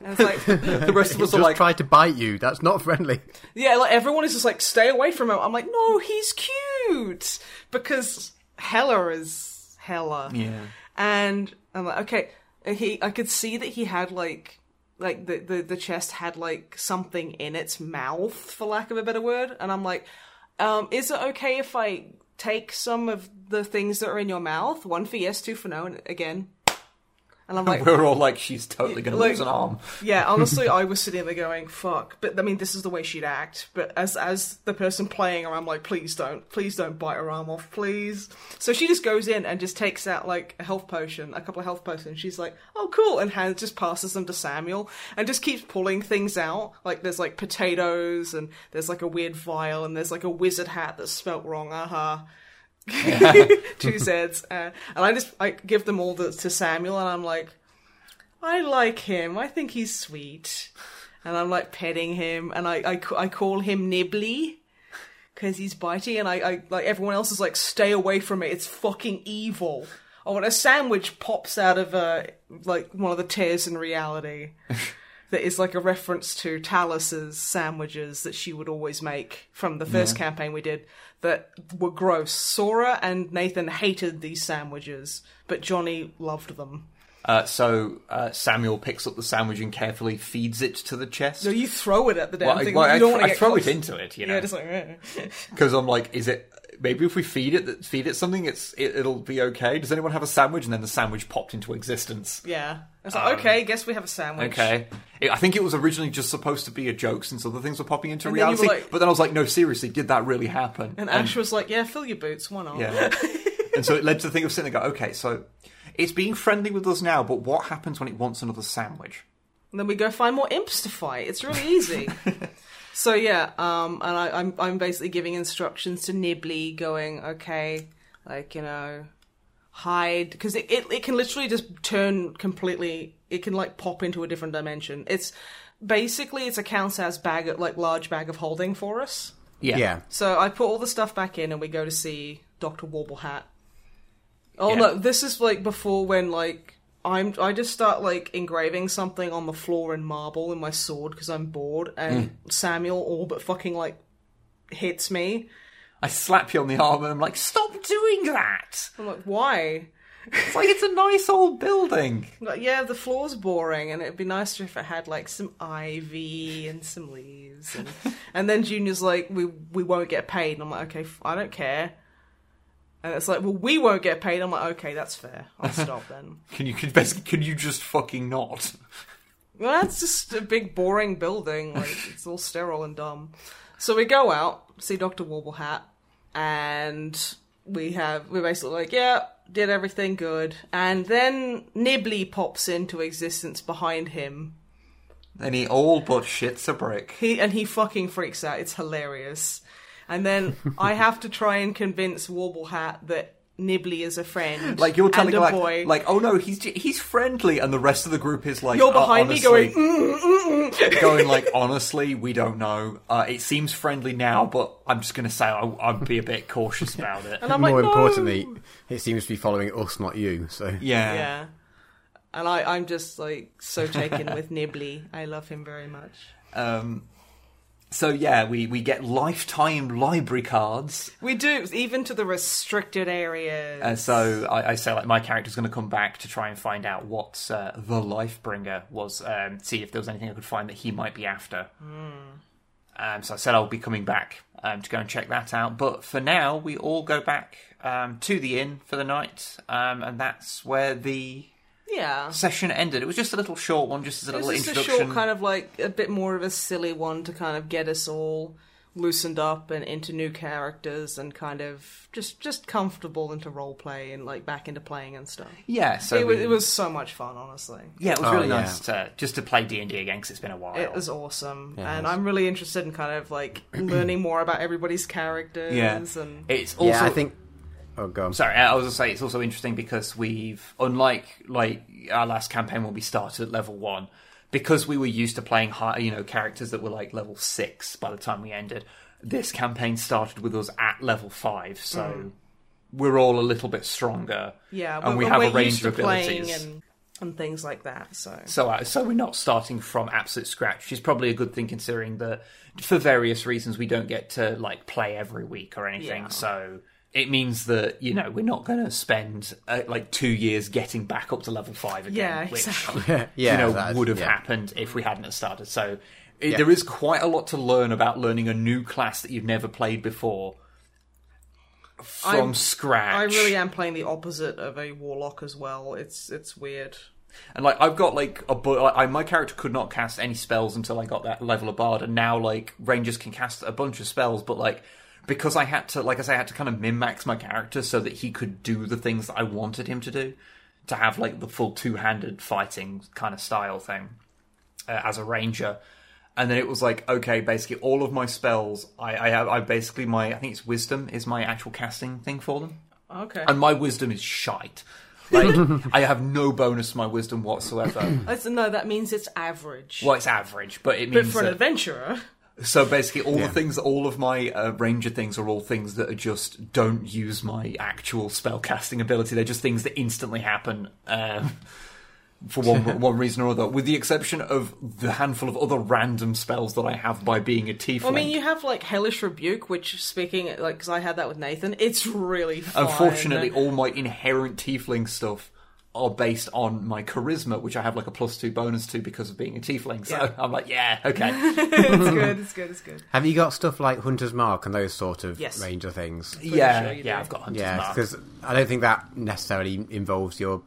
And it's like... the rest of us are like... try to bite you. That's not friendly. Yeah, like, everyone is just like, stay away from him. I'm like, no, he's cute. Because Hela is Hela. Yeah. And I'm like, okay. He, I could see that he had, like... Like, the, the, the chest had, like, something in its mouth, for lack of a better word. And I'm like, um, is it okay if I take some of the things that are in your mouth? One for yes, two for no, and again. And I'm like... We're all like, she's totally going to like, lose an arm. Yeah, honestly, I was sitting there going, fuck. But, I mean, this is the way she'd act. But as as the person playing her, I'm like, please don't. Please don't bite her arm off, please. So she just goes in and just takes out, like, a health potion, a couple of health potions. She's like, oh, cool. And hands, just passes them to Samuel and just keeps pulling things out. Like, there's, like, potatoes and there's, like, a weird vial and there's, like, a wizard hat that's spelt wrong. Uh-huh. Yeah. Two Z's, uh, and I just I give them all the, to Samuel, and I'm like, I like him. I think he's sweet, and I'm like petting him, and I I, I call him Nibbly because he's bitey, and I, I like everyone else is like, stay away from it. It's fucking evil. Oh, and a sandwich pops out of a uh, like one of the tears in reality. that is like a reference to Talus's sandwiches that she would always make from the first yeah. campaign we did that were gross. Sora and Nathan hated these sandwiches, but Johnny loved them. Uh, so uh, Samuel picks up the sandwich and carefully feeds it to the chest. No, you throw it at the damn well, thing. Well, you I, don't want to get I throw close. It into it, you know. Yeah, just like... Because I'm like, is it... Maybe if we feed it feed it something, it's it, it'll be okay. Does anyone have a sandwich? And then the sandwich popped into existence. Yeah. I was like, um, okay, guess we have a sandwich. Okay. It, I think it was originally just supposed to be a joke since other things were popping into and reality. Then like, but then I was like, no, seriously, did that really happen? And, and Ash was like, yeah, fill your boots, why not? Yeah. And so it led to the thing of sitting there and go, okay, so it's being friendly with us now, but what happens when it wants another sandwich? And then we go find more imps to fight. It's really easy. So yeah, um, and I, I'm I'm basically giving instructions to Nibley, going, okay, like, you know, hide, because it, it, it can literally just turn completely. It can like pop into a different dimension. It's basically it's a counts as bag like large bag of holding for us. Yeah. yeah. So I put all the stuff back in, and we go to see Doctor Wobblehat. Oh yeah. No, this is like before when like I'm I just start like engraving something on the floor in marble in my sword because I'm bored, and mm. Samuel all but fucking like hits me. I slap you on the arm and I'm like, stop doing that. I'm like, why? It's like, it's a nice old building. Like, yeah, the floor's boring, and it'd be nicer if it had like some ivy and some leaves. And, and then Junior's like, we we won't get paid, and I'm like, okay, f- I don't care. And it's like, well, we won't get paid. I'm like, okay, that's fair. I'll stop then. Can you can, can you just fucking not? Well, that's just a big, boring building. Like, it's all sterile and dumb. So we go out, see Doctor Wobblehat, and we have, we're basically like, yeah, did everything good. And then Nibley pops into existence behind him. And he all but shits a brick. He, and he fucking freaks out. It's hilarious. And then I have to try and convince Wobblehat that Nibley is a friend. Like, you're telling and a like, boy. Like, oh no, he's he's friendly, and the rest of the group is like, you're behind uh, honestly, me going, mm, mm, mm. going like, honestly, we don't know. Uh, it seems friendly now, but I'm just going to say I, I'd be a bit cautious about it. And I'm like, more no. importantly, it seems to be following us, not you. So yeah, yeah. And I, I'm just like so taken with Nibley. I love him very much. Um. So, yeah, we, we get lifetime library cards. We do, even to the restricted areas. And so I, I say, like, my character's going to come back to try and find out what uh, the Lifebringer was, um, see if there was anything I could find that he might be after. Mm. Um, so I said I'll be coming back um, to go and check that out. But for now, we all go back um, to the inn for the night, um, and that's where the... Yeah. Session ended. It was just a little short one, just as a little introduction. It was just a short, kind of like a bit more of a silly one to kind of get us all loosened up and into new characters and kind of just just comfortable into role play and like back into playing and stuff. Yeah, so it, we, it was so much fun, honestly. Yeah, it was oh, really yeah. nice to just to play D and D again because it's been a while. It was awesome, yeah, and was... I'm really interested in kind of like learning more about everybody's characters. Yeah, and it's also yeah, I think. Oh, go on. Sorry, I was going to say, it's also interesting because we've, unlike like our last campaign when we started at level one, because we were used to playing high, you know, characters that were like level six by the time we ended, this campaign started with us at level five, so mm. we're all a little bit stronger. Yeah, and we have a range of abilities. And, and things like that, so... So, uh, so we're not starting from absolute scratch, which is probably a good thing considering that, for various reasons, we don't get to, like, play every week or anything, yeah. so... It means that, you know, we're not going to spend, uh, like, two years getting back up to level five again, yeah, exactly. which, yeah, you know, that, would have yeah. happened if we hadn't started. So it, yeah. there is quite a lot to learn about learning a new class that you've never played before from I'm, scratch. I really am playing the opposite of a warlock as well. It's it's weird. And, like, I've got, like, a bu- I, my character could not cast any spells until I got that level of bard, and now, like, rangers can cast a bunch of spells, but, like... Because I had to, like I say, I had to kind of min-max my character so that he could do the things that I wanted him to do. To have, like, the full two-handed fighting kind of style thing uh, as a ranger. And then it was like, okay, basically all of my spells, I, I, I basically, my, I think it's wisdom is my actual casting thing for them. Okay. And my wisdom is shite. Like, I have no bonus to my wisdom whatsoever. No, that means it's average. Well, it's average, but it means But for that, an adventurer... So basically all yeah. the things, all of my uh, ranger things are all things that are just don't use my actual spellcasting ability. They're just things that instantly happen. Um, for one one reason or other, with the exception of the handful of other random spells that I have by being a tiefling. Well, I mean, you have, like, Hellish Rebuke, which, speaking, like, because I had that with Nathan, it's really fun. Unfortunately, all my inherent tiefling stuff are based on my charisma, which I have, like, a plus two bonus to because of being a tiefling. So yeah. I'm like, yeah, okay. It's good, it's good, it's good. Have you got stuff like Hunter's Mark and those sort of yes. range of things? Pretty yeah, sure yeah, do. I've got Hunter's yeah, Mark. Because I don't think that necessarily involves your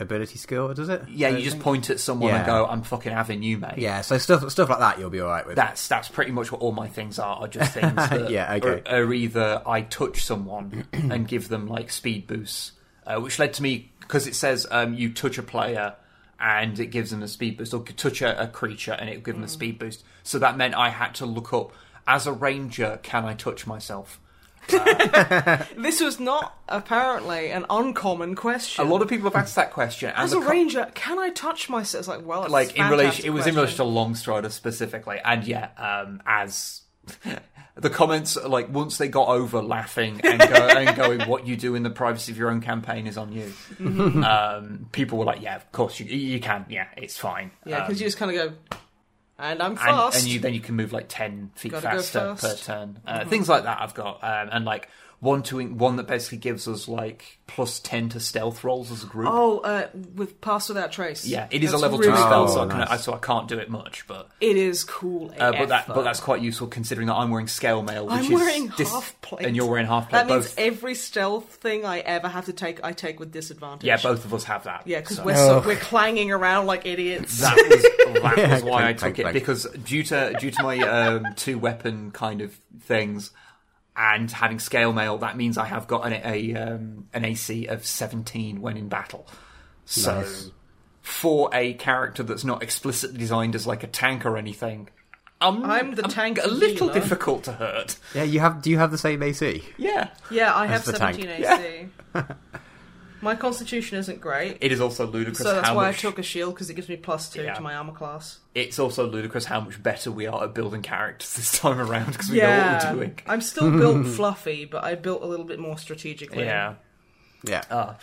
ability skill, does it? Yeah, you just point at someone yeah. and go, I'm fucking having you, mate. Yeah, so stuff stuff like that you'll be alright with. That's that's pretty much what all my things are, are just things that yeah, okay. are, are either I touch someone and give them, like, speed boosts, uh, which led to me, because it says um, you touch a player and it gives them a speed boost, or touch a, a creature and it'll give them mm. a speed boost. So that meant I had to look up, as a ranger, can I touch myself? Uh, this was not apparently an uncommon question. A lot of people have asked that question. And as a co- ranger, can I touch myself? It's like, well, it's like in relation, it was question. in relation to Longstrider specifically, and yeah, um, as the comments, like once they got over laughing and, go, and going, "What you do in the privacy of your own campaign is on you." Mm-hmm. Um, people were like, "Yeah, of course you, you can. Yeah, it's fine." Yeah, because um, you just kind of go. And I'm fast. And, and you, then you can move like ten feet Gotta faster per turn. Uh, mm-hmm. Things like that I've got. Um, and like one to one that basically gives us like plus ten to stealth rolls as a group. Oh, uh, with Pass Without Trace. Yeah, it is that's a level really two spell, cool. so, I can, nice. I, so I can't do it much. But it is cool. Uh, but, that, but that's quite useful considering that I'm wearing scale mail. Which I'm wearing is dis- half plate. And you're wearing half plate. That both. means every stealth thing I ever have to take, I take with disadvantage. Yeah, both of us have that. Yeah, because so. we're, so, we're clanging around like idiots. That was that yeah, was why I took it. Because due to due to my um, two weapon kind of things and having scale mail, that means I have got an a um, an A C of seventeen when in battle. So nice. For a character that's not explicitly designed as like a tank or anything, I'm, I'm the I'm tank. A little healer. Difficult to hurt. Yeah, you have. Do you have the same A C? Yeah, yeah, I have seventeen tank. A C. Yeah. My constitution isn't great. It is also ludicrous. So that's how why much... I took a shield, because it gives me plus two yeah. to my armor class. It's also ludicrous how much better we are at building characters this time around, because we yeah. know what we're doing. I'm still built fluffy, but I built a little bit more strategically. Yeah, yeah. Uh,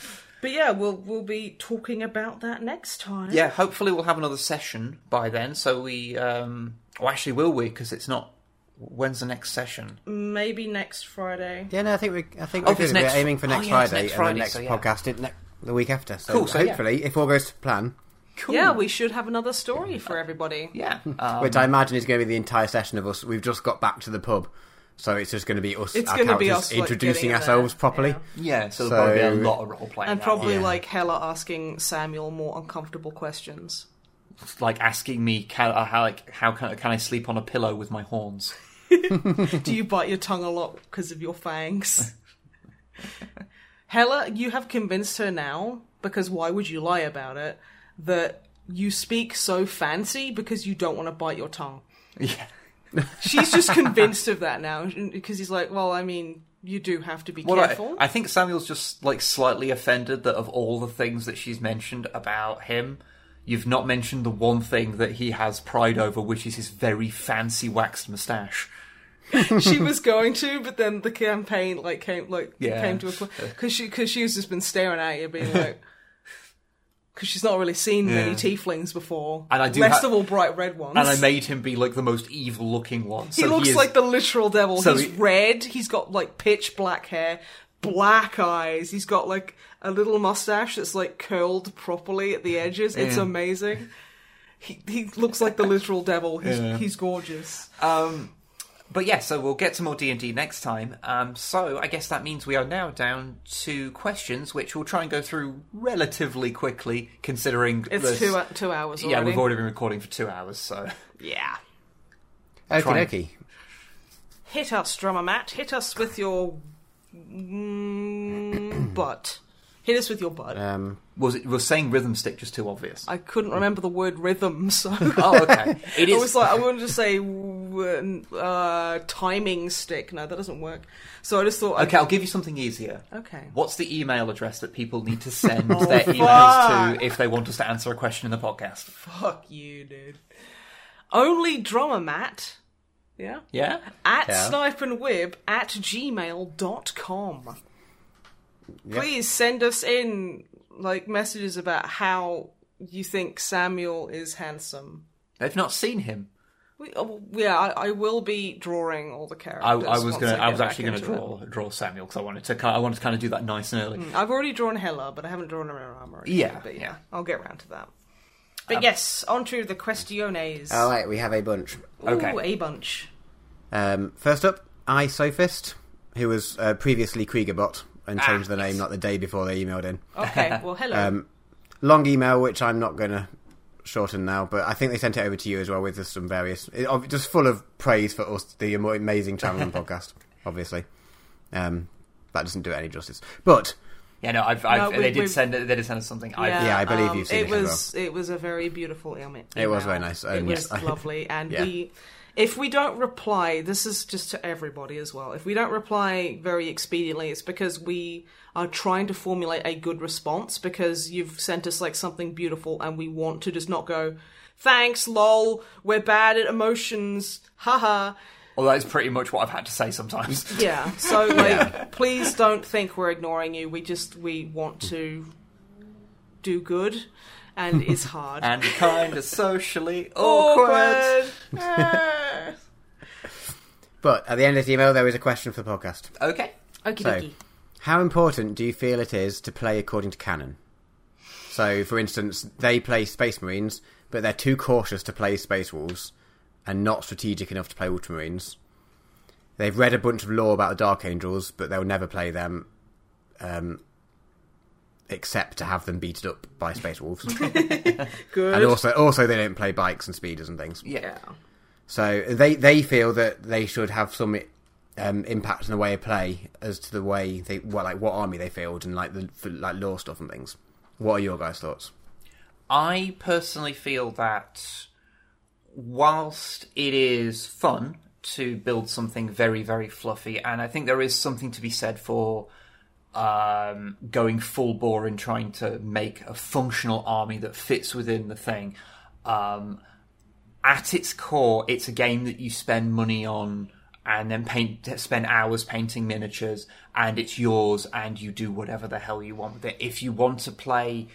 but yeah, we'll we'll be talking about that next time. Yeah, hopefully we'll have another session by then. So we, um, well, actually, will we? Because it's not. When's the next session? Maybe next Friday. Yeah, no, I think we. I think oh, we're next... aiming for next, oh, yeah, Friday, next Friday and the next so, yeah. podcast ne- the week after. So cool. So hopefully, yeah. if all goes to plan, cool. yeah, we should have another story for everybody. Yeah, um, which I imagine is going to be the entire session of us. We've just got back to the pub, so it's just going to be us. It's going to be us introducing like, ourselves there. properly. Yeah, yeah so, so there'll probably be a lot of role playing, and probably yeah. like Hela asking Samuel more uncomfortable questions. Like asking me, can, how like how can, can I sleep on a pillow with my horns? Do you bite your tongue a lot because of your fangs? Hela, you have convinced her now, because why would you lie about it, that you speak so fancy because you don't want to bite your tongue. Yeah. She's just convinced of that now, because he's like, well, I mean... You do have to be well, careful. I, I think Samuel's just like slightly offended that of all the things that she's mentioned about him, you've not mentioned the one thing that he has pride over, which is his very fancy waxed moustache. She was going to, but then the campaign like came like yeah. came to a point because she because she's just been staring at you, being like. Because she's not really seen yeah. many tieflings before. And I do Less ha- of all bright red ones. And I made him be, like, the most evil-looking one. So he looks he is... like the literal devil. So he's he... red. He's got, like, pitch black hair, black eyes. He's got, like, a little mustache that's, like, curled properly at the edges. It's yeah. amazing. He he looks like the literal devil. He's, yeah. he's gorgeous. Um, but, yeah, so we'll get to more D and D next time. Um, so I guess that means we are now down to questions, which we'll try and go through relatively quickly, considering... It's this, two, two hours already. Yeah, we've already been recording for two hours, so... Yeah. Okie dokie. Hit us, Drummer Matt. Hit us with your... Mm, butt. Hit us with your butt. Um, was it was saying rhythm stick just too obvious? I couldn't remember the word rhythm, so... oh, okay. It is... I was like, I wanted to say... Uh, timing stick. No, that doesn't work. So I just thought... Okay, I'd... I'll give you something easier. Okay. What's the email address that people need to send oh, their fuck. emails to if they want us to answer a question in the podcast? Fuck you, dude. Only Drummer Matt. Yeah? Yeah. At yeah. snipeandwib at gmail dot com. Yep. Please send us in like messages about how you think Samuel is handsome. I've not seen him. We, oh, yeah, I, I will be drawing all the characters. I, I was going. I, I was actually going to draw it. draw Samuel because I wanted to. I wanted to kind of do that nice and early. Mm, I've already drawn Hela, but I haven't drawn her in armor. Yeah, but yeah, yeah, I'll get around to that. But um, yes, on to the questiones. All right, we have a bunch. Ooh, okay, a bunch. Um, first up, iSophist, who was uh, previously Kriegerbot and ah, changed the name yes. not the day before they emailed in. Okay, well, hello. Um, long email, which I'm not going to. Shortened now, but I think they sent it over to you as well with just some various, just full of praise for us, the amazing channel and podcast. Obviously, um, that doesn't do it any justice. But yeah, no, I've, I've, no we, they did send they did send us something. Yeah, I've, yeah I believe um, you've seen it. It was as well. It was a very beautiful email. It was very nice. It was I, lovely, and yeah. we if we don't reply, this is just to everybody as well. If we don't reply very expediently, it's because we are trying to formulate a good response because you've sent us like something beautiful and we want to just not go, thanks, lol, we're bad at emotions, haha. Well, that's pretty much what I've had to say sometimes. Yeah, so like, yeah. please don't think we're ignoring you. We just, we want to do good. And it's hard. And kind of socially awkward. awkward. But at the end of the email, there is a question for the podcast. Okay. Okie so, dokie. How important do you feel it is to play according to canon? So, for instance, they play Space Marines, but they're too cautious to play Space Wolves and not strategic enough to play Ultramarines. They've read a bunch of lore about the Dark Angels, but they'll never play them. Um... Except to have them beaten up by Space Wolves. Good. And also, also they don't play bikes and speeders and things. Yeah. So they, they feel that they should have some um, impact on the way of play as to the way they, well, like what army they field and like the for, like lore stuff and things. What are your guys' thoughts? I personally feel that whilst it is fun to build something very, very fluffy, and I think there is something to be said for Um, going full bore and trying to make a functional army that fits within the thing. Um, at its core, it's a game that you spend money on and then paint, spend hours painting miniatures, and it's yours, and you do whatever the hell you want with it. If you want to play,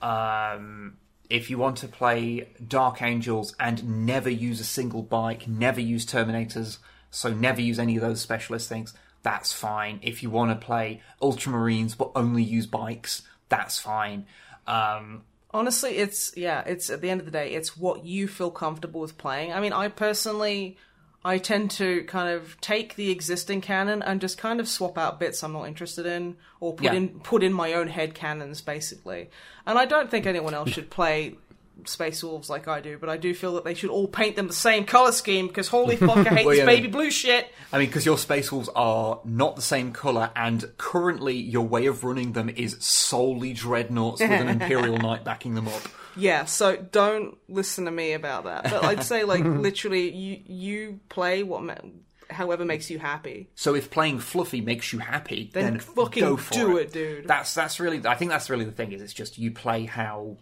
um, if you want to play Dark Angels and never use a single bike, never use Terminators, so never use any of those specialist things. That's fine. If you want to play Ultramarines but only use bikes, that's fine. Um, Honestly, it's, yeah, it's at the end of the day, it's what you feel comfortable with playing. I mean, I personally, I tend to kind of take the existing canon and just kind of swap out bits I'm not interested in or put, yeah. in, put in my own head canons, basically. And I don't think anyone else should play Space Wolves like I do, but I do feel that they should all paint them the same colour scheme because holy fuck, I hate well, yeah, this baby blue shit. I mean, because your Space Wolves are not the same colour, and currently your way of running them is solely Dreadnoughts with an Imperial Knight backing them up. Yeah, so don't listen to me about that. But I'd say, like, literally, you you play what ma- however makes you happy. So if playing fluffy makes you happy, then, then fucking go for do it. it, dude. That's that's really. I think that's really the thing. Is it's just you play how.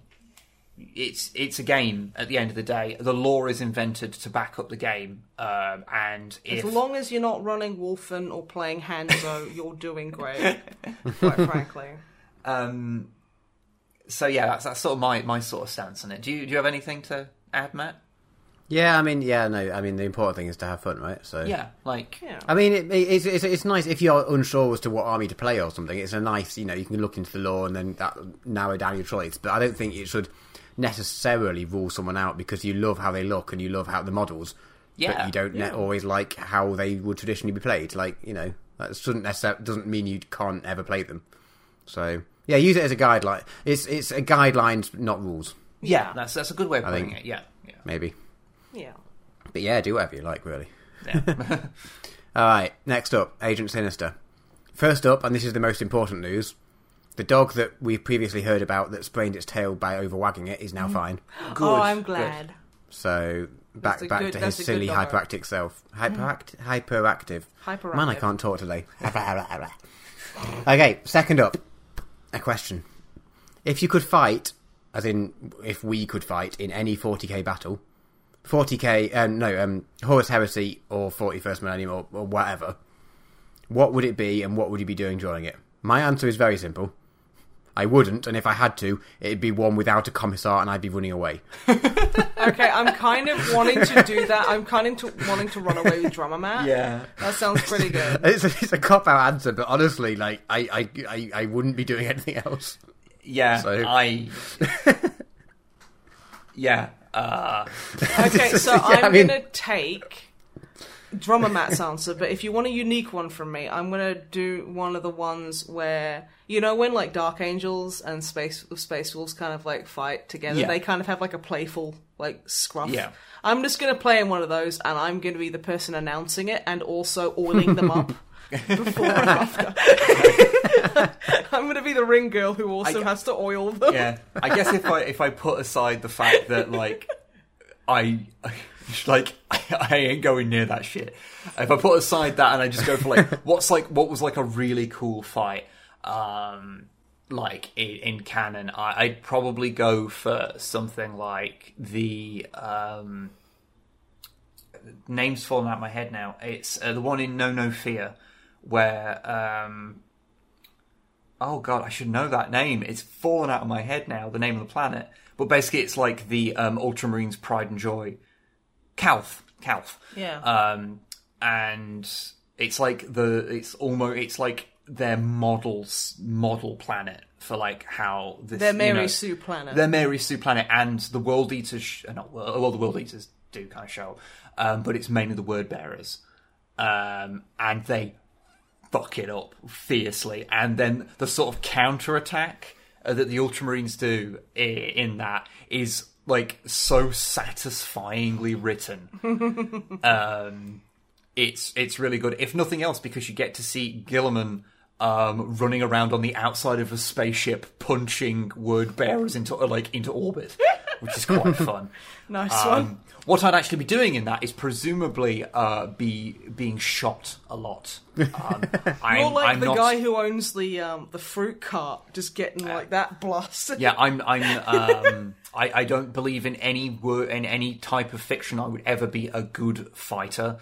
It's it's a game at the end of the day. The lore is invented to back up the game, um, and if... as long as you're not running Wolfen or playing Hanzo, you're doing great. Quite frankly. Um, so yeah, that's that's sort of my, my sort of stance on it. Do you do you have anything to add, Matt? Yeah, I mean, yeah, no, I mean, the important thing is to have fun, right? So yeah, like, yeah. I mean, it, it's, it's it's nice if you're unsure as to what army to play or something. It's a nice, you know, you can look into the lore and then that narrow down your choice. But I don't think it should necessarily rule someone out because you love how they look and you love how the models, yeah, but you don't yeah. ne- always like how they would traditionally be played. Like, you know, that shouldn't necessarily doesn't mean you can't ever play them. So yeah, use it as a guideline. It's it's a guideline, not rules. Yeah, that's that's a good way of putting it. Yeah, yeah, maybe. Yeah, but yeah, do whatever you like, really. Yeah. All right, next up, Agent Sinister. First up, and this is the most important news. The dog that we previously heard about that sprained its tail by overwagging it is now fine. Good. Oh, I'm glad. Good. So, back back good, to his silly hyperactive self. Hyperact- mm. hyperactive. Hyperactive. Man, I can't talk today. Okay, second up. A question. If you could fight, as in if we could fight in any forty K battle, forty K, um, no, um, Horus Heresy or forty-first Millennium or, or whatever, what would it be and what would you be doing during it? My answer is very simple. I wouldn't, and if I had to, it'd be one without a commissar and I'd be running away. Okay, I'm kind of wanting to do that. I'm kind of to, wanting to run away with Drummer Matt. Yeah. That sounds pretty good. It's a, it's a cop-out answer, but honestly, like, I, I, I, I wouldn't be doing anything else. Yeah, so. I... yeah. Uh... Okay, so yeah, I'm I mean... going to take... Drummer Matt's answer, but if you want a unique one from me, I'm gonna do one of the ones where, you know, when like Dark Angels and Space Space Wolves kind of like fight together, yeah. they kind of have like a playful like scruff. Yeah. I'm just gonna play in one of those, and I'm gonna be the person announcing it and also oiling them up before and after. I'm gonna be the ring girl who also I, has to oil them. Yeah, I guess if I if I put aside the fact that like I. Like, I, I ain't going near that shit. If I put aside that and I just go for, like, what's, like, what was, like, a really cool fight, um, like, in, in canon, I, I'd probably go for something like the, um, name's falling out of my head now. It's uh, the one in No No Fear, where, um, oh, God, I should know that name. It's fallen out of my head now, the name of the planet. But basically it's, like, the um, Ultramarines' Pride and Joy. Kalth, Kalth, yeah, um, and it's like the it's almost it's like their models model planet for like how this their Mary you know, Sue planet, their Mary Sue planet, and the World Eaters. Sh- not world, well, the World Eaters do kind of show, um, but it's mainly the Word Bearers, um, and they fuck it up fiercely. And then the sort of counterattack uh, that the Ultramarines do I- in that is. Like, so satisfyingly written. um, it's it's really good. If nothing else, because you get to see Gilliman um, running around on the outside of a spaceship, punching word bearers into like into orbit, which is quite fun. Nice um, one. What I'd actually be doing in that is presumably uh, be being shot a lot. Um, I'm, More like I'm the not... guy who owns the um, the fruit cart, just getting like uh, that blasted. Yeah, I'm. I'm um, I, I don't believe in any word in any type of fiction. I would ever be a good fighter.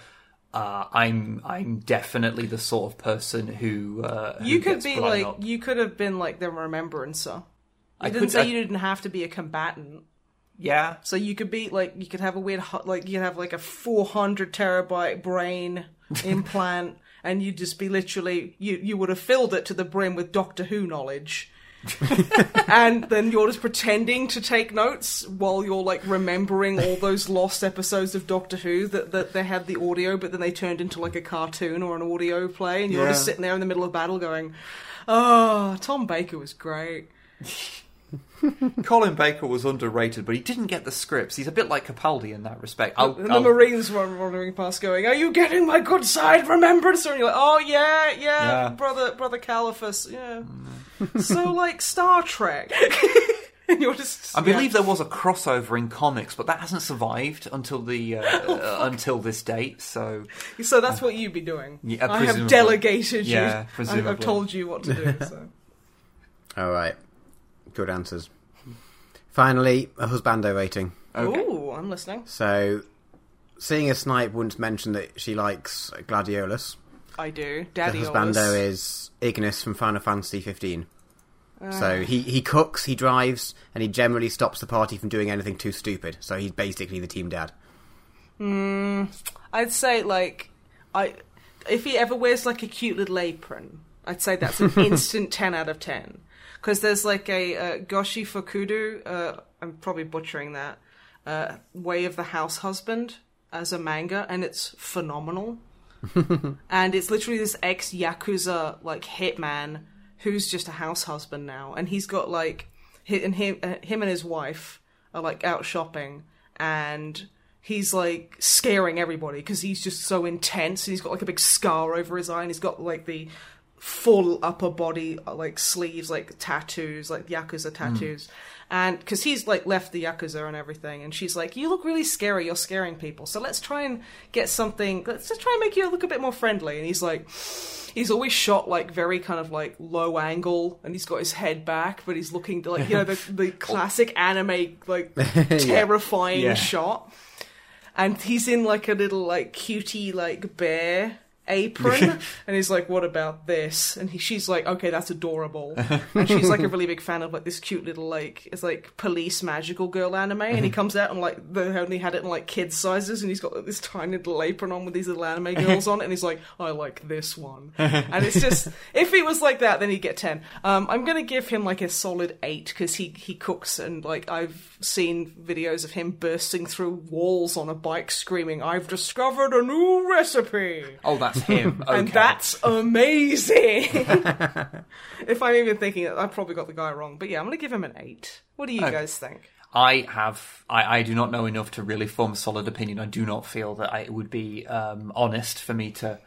Uh, I'm I'm definitely the sort of person who, uh, who you could be like up. You could have been like the Remembrancer. I didn't could, say I... you didn't have to be a combatant. Yeah. So you could be like you could have a weird like you have like a four hundred terabyte brain implant, and you'd just be literally you you would have filled it to the brim with Doctor Who knowledge. And then you're just pretending to take notes while you're like remembering all those lost episodes of Doctor Who that, that they had the audio, but then they turned into like a cartoon or an audio play, and you're yeah. just sitting there in the middle of battle going, oh, Tom Baker was great. Colin Baker was underrated, but he didn't get the scripts. He's a bit like Capaldi in that respect. I'll, and the I'll... Marines were wandering past going, are you getting my good side, Remembrancer? And you're like, oh, yeah, yeah, yeah. brother brother Caliphus, yeah. Mm. So, like, Star Trek. And you're just... I yeah. believe there was a crossover in comics, but that hasn't survived until the uh, oh, until this date, so... So that's uh, what you'd be doing. Yeah, I have delegated yeah, you. Yeah, I've told you what to do, so... All right. Good answers. Finally, a husbando rating. Okay. Ooh, I'm listening. So, seeing as Snipe once mentioned that she likes Gladiolus. I do. Daddy-olus. The husbando is Ignis from Final Fantasy fifteen. Uh. So, he, he cooks, he drives, and he generally stops the party from doing anything too stupid. So, he's basically the team dad. Mm, I'd say, like, I if he ever wears, like, a cute little apron, I'd say that's an instant ten out of ten. Because there's like a uh, Goshi Fukudo, uh, I'm probably butchering that, uh, Way of the House Husband as a manga, and it's phenomenal. And it's literally this ex-Yakuza like hitman who's just a house husband now. And he's got like, he, and he, uh, him and his wife are like out shopping, and he's like scaring everybody because he's just so intense. And he's got like a big scar over his eye, and he's got like the... full upper body, like, sleeves, like, tattoos, like, Yakuza tattoos. Mm. And, because he's, like, left the Yakuza and everything, and she's like, you look really scary, you're scaring people, so let's try and get something, let's just try and make you look a bit more friendly. And he's like, he's always shot, like, very kind of, like, low angle, and he's got his head back, but he's looking, like, you know, the, the classic anime, like, terrifying yeah. Yeah. shot. And he's in, like, a little, like, cutie, like, bear apron, and he's like, what about this? And he, she's like, okay, that's adorable. And she's like a really big fan of like this cute little like, it's like police magical girl anime, and he comes out and like they only had it in like kid sizes, and he's got like this tiny little apron on with these little anime girls on, and he's like, I like this one. And it's just, if he was like that, then he'd get ten. um I'm gonna give him like a solid eight, because he he cooks, and like I've seen videos of him bursting through walls on a bike screaming, I've discovered a new recipe. Oh, that's him. Okay. And that's amazing. If I'm even thinking, I've probably got the guy wrong, but yeah, I'm going to give him an eight. What do you okay. guys think? I have, I, I do not know enough to really form a solid opinion. I do not feel that I, it would be um, honest for me to.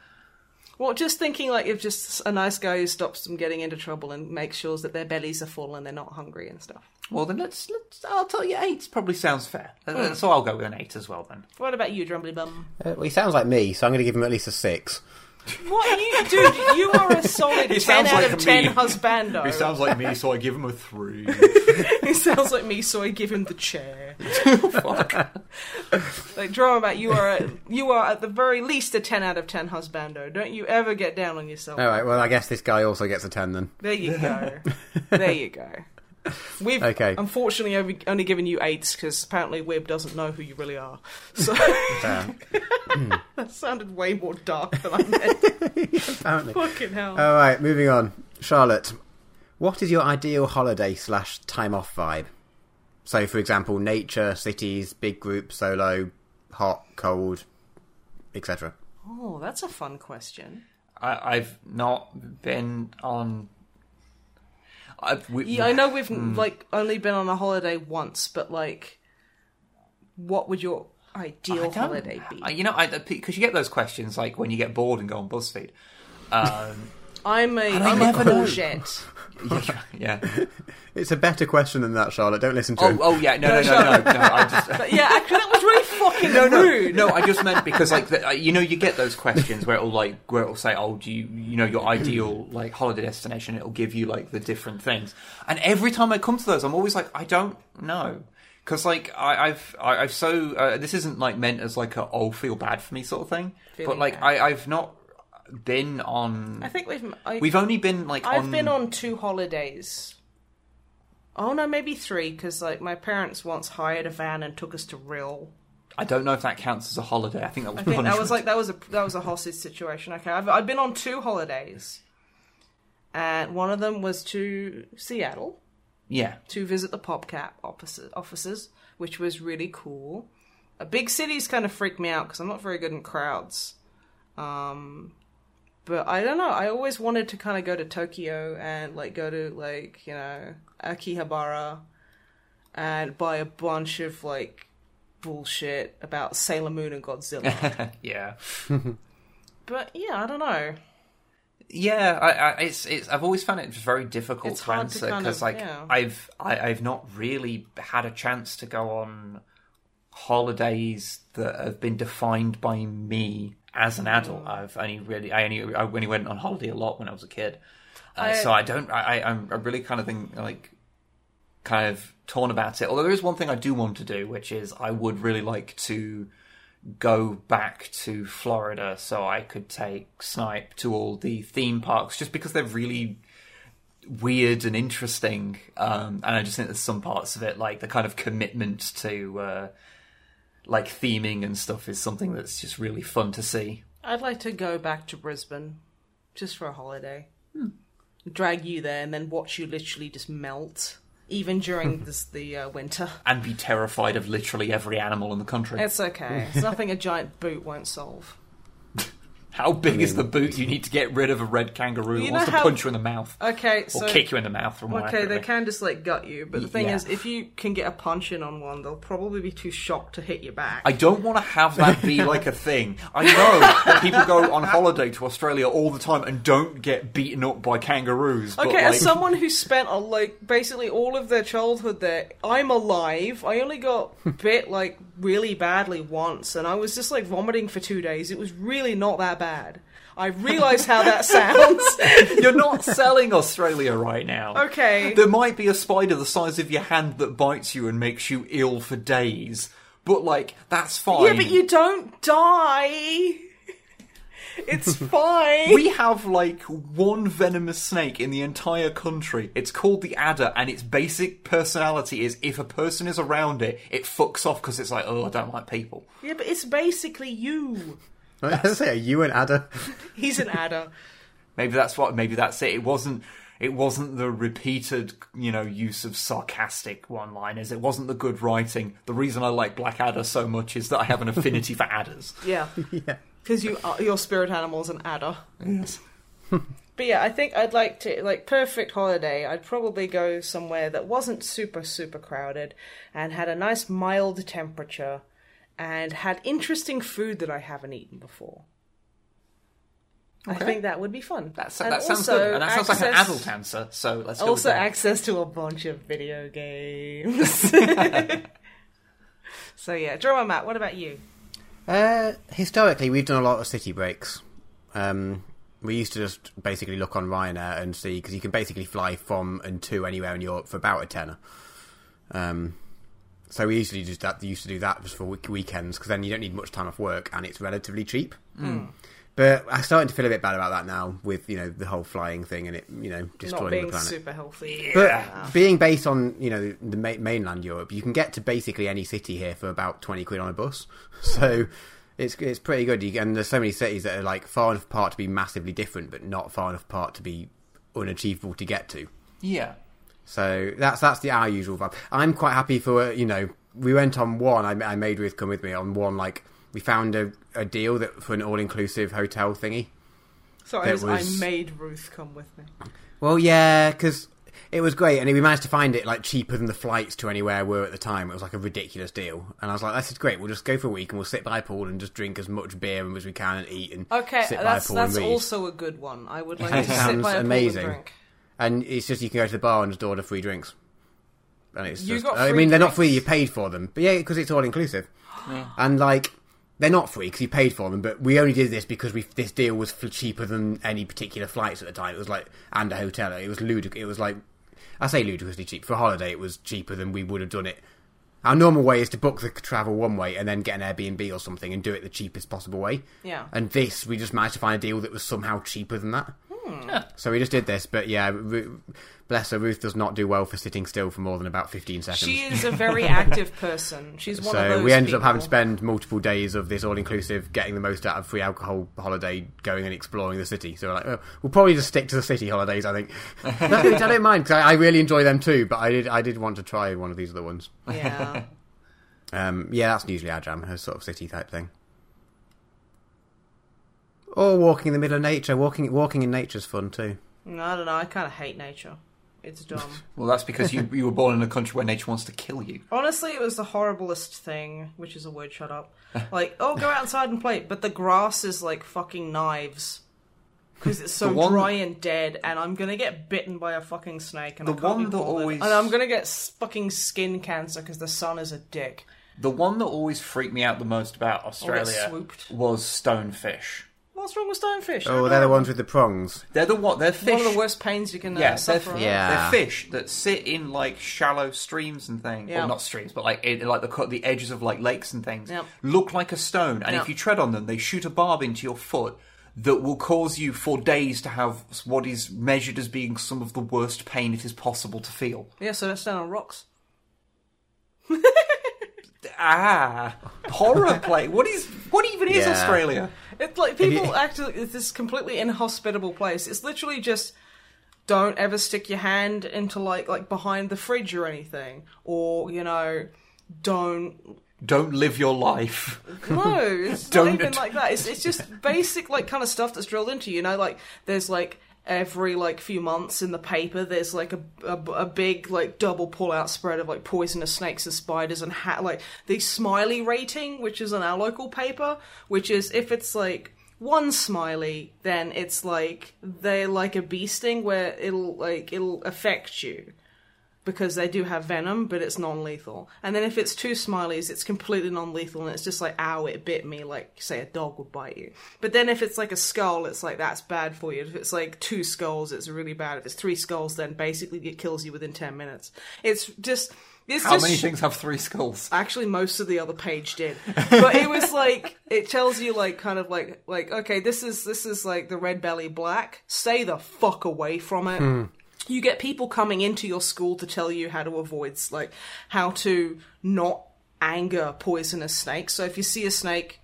Well, just thinking like if just a nice guy who stops them getting into trouble and makes sure that their bellies are full and they're not hungry and stuff. Well, then let's, let's I'll tell you, eight probably sounds fair. Mm. So I'll go with an eight as well then. What about you, Drumbly Bum? Uh, well, he sounds like me, so I'm going to give him at least a six. What are you, dude? You are a solid he ten out like of ten me. Husbando. He sounds like me, so I give him a three. He sounds like me, so I give him the chair. Oh, fuck. Like, Drummat, you are a, you are at the very least a ten out of ten husbando. Don't you ever get down on yourself. All right. Well, I guess this guy also gets a ten then. There you go. There you go. We've okay. unfortunately only given you eights because apparently Wib doesn't know who you really are. So that sounded way more dark than I meant. Yeah, apparently. Fucking hell. All right, moving on. Charlotte, what is your ideal holiday slash time off vibe? So, for example, nature, cities, big group, solo, hot, cold, et cetera. Oh, that's a fun question. I- I've not been on. I've, we, yeah, I know we've mm. like only been on a holiday once, but like, what would your ideal holiday be? You know, because you get those questions like when you get bored and go on BuzzFeed. Um, I'm a I'm a courgette. Yeah, yeah, it's a better question than that, Charlotte. Don't listen to oh, him. Oh, yeah, no, no, no, no, no, no, no. I just yeah, actually, that was really fucking no, no, rude. No, I just meant because like the, you know, you get those questions where it'll like where it'll say, oh, do you you know your ideal like holiday destination? It'll give you like the different things, and every time I come to those, I'm always like, I don't know, because like I, I've I, I've so uh, this isn't like meant as like a oh feel bad for me sort of thing, Feeling but like bad. I I've not. Been on. I think we've I, we've only been like. I've on... been on two holidays. Oh no, maybe three, because like my parents once hired a van and took us to Rill. I don't know if that counts as a holiday. I think that was. I think punishment. that was like that was a that was a hostage situation. Okay, I've I've been on two holidays, and one of them was to Seattle. Yeah. To visit the PopCap offices, which was really cool. Uh, big cities kind of freak me out because I'm not very good in crowds. Um. But I don't know, I always wanted to kind of go to Tokyo and, like, go to, like, you know, Akihabara and buy a bunch of, like, bullshit about Sailor Moon and Godzilla. Yeah. But, yeah, I don't know. Yeah, I, I, it's, it's, I've always found it very difficult it's to answer because, like, yeah. I've, I, I've not really had a chance to go on holidays that have been defined by me. As an adult, I've only really, I only, I only went on holiday a lot when I was a kid. Uh, I, so I don't, I, I'm really kind of think, like, kind of torn about it. Although there is one thing I do want to do, which is I would really like to go back to Florida so I could take Snipe to all the theme parks, just because they're really weird and interesting. Um, and I just think there's some parts of it, like the kind of commitment to, uh, like theming and stuff is something that's just really fun to see. I'd like to go back to Brisbane just for a holiday. Hmm. Drag you there and then watch you literally just melt, even during this, the uh, winter. And be terrified of literally every animal in the country. It's okay. It's nothing a giant boot won't solve. How big is the boot you need to get rid of a red kangaroo that wants to how... punch you in the mouth? Okay, so... Or kick you in the mouth from one. Okay, they can just, like, gut you. But the thing yeah. is, if you can get a punch in on one, they'll probably be too shocked to hit you back. I don't want to have that be, like, a thing. I know that people go on holiday to Australia all the time and don't get beaten up by kangaroos. But okay, like... as someone who spent, a, like, basically all of their childhood there, I'm alive. I only got bit, like, really badly once, and I was just, like, vomiting for two days. It was really not that bad. Bad. I realise how that sounds. You're not selling Australia right now. Okay. There might be a spider the size of your hand that bites you and makes you ill for days. But, like, that's fine. Yeah, but you don't die. It's fine. We have, like, one venomous snake in the entire country. It's called the adder, and its basic personality is if a person is around it, it fucks off because it's like, oh, I don't like people. Yeah, but it's basically you. I was say, are you an adder? He's an adder. Maybe that's what, maybe that's it. It wasn't... It wasn't the repeated, you know, use of sarcastic one-liners. It wasn't the good writing. The reason I like Blackadder so much is that I have an affinity for adders. Yeah. Yeah. Because you are, your spirit animal is an adder. Yes. But yeah, I think I'd like to, like, perfect holiday, I'd probably go somewhere that wasn't super, super crowded and had a nice mild temperature and had interesting food that I haven't eaten before. Okay. I think that would be fun. That's, that sounds also good. And that access, sounds like an adult answer, so let's go Also with that. Access to a bunch of video games. So yeah, Drummer Matt, what about you? Uh, historically, we've done a lot of city breaks. Um, we used to just basically look on Ryanair and see, because you can basically fly from and to anywhere in Europe for about a tenner. Um, so we usually just that, used to do that just for week- weekends, because then you don't need much time off work, and it's relatively cheap. Mm. But I'm starting to feel a bit bad about that now with, you know, the whole flying thing and it, you know, destroying the planet. Not being super healthy. But yeah. Being based on, you know, the ma- mainland Europe, you can get to basically any city here for about twenty quid on a bus. So it's it's pretty good. You, and there's so many cities that are, like, far enough apart to be massively different, but not far enough apart to be unachievable to get to. Yeah. So that's that's the our usual vibe. I'm quite happy for, you know, we went on one, I, I made Ruth come with me on one, like, we found a, a deal that for an all-inclusive hotel thingy. Sorry, was, was... I made Ruth come with me. Well, yeah, because it was great, and we managed to find it, like, cheaper than the flights to anywhere were at the time. It was, like, a ridiculous deal. And I was like, this is great, we'll just go for a week, and we'll sit by a pool and just drink as much beer as we can and eat and okay, sit by a pool and read. Okay, that's also a good one. I would like to sit by a amazing. Pool and drink. And it's just, you can go to the bar and just order free drinks. And it's you just, got free I mean, drinks. They're not free, you paid for them. But yeah, because it's all-inclusive. Yeah. And, like... They're not free because you paid for them, but we only did this because we this deal was cheaper than any particular flights at the time. It was like, and a hotel. It was ludic. It was like, I say ludicrously cheap. For a holiday, it was cheaper than we would have done it. Our normal way is to book the travel one way and then get an Airbnb or something and do it the cheapest possible way. Yeah. And this, we just managed to find a deal that was somehow cheaper than that. Hmm. Yeah. So we just did this, but yeah, Ru- bless her, Ruth does not do well for sitting still for more than about fifteen seconds. She is a very active person. She's one so of those So we ended people. Up having to spend multiple days of this all-inclusive, getting the most out of free alcohol holiday, going and exploring the city. So we're like, oh, we'll probably just stick to the city holidays, I think. No, I don't mind, because I, I really enjoy them too, but I did I did want to try one of these other ones. Yeah. Um, yeah, that's usually our jam, her sort of city type thing. Or walking in the middle of nature. Walking walking in nature's fun, too. No, I don't know. I kind of hate nature. It's dumb. Well, that's because you, you were born in a country where nature wants to kill you. Honestly, it was the horriblest thing, which is a word, shut up. Like, oh, go outside and play. But the grass is like fucking knives. Because it's so one... dry and dead, and I'm going to get bitten by a fucking snake. And the I can't one that always... And I'm going to get fucking skin cancer because the sun is a dick. The one that always freaked me out the most about Australia was stonefish. What's wrong with stonefish? Oh, they're know. The ones with the prongs. They're the what? They're fish. One of the worst pains you can uh, yeah, suffer. They're, yeah, they're fish that sit in like shallow streams and things. Yeah. Well, not streams, but like it, like the the edges of like lakes and things. Yep. Look like a stone, and yep. if you tread on them, they shoot a barb into your foot that will cause you for days to have what is measured as being some of the worst pain it is possible to feel. Yeah, so let's stand on rocks. Ah, horror play. What is? What even is yeah. Australia? It's like people act like it's this completely inhospitable place. It's literally just don't ever stick your hand into like like behind the fridge or anything, or you know, don't don't live your life. No, it's not even like that. It's it's just basic like kind of stuff that's drilled into you. You know, like there's like. Every, like, few months in the paper, there's, like, a, a, a big, like, double pull-out spread of, like, poisonous snakes and spiders and, ha- like, the Smiley rating, which is on our local paper, which is if it's, like, one Smiley, then it's, like, they're, like, a bee sting where it'll, like, it'll affect you because they do have venom, but it's non-lethal. And then if it's two Smileys, it's completely non-lethal and it's just like, ow, it bit me, like, say, a dog would bite you. But then if it's like a skull, it's like, that's bad for you. If it's like two skulls, it's really bad. If it's three skulls, then basically it kills you within ten minutes. It's just It's How many sh- things have three skulls? Actually, most of the other page did. But it was like, it tells you like, kind of like, like okay, this is this is like the red belly black. Stay the fuck away from it. Hmm. You get people coming into your school to tell you how to avoid, like, how to not anger poisonous snakes. So if you see a snake,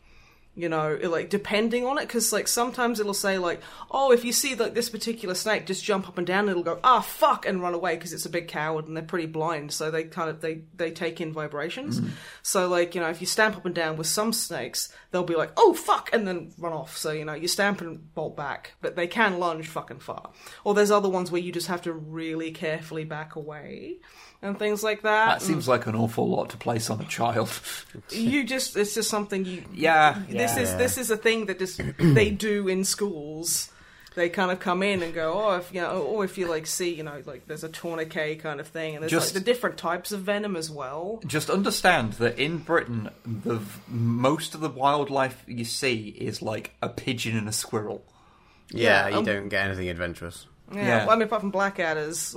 you know, it, like, depending on it, because, like, sometimes it'll say, like, oh, if you see, like, this particular snake, just jump up and down, and it'll go, ah, fuck, and run away, because it's a big coward, and they're pretty blind, so they kind of, they, they take in vibrations. Mm. So, like, you know, if you stamp up and down with some snakes, they'll be like, oh, fuck, and then run off. So, you know, you stamp and bolt back, but they can lunge fucking far. Or there's other ones where you just have to really carefully back away, and things like that. That seems like an awful lot to place on a child. You just, it's just something you... Yeah. This yeah, is yeah. this is a thing that just they do in schools. They kind of come in and go, oh, if you know, or if you like see, you know, like there's a tourniquet kind of thing, and there's just, like the different types of venom as well. Just understand that in Britain, the most of the wildlife you see is like a pigeon and a squirrel. Yeah, yeah you um, don't get anything adventurous. Yeah, yeah. Well, I mean, apart from Blackadders,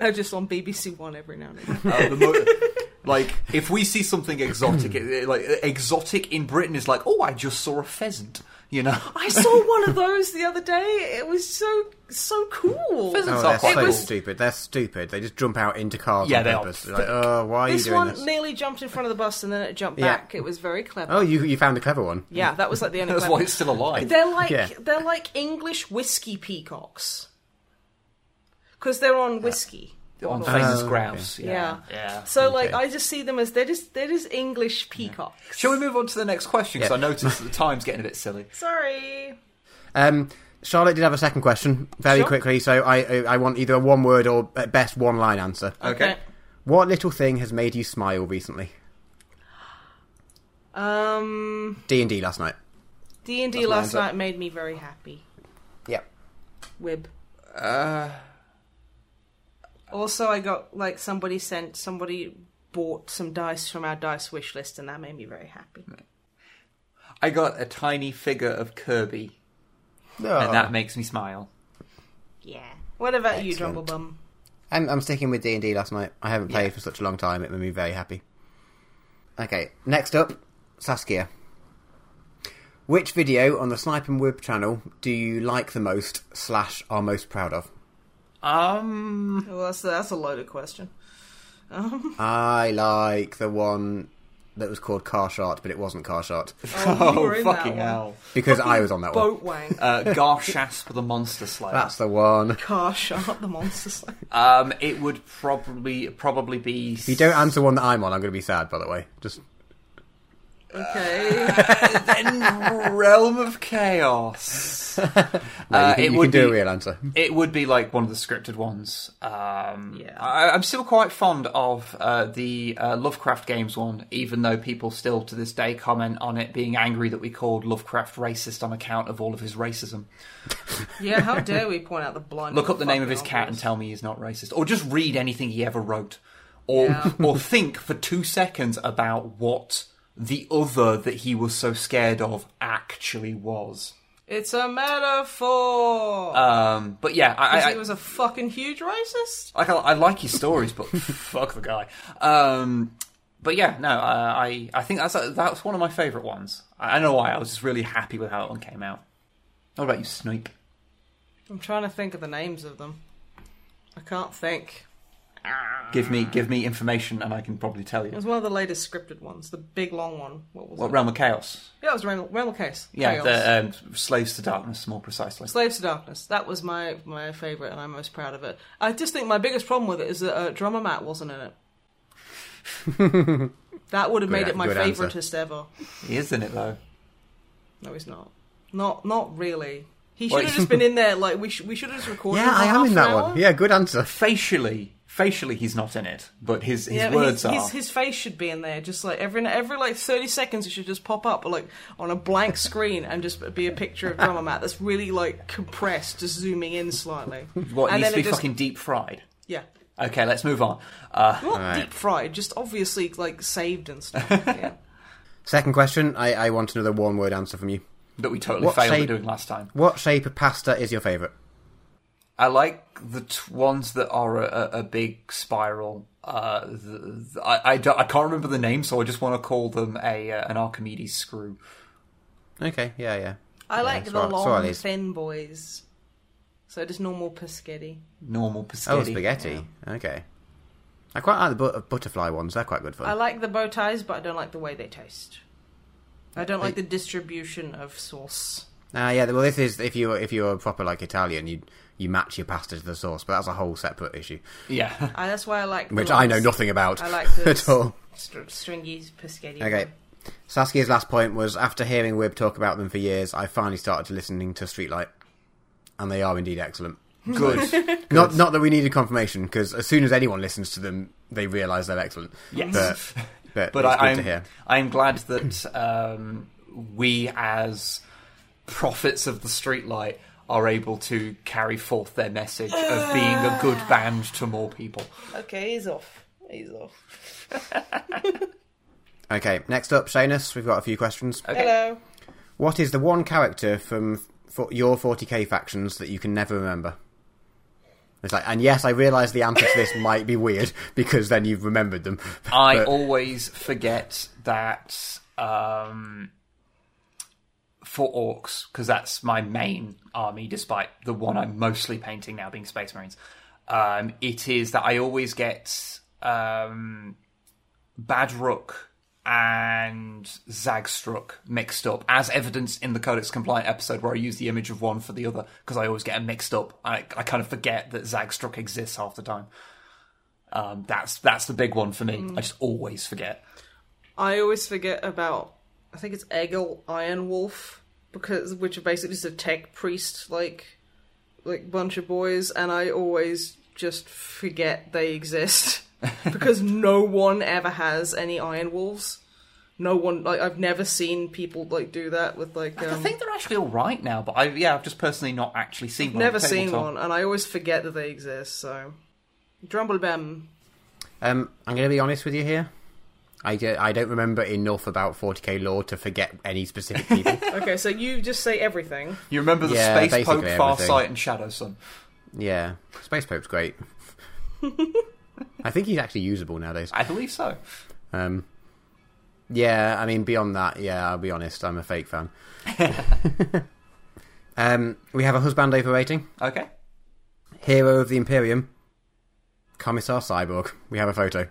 they're just on B B C One every now and then. Uh, the mo- like, if we see something exotic, it, like exotic in Britain is like, oh, I just saw a pheasant, you know? I saw one of those the other day. It was so so cool. Pheasants oh, are quite so cool. stupid. They're stupid. They just jump out into cars yeah, on purpose. Like, oh, why are this you doing this? This one nearly jumped in front of the bus and then it jumped yeah. back. It was very clever. Oh, you you found a clever one. Yeah, that was like the only That's clever. Why it's still alive. They're like, yeah. they're like English whiskey peacocks. Because they're on whiskey. Yeah. On famous oh, grouse, okay. yeah. yeah. yeah. So, okay. like, I just see them as they're just they're just English peacocks. Yeah. Shall we move on to the next question? Because yeah. I noticed that the time's getting a bit silly. Sorry. Um, Charlotte did have a second question very sure. quickly, so I I want either a one word or at best one line answer. Okay. What little thing has made you smile recently? Um. D and D last night. D and D That's last night made me very happy. Yep. Wib. Uh. Also, I got, like, somebody sent, somebody bought some dice from our dice wish list, and that made me very happy. I got a tiny figure of Kirby, oh. and that makes me smile. Yeah. What about Excellent. you, Drumblebum? I'm, I'm sticking with D and D last night. I haven't played yeah. for such a long time. It made me very happy. Okay, next up, Saskia. Which video on the Snipe and Whip channel do you like the most slash are most proud of? Um. Well, that's, that's a loaded question. Um. I like the one that was called Carshart, but it wasn't Carshart. Oh, oh fucking hell! Because fucking I was on that boat one. Boatwang. Uh, Garshasp the Monster Slayer. That's the one. Carshart the Monster Slayer. Um, it would probably probably be. If you don't answer one that I'm on, I'm going to be sad. By the way, just. Okay. Uh, then Realm of Chaos. no, uh, you can, it you would can do be, a real answer. It would be like one of the scripted ones. Um, yeah. I, I'm still quite fond of uh, the uh, Lovecraft Games one, even though people still to this day comment on it being angry that we called Lovecraft racist on account of all of his racism. Yeah, how dare we point out the blind. Look up the name of his obvious. cat and tell me he's not racist. Or just read anything he ever wrote. Or yeah. Or think for two seconds about what... the other that he was so scared of actually was. It's a metaphor! Um, but yeah, I... Because he was a fucking huge racist? I, I like his stories, but fuck the guy. Um, but yeah, no, uh, I I think that's that's one of my favourite ones. I, I don't know why, I was just really happy with how that one came out. What about you, Snape? I'm trying to think of the names of them. I can't think... Give me give me information and I can probably tell you. It was one of the latest scripted ones, the big long one. What was what, it? Realm of Chaos? Yeah, it was Realm, Realm of Chaos. Yeah, Chaos. The, um, Slaves to Darkness, more precisely. Slaves to Darkness. That was my, my favourite and I'm most proud of it. I just think my biggest problem with it is that uh, Drummer Matt wasn't in it. That would have made it my favouritest ever. He is in it, though. No, he's not. Not, not really. He should have just been in there, like, we, sh- we should have just recorded yeah, it. Yeah, I am in that hour. one. Yeah, good answer. Facially... Facially, he's not in it, but his, his yeah, words his, are... His, his face should be in there, just like every, every like thirty seconds it should just pop up like on a blank screen and just be a picture of Drummer Matt that's really like compressed, just zooming in slightly. What, and it needs to be just... fucking deep fried? Yeah. Okay, let's move on. Uh, not right. deep fried, just obviously like saved and stuff. Yeah. Second question, I, I want another one-word answer from you. That we totally what failed shape, at doing last time. What shape of pasta is your favourite? I like the t- ones that are a, a big spiral. Uh, the, the, I, I, don't, I can't remember the name, so I just want to call them a uh, an Archimedes screw. Okay, yeah, yeah. I yeah, like the right, long, thin boys. So just normal Paschetti. Normal Paschetti. Oh, spaghetti. Yeah. Okay. I quite like the but- butterfly ones. They're quite good fun. I like the bow ties, but I don't like the way they taste. I don't they... like the distribution of sauce. Ah, uh, yeah. Well, this is if you if you're a proper like Italian, you you match your pasta to the sauce, but that's a whole separate issue. Yeah, I, that's why I like which I know nothing about. I like the at all st- stringy Paschetti. Okay, one. Saskia's last point was after hearing Wib talk about them for years, I finally started listening to Streetlight, and they are indeed excellent. Good. Good. Not not that we needed confirmation, because as soon as anyone listens to them, they realise they're excellent. Yes, but, but, but it's I, good I'm, to hear. I'm glad that um, we as prophets of the Streetlight are able to carry forth their message of being a good band to more people. Okay, he's off. He's off. Okay, next up, Seamus, we've got a few questions. Okay. Hello. What is the one character from for your forty K factions that you can never remember? It's like, and yes, I realise the answer to this might be weird, because then you've remembered them. I but... always forget that... Um... for orcs, because that's my main army, despite the one I'm mostly painting now being Space Marines, um, it is that I always get um, Bad Rook and Zagstruck mixed up, as evidenced in the Codex Compliant episode where I use the image of one for the other, because I always get them mixed up. I, I kind of forget that Zagstruck exists half the time. Um, that's, that's the big one for me. Mm. I just always forget. I always forget about... I think it's Egil Ironwolf, because which are basically just a tech priest like like bunch of boys, and I always just forget they exist because no one ever has any Ironwolves. No one like I've never seen people like do that with like. Um, I think they're actually all right now, but I yeah I've just personally not actually seen one. Never seen one, and I always forget that they exist. So, Drumblebem. Um, I'm going to be honest with you here. I don't, I don't remember enough about forty K lore to forget any specific people. Okay, so you just say everything. You remember the yeah, Space Pope, Farsight, and Shadow Sun. Yeah, Space Pope's great. I think he's actually usable nowadays. I believe so. Um, yeah, I mean, beyond that, yeah, I'll be honest, I'm a fake fan. um, we have a husband overrating. Okay. Hero of the Imperium. Commissar Cyborg. We have a photo.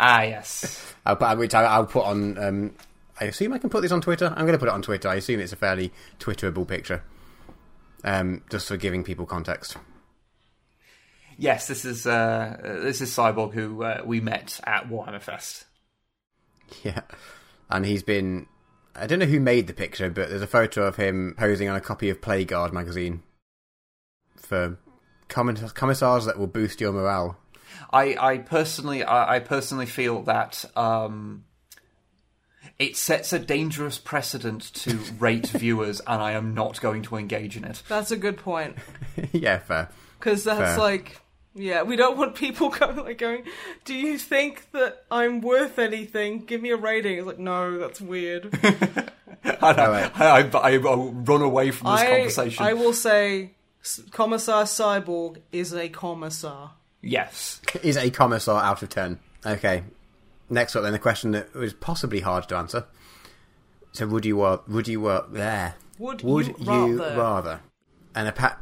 Ah, yes. I'll put, which I, I'll put on... Um, I assume I can put this on Twitter. I'm going to put it on Twitter. I assume it's a fairly Twitterable picture. Um, just for giving people context. Yes, this is uh, this is Cyborg, who uh, we met at Warhammer Fest. Yeah. And he's been... I don't know who made the picture, but there's a photo of him posing on a copy of Playguard magazine for... commissars that will boost your morale. I, I personally, I, I personally feel that um, it sets a dangerous precedent to rate viewers, and I am not going to engage in it. That's a good point. Yeah, fair. Because that's fair. Like, yeah, we don't want people going, like going, do you think that I'm worth anything? Give me a rating. It's like, no, that's weird. I know. Right. I, I, I run away from this I, conversation. I will say. Commissar Cyborg is a commissar. Yes. Is a commissar out of ten. Okay. Next up then, the question that was possibly hard to answer. So would you rather... Would you, uh, there. Would, would you, you rather. rather? And appa-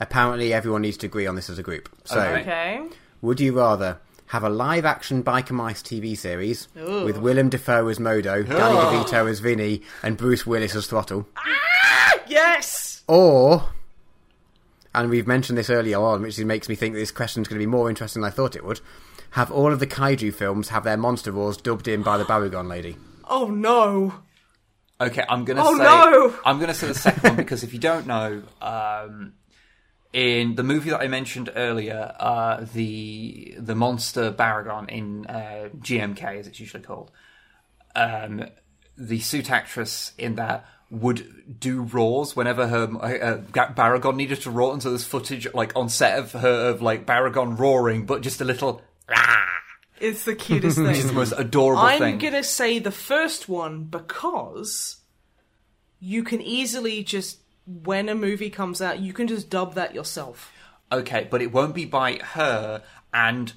apparently everyone needs to agree on this as a group. So, okay. Would you rather have a live-action Biker Mice T V series Ooh. With Willem Dafoe as Modo, Ooh. Danny DeVito as Vinny, and Bruce Willis as Throttle? Ah! Yes! Or... and we've mentioned this earlier on, which makes me think this question's going to be more interesting than I thought it would, have all of the kaiju films have their monster roars dubbed in by the Barugon lady. Oh, no. Okay, I'm going to oh, say... Oh, no! I'm going to say the second one, because if you don't know, um, in the movie that I mentioned earlier, uh, the the monster Barugon in uh, G M K, as it's usually called, um, the suit actress in that... would do roars whenever her uh, Baragon needed to roar, and so there's footage like on set of her of like Baragon roaring, but just a little. Rah! It's the cutest thing. It's the most adorable I'm thing. I'm gonna say the first one because you can easily just when a movie comes out, you can just dub that yourself. Okay, but it won't be by her and...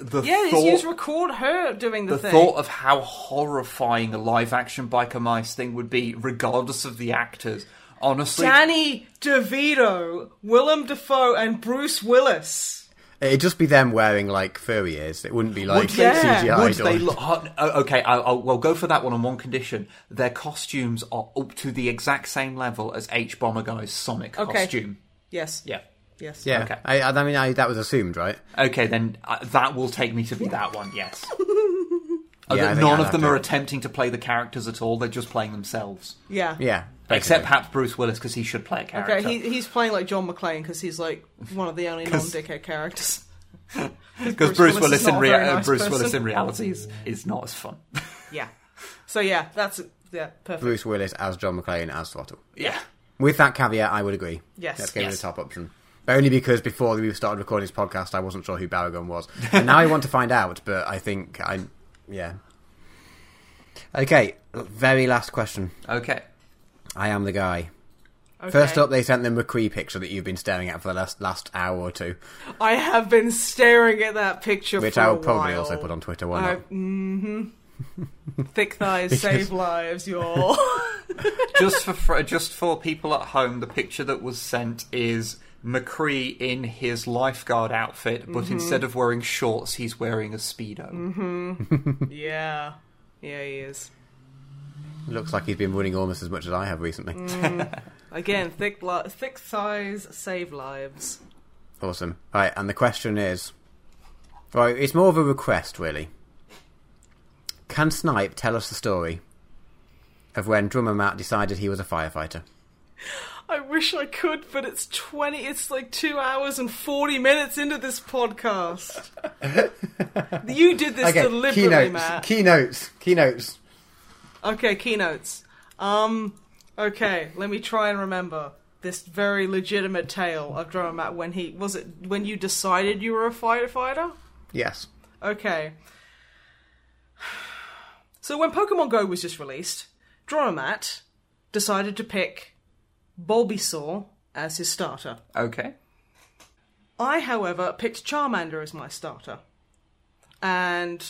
The yeah, thought, you just record her doing the, the thing. The thought of how horrifying a live-action Biker Mice thing would be, regardless of the actors. Honestly... Danny DeVito, Willem Dafoe, and Bruce Willis. It'd just be them wearing, like, furry ears. It wouldn't be, like, C G I. Would they look... Okay, I'll, I'll, well, go for that one on one condition. Their costumes are up to the exact same level as H. Bomeguy's Sonic okay. costume. Yes. Yeah. Yes. Yeah. Okay. I, I mean, I, that was assumed, right? Okay, then uh, that will take me to be that one. Yes. yeah, none of them to. are attempting to play the characters at all. They're just playing themselves. Yeah. Yeah. Basically. Except perhaps Bruce Willis, because he should play a character. Okay, he, he's playing like John McClane because he's like one of the only non-dickhead characters. Because Bruce, Bruce Willis, Willis in rea- nice Bruce person. Willis in reality is, is not as fun. yeah. So yeah, that's yeah perfect. Bruce Willis as John McClane as Throttle. Yeah. With that caveat, I would agree. Yes. Let's go yes. with the top option. Only because before we started recording this podcast, I wasn't sure who Baragon was. And now I want to find out, but I think I... Yeah. Okay, very last question. Okay. I am the guy. Okay. First up, they sent the McCree picture that you've been staring at for the last, last hour or two. I have been staring at that picture Which for a while. Which I will probably also put on Twitter, why not? Mm-hmm. Thick thighs because... save lives, y'all. just for Just for people at home, the picture that was sent is... McCree in his lifeguard outfit, but mm-hmm. instead of wearing shorts, he's wearing a Speedo. Mm-hmm. yeah. Yeah, he is. Looks like he's been running almost as much as I have recently. Mm. Again, thick li- thick thighs save lives. Awesome. Right, and the question is... Right, it's more of a request, really. Can Snipe tell us the story of when Drummer Matt decided he was a firefighter? I wish I could, but it's twenty. It's like two hours and forty minutes into this podcast. You did this okay, deliberately, keynotes, Matt. Keynotes, keynotes. Okay, keynotes. Um, okay, let me try and remember this very legitimate tale of Drummer Matt when he was it when you decided you were a firefighter. Yes. Okay. So when Pokemon Go was just released, Drummer Matt decided to pick Bulbasaur as his starter. Okay. I, however, picked Charmander as my starter. And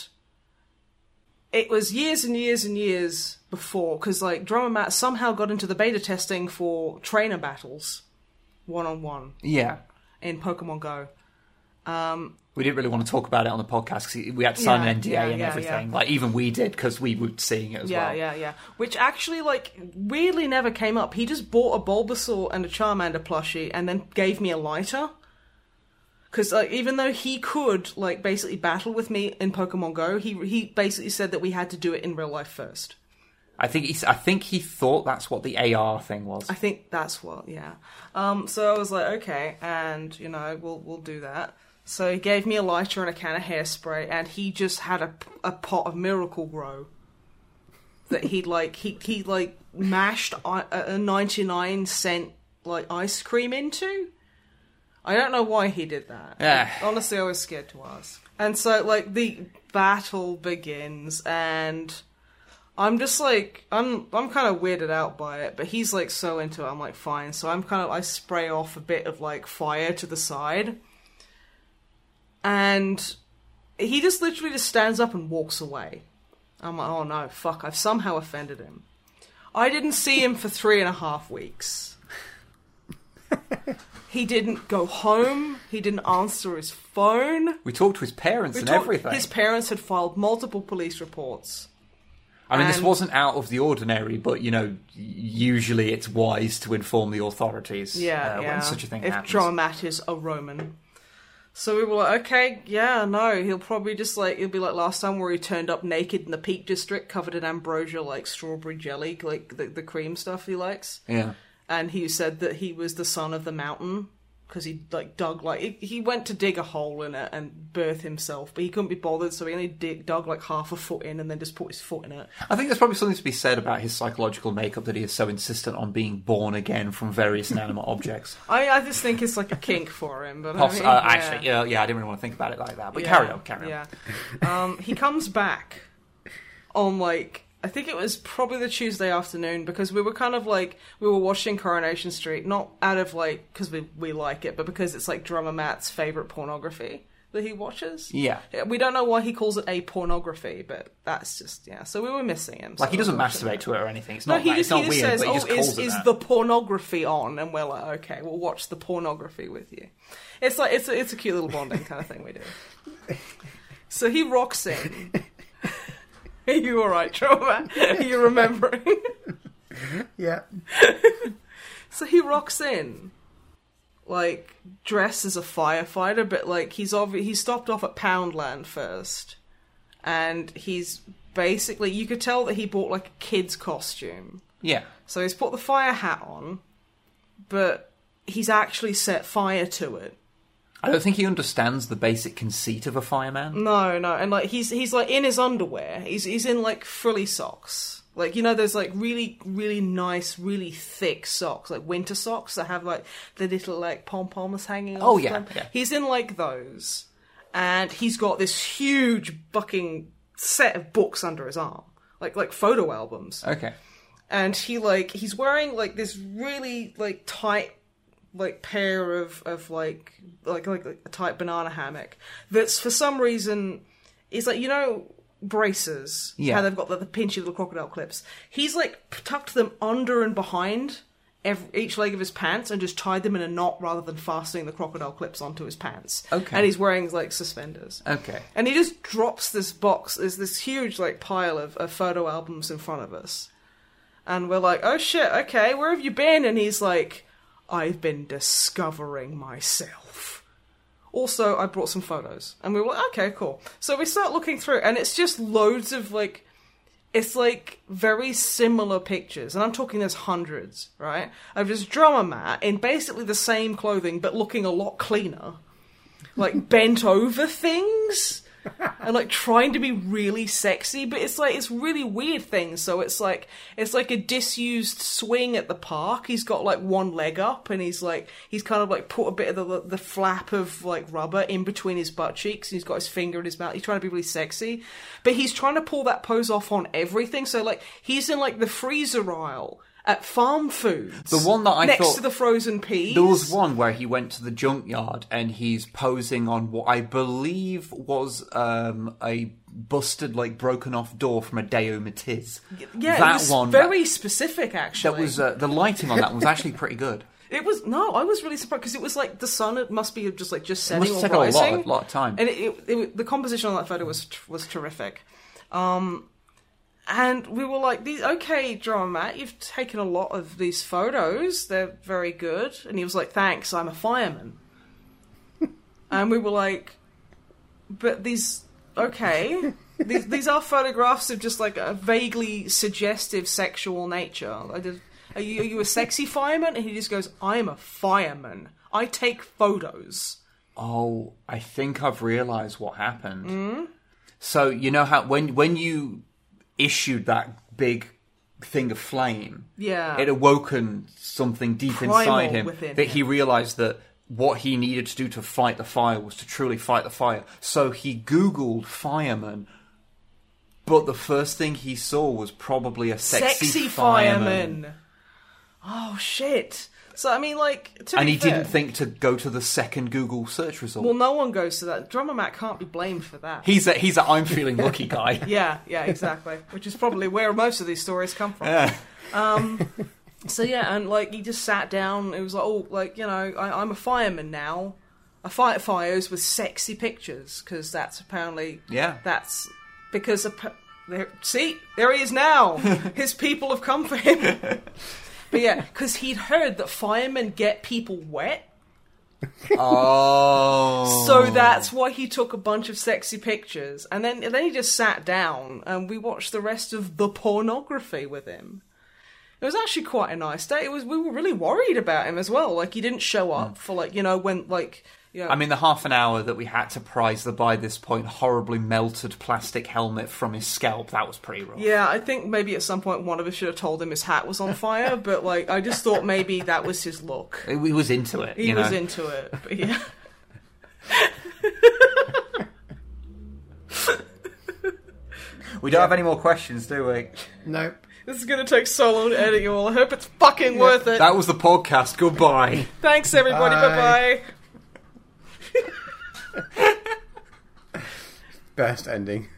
it was years and years and years before, because, like, Drummer Matt somehow got into the beta testing for trainer battles, one-on-one. Yeah. In Pokemon Go. Um... We didn't really want to talk about it on the podcast because we had to sign yeah, an N D A yeah, and yeah, everything. Yeah. Like, even we did because we were seeing it as yeah, well. Yeah, yeah, yeah. Which actually, like, weirdly never came up. He just bought a Bulbasaur and a Charmander plushie and then gave me a lighter. Because like, even though he could, like, basically battle with me in Pokemon Go, he he basically said that we had to do it in real life first. I think he, I think he thought that's what the A R thing was. I think that's what, yeah. Um, so I was like, okay, and, you know, we'll we'll do that. So he gave me a lighter and a can of hairspray, and he just had a, a pot of Miracle-Gro that he'd, like, he he like, mashed a, a ninety-nine cent, like, ice cream into. I don't know why he did that. Yeah. Honestly, I was scared to ask. And so, like, the battle begins, and I'm just, like, I'm I'm kind of weirded out by it, but he's, like, so into it, I'm, like, fine. So I'm kind of, I spray off a bit of, like, fire to the side. And he just literally just stands up and walks away. I'm like, oh no, fuck, I've somehow offended him. I didn't see him for three and a half weeks. He didn't go home. He didn't answer his phone. We talked to his parents we and talk- everything. His parents had filed multiple police reports. I mean, and... this wasn't out of the ordinary, but, you know, usually it's wise to inform the authorities yeah, uh, yeah. when such a thing if happens. If Drummer Matt is a Roman... So we were like, okay, yeah, no, he'll probably just, like, it'll be like last time where he turned up naked in the Peak District, covered in ambrosia, like, strawberry jelly, like, the, the cream stuff he likes. Yeah. And he said that he was the son of the mountain, because he, like, dug, like, he, he went to dig a hole in it and birth himself, but he couldn't be bothered, so he only dig, dug, like, half a foot in and then just put his foot in it. I think there's probably something to be said about his psychological makeup that he is so insistent on being born again from various inanimate objects. I I just think it's, like, a kink for him, but Pops, I mean, uh, yeah. Actually, yeah, yeah, I didn't really want to think about it like that, but yeah, carry on, carry on. Yeah. um, he comes back on, like, I think it was probably the Tuesday afternoon, because we were kind of like, we were watching Coronation Street, not out of like, because we, we like it, but because it's like drummer Matt's favourite pornography that he watches. Yeah. We don't know why he calls it a pornography, but that's just, yeah. So we were missing him. Like, so he doesn't masturbate to it or anything. It's not, no, he that. Just, it's not he just weird, says, but he just oh, calls is, it is that. The pornography on? And we're like, okay, we'll watch the pornography with you. It's like, it's a, it's a cute little bonding kind of thing we do. So he rocks in. Are you alright, Trauma? Are you remembering? Yeah. So he rocks in, like, dressed as a firefighter, but, like, he's obvi- he stopped off at Poundland first. And he's basically... You could tell that he bought, like, a kid's costume. Yeah. So he's put the fire hat on, but he's actually set fire to it. I don't think he understands the basic conceit of a fireman. No, no, and like he's he's like in his underwear. He's he's in like frilly socks. Like, you know, there's like really really nice, really thick socks, like winter socks that have like the little like pom poms hanging. Oh yeah, yeah. He's in like those, and he's got this huge fucking set of books under his arm, like like photo albums. Okay, and he like he's wearing like this really like tight. Like pair of, of like, like like like a tight banana hammock that's for some reason is like, you know, braces. Yeah. How they've got the, the pinchy little crocodile clips. He's like tucked them under and behind every, each leg of his pants and just tied them in a knot rather than fastening the crocodile clips onto his pants. Okay. And he's wearing like suspenders. Okay. And he just drops this box. There's this huge like pile of, of photo albums in front of us, and we're like, oh shit, okay, where have you been? And he's like, I've been discovering myself. Also, I brought some photos. And we were like, okay, cool. So we start looking through, and it's just loads of, like... It's, like, very similar pictures. And I'm talking there's hundreds, right? Of just drummer Matt in basically the same clothing, but looking a lot cleaner. Like, bent over things. And, like, trying to be really sexy. But it's, like, it's really weird things. So it's, like, it's, like, a disused swing at the park. He's got, like, one leg up. And he's, like, he's kind of, like, put a bit of the the flap of, like, rubber in between his butt cheeks. And he's got his finger in his mouth. He's trying to be really sexy. But he's trying to pull that pose off on everything. So, like, he's in, like, the freezer aisle at farm foods. The one that I next thought, to the frozen peas. There was one where he went to the junkyard and he's posing on what I believe was um, a busted, like, broken-off door from a Deo Matiz. Yeah, that it was one, very that, specific, actually. That was, uh, the lighting on that one was actually pretty good. It was... No, I was really surprised, because it was, like, the sun, it must be just, like, just setting or rising. It must have taken a lot, a lot of time. And it, it, it, the composition on that photo was was terrific. Um... And we were like, these, okay, Drama Matt, you've taken a lot of these photos. They're very good. And he was like, thanks, I'm a fireman. And we were like, but these, okay. these, these are photographs of just like a vaguely suggestive sexual nature. I did, are, you, are you a sexy fireman? And he just goes, I'm a fireman. I take photos. Oh, I think I've realised what happened. Mm? So, you know how when when you... issued that big thing of flame. Yeah. It awoken something deep primal inside him that him. He realised that what he needed to do to fight the fire was to truly fight the fire. So he Googled fireman, but the first thing he saw was probably a sexy, sexy fireman. fireman. Oh, shit. So, I mean, like... To and he fair, didn't think to go to the second Google search result. Well, no one goes to that. Drummer Matt can't be blamed for that. He's a, he's a I'm feeling lucky guy. Yeah, yeah, exactly. Which is probably where most of these stories come from. Yeah. Um, so, yeah, and, like, he just sat down. It was like, oh, like, you know, I, I'm a fireman now. I fight fires with sexy pictures, because that's apparently... Yeah. That's... Because... There, see? There he is now. His people have come for him. But yeah, because he'd heard that firemen get people wet. Oh. So that's why he took a bunch of sexy pictures. And then, and then he just sat down and we watched the rest of the pornography with him. It was actually quite a nice day. It was, we were really worried about him as well. Like, he didn't show up for, like, you know, when, like... You know, I mean, the half an hour that we had to prize the, by this point, horribly melted plastic helmet from his scalp, that was pretty rough. Yeah, I think maybe at some point one of us should have told him his hat was on fire, but, like, I just thought maybe that was his look. He was into it, He you know? was into it, but yeah. We don't yeah. have any more questions, do we? Nope. This is going to take so long to edit you all. I hope it's fucking yeah. worth it. That was the podcast. Goodbye. Thanks, everybody. Bye. Bye-bye. Best ending.